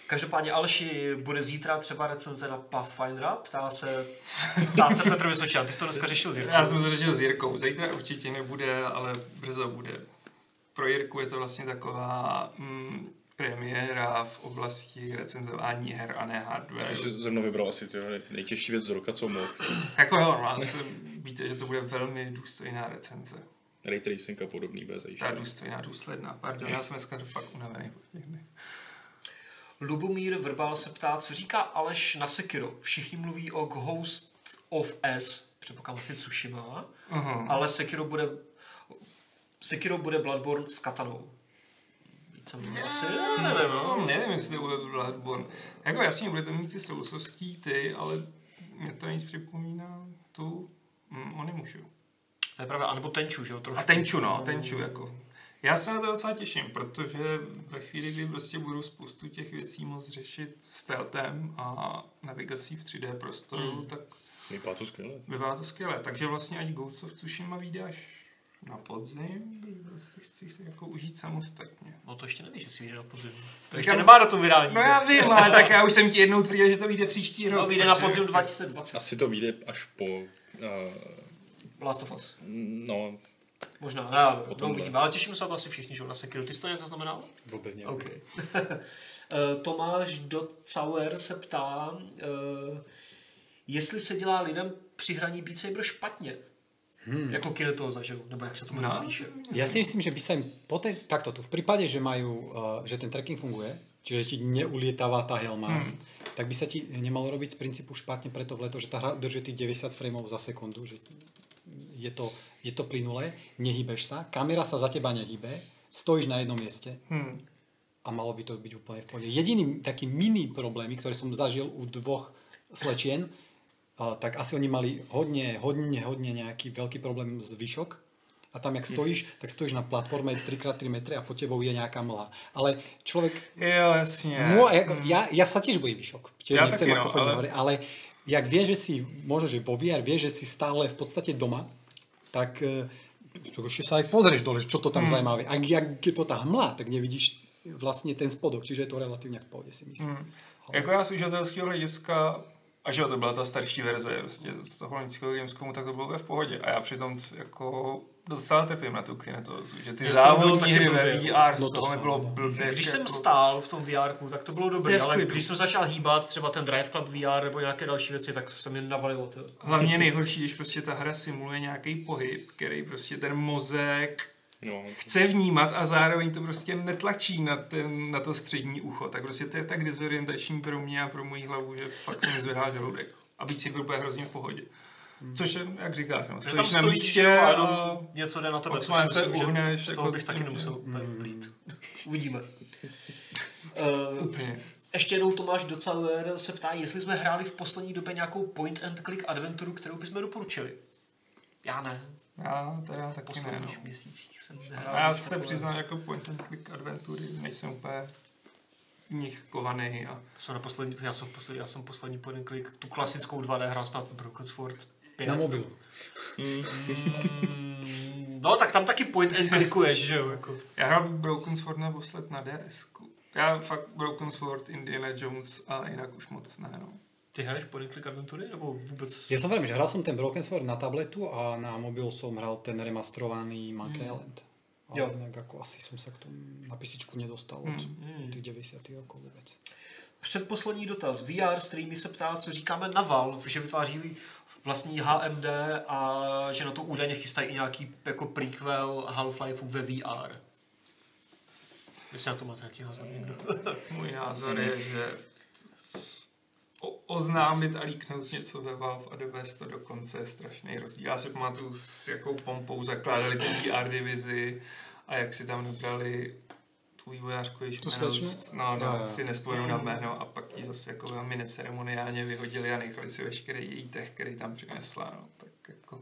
Každopádně Alši, bude zítra třeba recenze na Pathfindera, ptá se, ptá se Petr Vysočan, ty jsi to dneska řešil s Jirkou. Já jsem to řešil s Jirkou, zítra určitě nebude, ale brzo bude. Pro Jirku je to vlastně taková... Mm, premiéra v oblasti recenzování her a ne hardware. Ty jsi zrovna vybral asi ty nejtěžší věc z roka, co mohl. Jako jo, normálně víte, že to bude velmi důstojná recenze. Ray tracing a podobný bude zajíštěný. Ta důstojná, důsledná, pardon, já jsem dneska fakt unavený. Lubomír Vrbal se ptá, co říká Aleš na Sekiro. Všichni mluví o Ghost of S, předpokládám si Tsushima, uh-huh. ale Sekiro bude, Sekiro bude Bloodborne s katanou. Já asi nevím, no. Nevím, jestli to bude Bloodborne. Jako jasně, bude to mít ty sousovský ty, ale mě to nic připomíná tu mm, Onimushu. To je pravda, anebo Tenchu, že jo, trošku. A Tenchu, no, Tenchu, jako. Já se na to docela těším, protože ve chvíli, kdy prostě budu spoustu těch věcí moc řešit stealthem a navigací v tři dé prostoru, mm. tak... Vypadá to skvěle. Vypadá to skvěle, takže vlastně ať Ghost of Tsushima vyjde až na podzim, prostě chci jako užít samostatně. No to ještě nevíš, že si vyjde na podzim. To ještě nemá na to vydání. No já vím, ale tak já už jsem ti jednou tvrdil, že to vyjde příští rok. No vyjde na podzim dva tisíce dvacet. Asi to vyjde až po... Uh, Last of Us. No... Možná, já potom uvidíme, ale těším se na to asi všichni, že na Sekiro. Ty jsi to nějak zaznamenal? Vůbec nějak. Okay. Tomáš Docauer se ptá, uh, jestli se dělá lidem při hraní Beat Saber špatně. Hmm. Jako kinetoza, že? Nebo jak se to no. píše. Já si myslím, že by se poté, takto tu, v případě, že mají, uh, že ten tracking funguje, čiže ti neulietává ta helma, hmm. tak by se ti nemalo robiť z principu špatně preto, že ta hra drží ty devadesát frameů za sekundu, že je to, je to plynulé, nehýbeš sa, kamera sa za teba nehýbe, stojíš na jednom mieste hmm. a malo by to byť úplne v pohode. Jediný taký mini problémy, ktoré som zažil u dvoch slečien, tak asi oni mali hodne, hodne, hodne nejaký veľký problém s výšok a tam jak stojíš, tak stojíš na platforme tři krát tři metry a pod tebou je nějaká mlha. Ale človek... Jo, jasne. No, jako, ja, ja sa tiež bojím výšok, tiež ja nechcem ako chodím hore, ale... Jak vie, že si, možno, že vo vé er vie, že si stále v podstate doma, tak ešte sa aj pozrieš dole, čo to tam mm. zajímavé. A jak je to tá hmla, tak nevidíš vlastne ten spodok, čiže je to relatívne v pohodě, si myslím. Mm. Jako já z uživatelského hlediska, a že to byla ta starší verze vlastně, z toho loňského gamescomu, tak to bylo v pohodě. A já přitom jako docela trpím na tu kinetózu, že ty závodní hry ve vé er no, z toho mi bylo blbě. Když jsem stál v tom vé erku, tak to bylo dobré, ale když jsem začal hýbat třeba ten Drive Club vé er nebo nějaké další věci, tak se mi navalilo. Teda. Hlavně nejhorší, když prostě ta hra simuluje nějaký pohyb, který prostě ten mozek no. chce vnímat a zároveň to prostě netlačí na, ten, na to střední ucho. Tak prostě to je tak dezorientační pro mě a pro moji hlavu, že fakt se mi zvedá žaludek. A víc si bude hrozně v pohodě. Což je, jak říkáš, no, stojíš na místě a něco jde na tebe, což si myslím, uhneš, že z toho bych taky nemusel plít. Uvidíme. uh, ještě jednou Tomáš Docauer se ptá, jestli jsme hráli v poslední době nějakou point and click adventuru, kterou bychom doporučili. Já ne. Já teda v taky ne, no. měsících jsem nehrál. Já se přiznám jako point and click adventury, nejsem úplně... Kovaný a... Jsem poslední, já jsem poslední, já jsem poslední point and click, tu klasickou dva dé hrál snad Brocklesford pět. Na mobilu. Mm, no tak tam taky point and clickuješ, že jo? Jako. Já hrál Brocklesford naposled na dé esku. Já fakt Brocklesford, Indiana Jones a jinak už moc ne, no. Ty hraješ point and click adventury nebo vůbec? Já jsem vím, že hrál jsem ten Brocklesford na tabletu a na mobil jsem hrál ten remastrovaný Monkey hmm. Island. Ale jo. Jinak jako asi jsem se k tomu na písičku nedostal od hmm. těch devadesátých rokov vůbec. Předposlední dotaz. vé er streamy se ptá, co říkáme na Valve, že vytváří vlastní há em dé a že na to údajně chystají i nějaký jako prequel Half-Lifeu ve vé er. Jestli na to máte nějaký názor někdo? Můj názor je, že o- oznámit a líknout něco ve Valve a debes to dokonce je strašný rozdíl. Já si pamatuju, s jakou pompou zakládali tu vé er divizi a jak si tam nebrali tu vývojářku, jejíž jméno, no, no, no, si nespomenu na jméno a pak ji zase jako velmi neceremoniálně vyhodili a nechali si veškerý její tech, který tam přinesla. No, tak jako.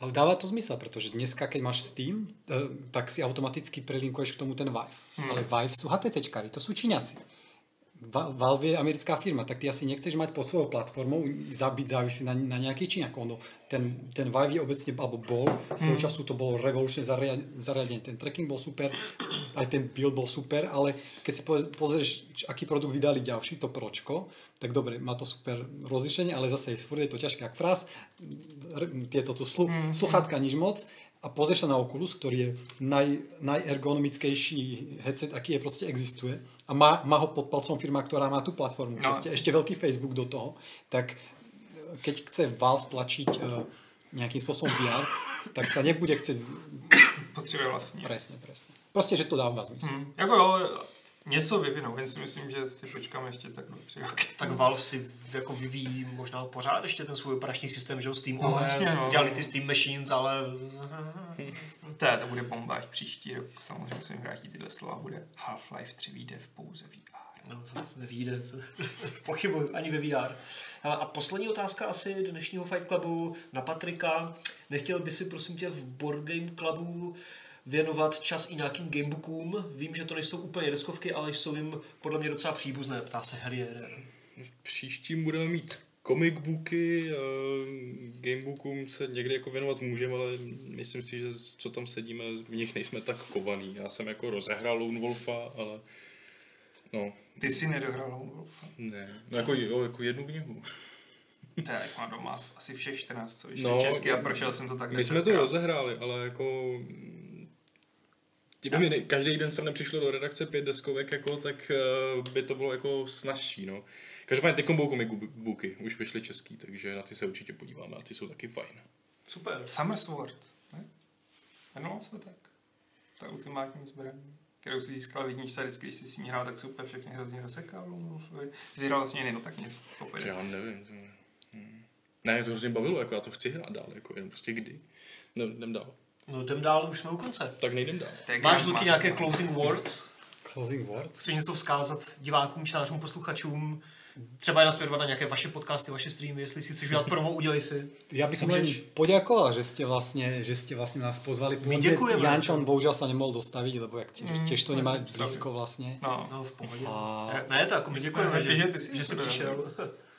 Ale dává to smysl, protože dneska, keď máš Steam, tak si automaticky prelinkuješ k tomu ten Vive. Hmm. Ale Vive jsou HTCčkary, to jsou Číňaci. Valve je americká firma, tak ty asi nechceš mať pod svojou platformou zabít závisí na, na nejakých činiakov. No, ten, ten Vive je obecne, alebo bol, svojho času to bolo revolučne zariadenie. Ten tracking bol super, aj ten build bol super, ale keď si pozrieš, aký produkt vydali ďalší, to pročko, tak dobre, má to super rozlišenie, ale zase je, furt je to ťažké jak fraz, tieto tu slu, sluchátka nič moc. A pozrieš sa na Oculus, ktorý je naj, najergonomickejší headset, aký je proste existuje. A má, má ho pod palcom firma, která má tu platformu, no. prostě ještě velký Facebook do toho, tak keď chce Valve tlačit uh, nějakým způsobem vé er, tak se nebude chce... Z... Potřebuje vlastně. Presně, presně. Prostě, že to dává smysl. Hmm. Jako jo, něco vyvinou, jen si myslím, že si počkáme ještě tak do tři roky. Tak Valve si jako vyvíjí možná pořád ještě ten svůj operační systém, že jo, Steam O S, no, no. dělali ty Steam Machines, ale... Teda to bude bomba až příští rok, samozřejmě se mi vrátí tyhle slova, bude Half-Life tři vyjde v pouze vé er. No to nevyjde, pochybuju, ani ve vé er. Hele, a poslední otázka asi dnešního Fight Clubu na Patrika. Nechtěl by si prosím tě v Board Game Clubu věnovat čas i nějakým gamebookům? Vím, že to nejsou úplně deskovky, ale jsou jim podle mě docela příbuzné, ptá se Harrier. V příštím budeme mít comic booky, gamebookům se někdy jako věnovat můžeme, ale myslím si, že co tam sedíme, v nich nejsme tak kovaný. Já jsem jako rozehrál Lone Wolfa, ale no. Ty jsi nedohrál Lone Wolfa? Ne, no jako, jo, jako jednu knihu. To já mám doma asi všech čtrnáct, co vyšlo no, česky a prošel jsem to tak. My jsme to rozehráli, ale jako... Kdyby každý den sem nepřišlo do redakce pět deskovek, jako, tak uh, by to bylo jako snazší. No. Každopádně ty kombou komikbooky už vyšly český, takže na ty se určitě podíváme a ty jsou taky fajn. Super. Summer Sword, ne? Jmenovalo se to tak? Ta ultimátní zbraní, kterou si získal v jedničce, vždycky, když jsi si hrál, tak super, všechny hrozně rozsekal. Zíral vlastně jiný, no tak mě popovědět. Já nevím. Hmm. Ne, mě to hrozně bavilo, jako, já to chci hrát dál, jako, jen prostě kdy. Ne, jdem dál. No jdem dál, už jsme u konce. Tak nejdem dál. Máš Luky nějaké closing words? Closing words? Chci něco vzkázat divákům, čtenářům, posluchačům? Třeba je nasměrovat na nějaké vaše podcasty, vaše streamy, jestli si chceš udělat promo, udělej si. Já bych vám poděkoval, že jste vlastně, že jste vlastně nás pozvali. My děkujeme. Jančon bohužel se nemohl dostavit, lebo jak těž, mm, těž to nemá blízko vlastně. No, no v pohodě. A... Ne, to jako my děkujeme, že, že jsi přišel.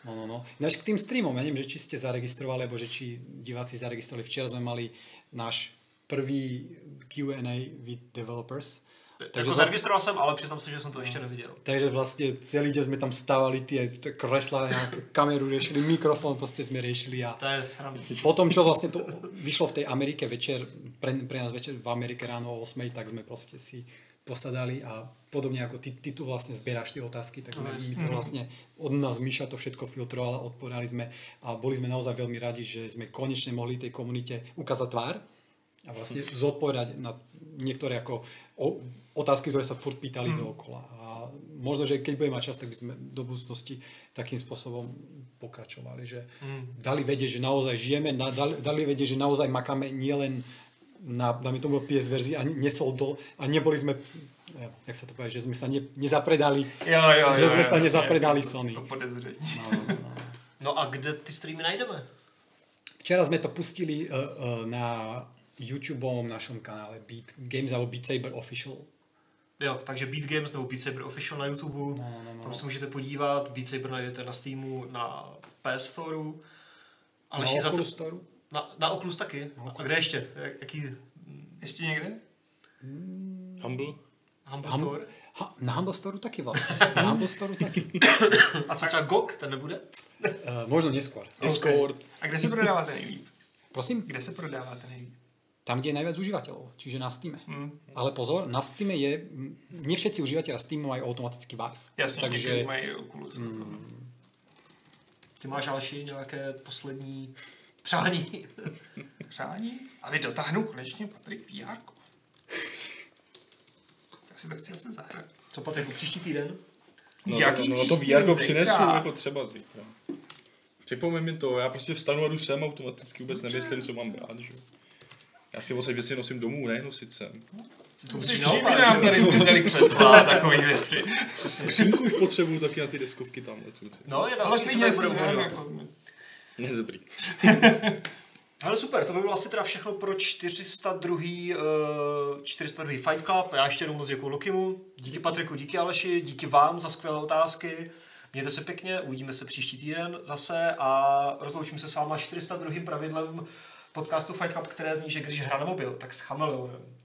No, no, no. Ináč k tým streamom, nevím, že či jste zaregistrovali, nebo že či diváci zaregistrovali. Včera jsme mali náš první Q and A with developers. Takže jako zaregistroval vlast... jsem, ale přiznám se, že jsem to ještě neviděl. Takže vlastně celý den jsme tam stávali ty kresla, kameru řešili, mikrofon prostě jsme řešili a to je srandovní. Potom, co vlastně to vyšlo v té Americe večer, pre, pre nás večer v Americe ráno o osmé, tak jsme prostě si posadali a podobně jako ty, ty tu vlastně sbíráš ty otázky, tak my, my to vlastně od nás Míša to všetko filtrovala, odpovedali jsme a byli jsme naozaj velmi rádi, že jsme konečně mohli té komunitě ukázat tvár. A vlastně zodpovedať na niektoré ako otázky, ktoré sa furt pýtali mm. dookola. A možno, že keď budeme mať čas, tak by sme do budúcnosti takým spôsobom pokračovali, že mm. dali vedieť, že naozaj žijeme, dali, dali vedieť, že naozaj makáme nielen na, dáme tomu pé es verzii a nesoldol a neboli sme, jak sa to povie, že sme sa ne, nezapredali, jo, jo, že jo, sme jo, sa jo, nezapredali jo, Sony. To, to podezření. No, no. No a kde ty streamy najdeme? Včera sme to pustili uh, uh, na... YouTubeom našem kanále Beat Games nebo Beat Saber Official. Jo, takže Beat Games nebo Beat Saber Official na YouTube, no, no, no. Tam se můžete podívat, Beat Saber najdete na Steamu, na P S Storeu. Ale na Oculus t... Storeu? Na, na Oculus taky. Na Oculus. A kde ještě? Jaký? Ještě někde? Hmm. Humble? Humble Hum... Store? Ha, na Humble Storeu taky vlastně. Na Humble Storeu taky. A co třeba G O G? Ten nebude? uh, možno neskôr. Discord. Okay. A kde se prodáváte nejlíp? Prosím? Kde se prodáváte nejlíp? Tam, kde je najviac užívateľov, čiže na Steam. Mm. Ale pozor, na Steam je, nie všetci užívateľa Steamu majú automatický Vive. Jasně, takže mají Oculus. Mm. Ty máš další nějaké poslední přání? Přání? A vy dotáhnou konečně Patrik pé erko. Já si to chci zase zahrát. Co Patriku, příští týden? No, Jaký no, no to pé erko přinesu jako třeba zítra. Připomeň mi to, já prostě vstanu a jdu sem, automaticky vůbec nemyslím, co mám brát, že? Já si vlastně věci nosím domů, ne nosit sem. To přijde nám tady zmizeli křesla a takové věci. Skřínku už potřebuju taky na ty deskovky tamhle. No, je na skřínce se nebudou. Ne, dobrý. Ale super, to by bylo asi teda všechno pro čtyři sta dva Fight Club. Já ještě jednou moc děkuju Lukimu. Díky Patriku, díky Aleši, díky vám za skvělé otázky. Mějte se pěkně, uvidíme se příští týden zase a rozloučím se s váma čtyři sta dva pravidlem podcastu Fight Club, které zní, že když hra na mobil, tak s chameleonem.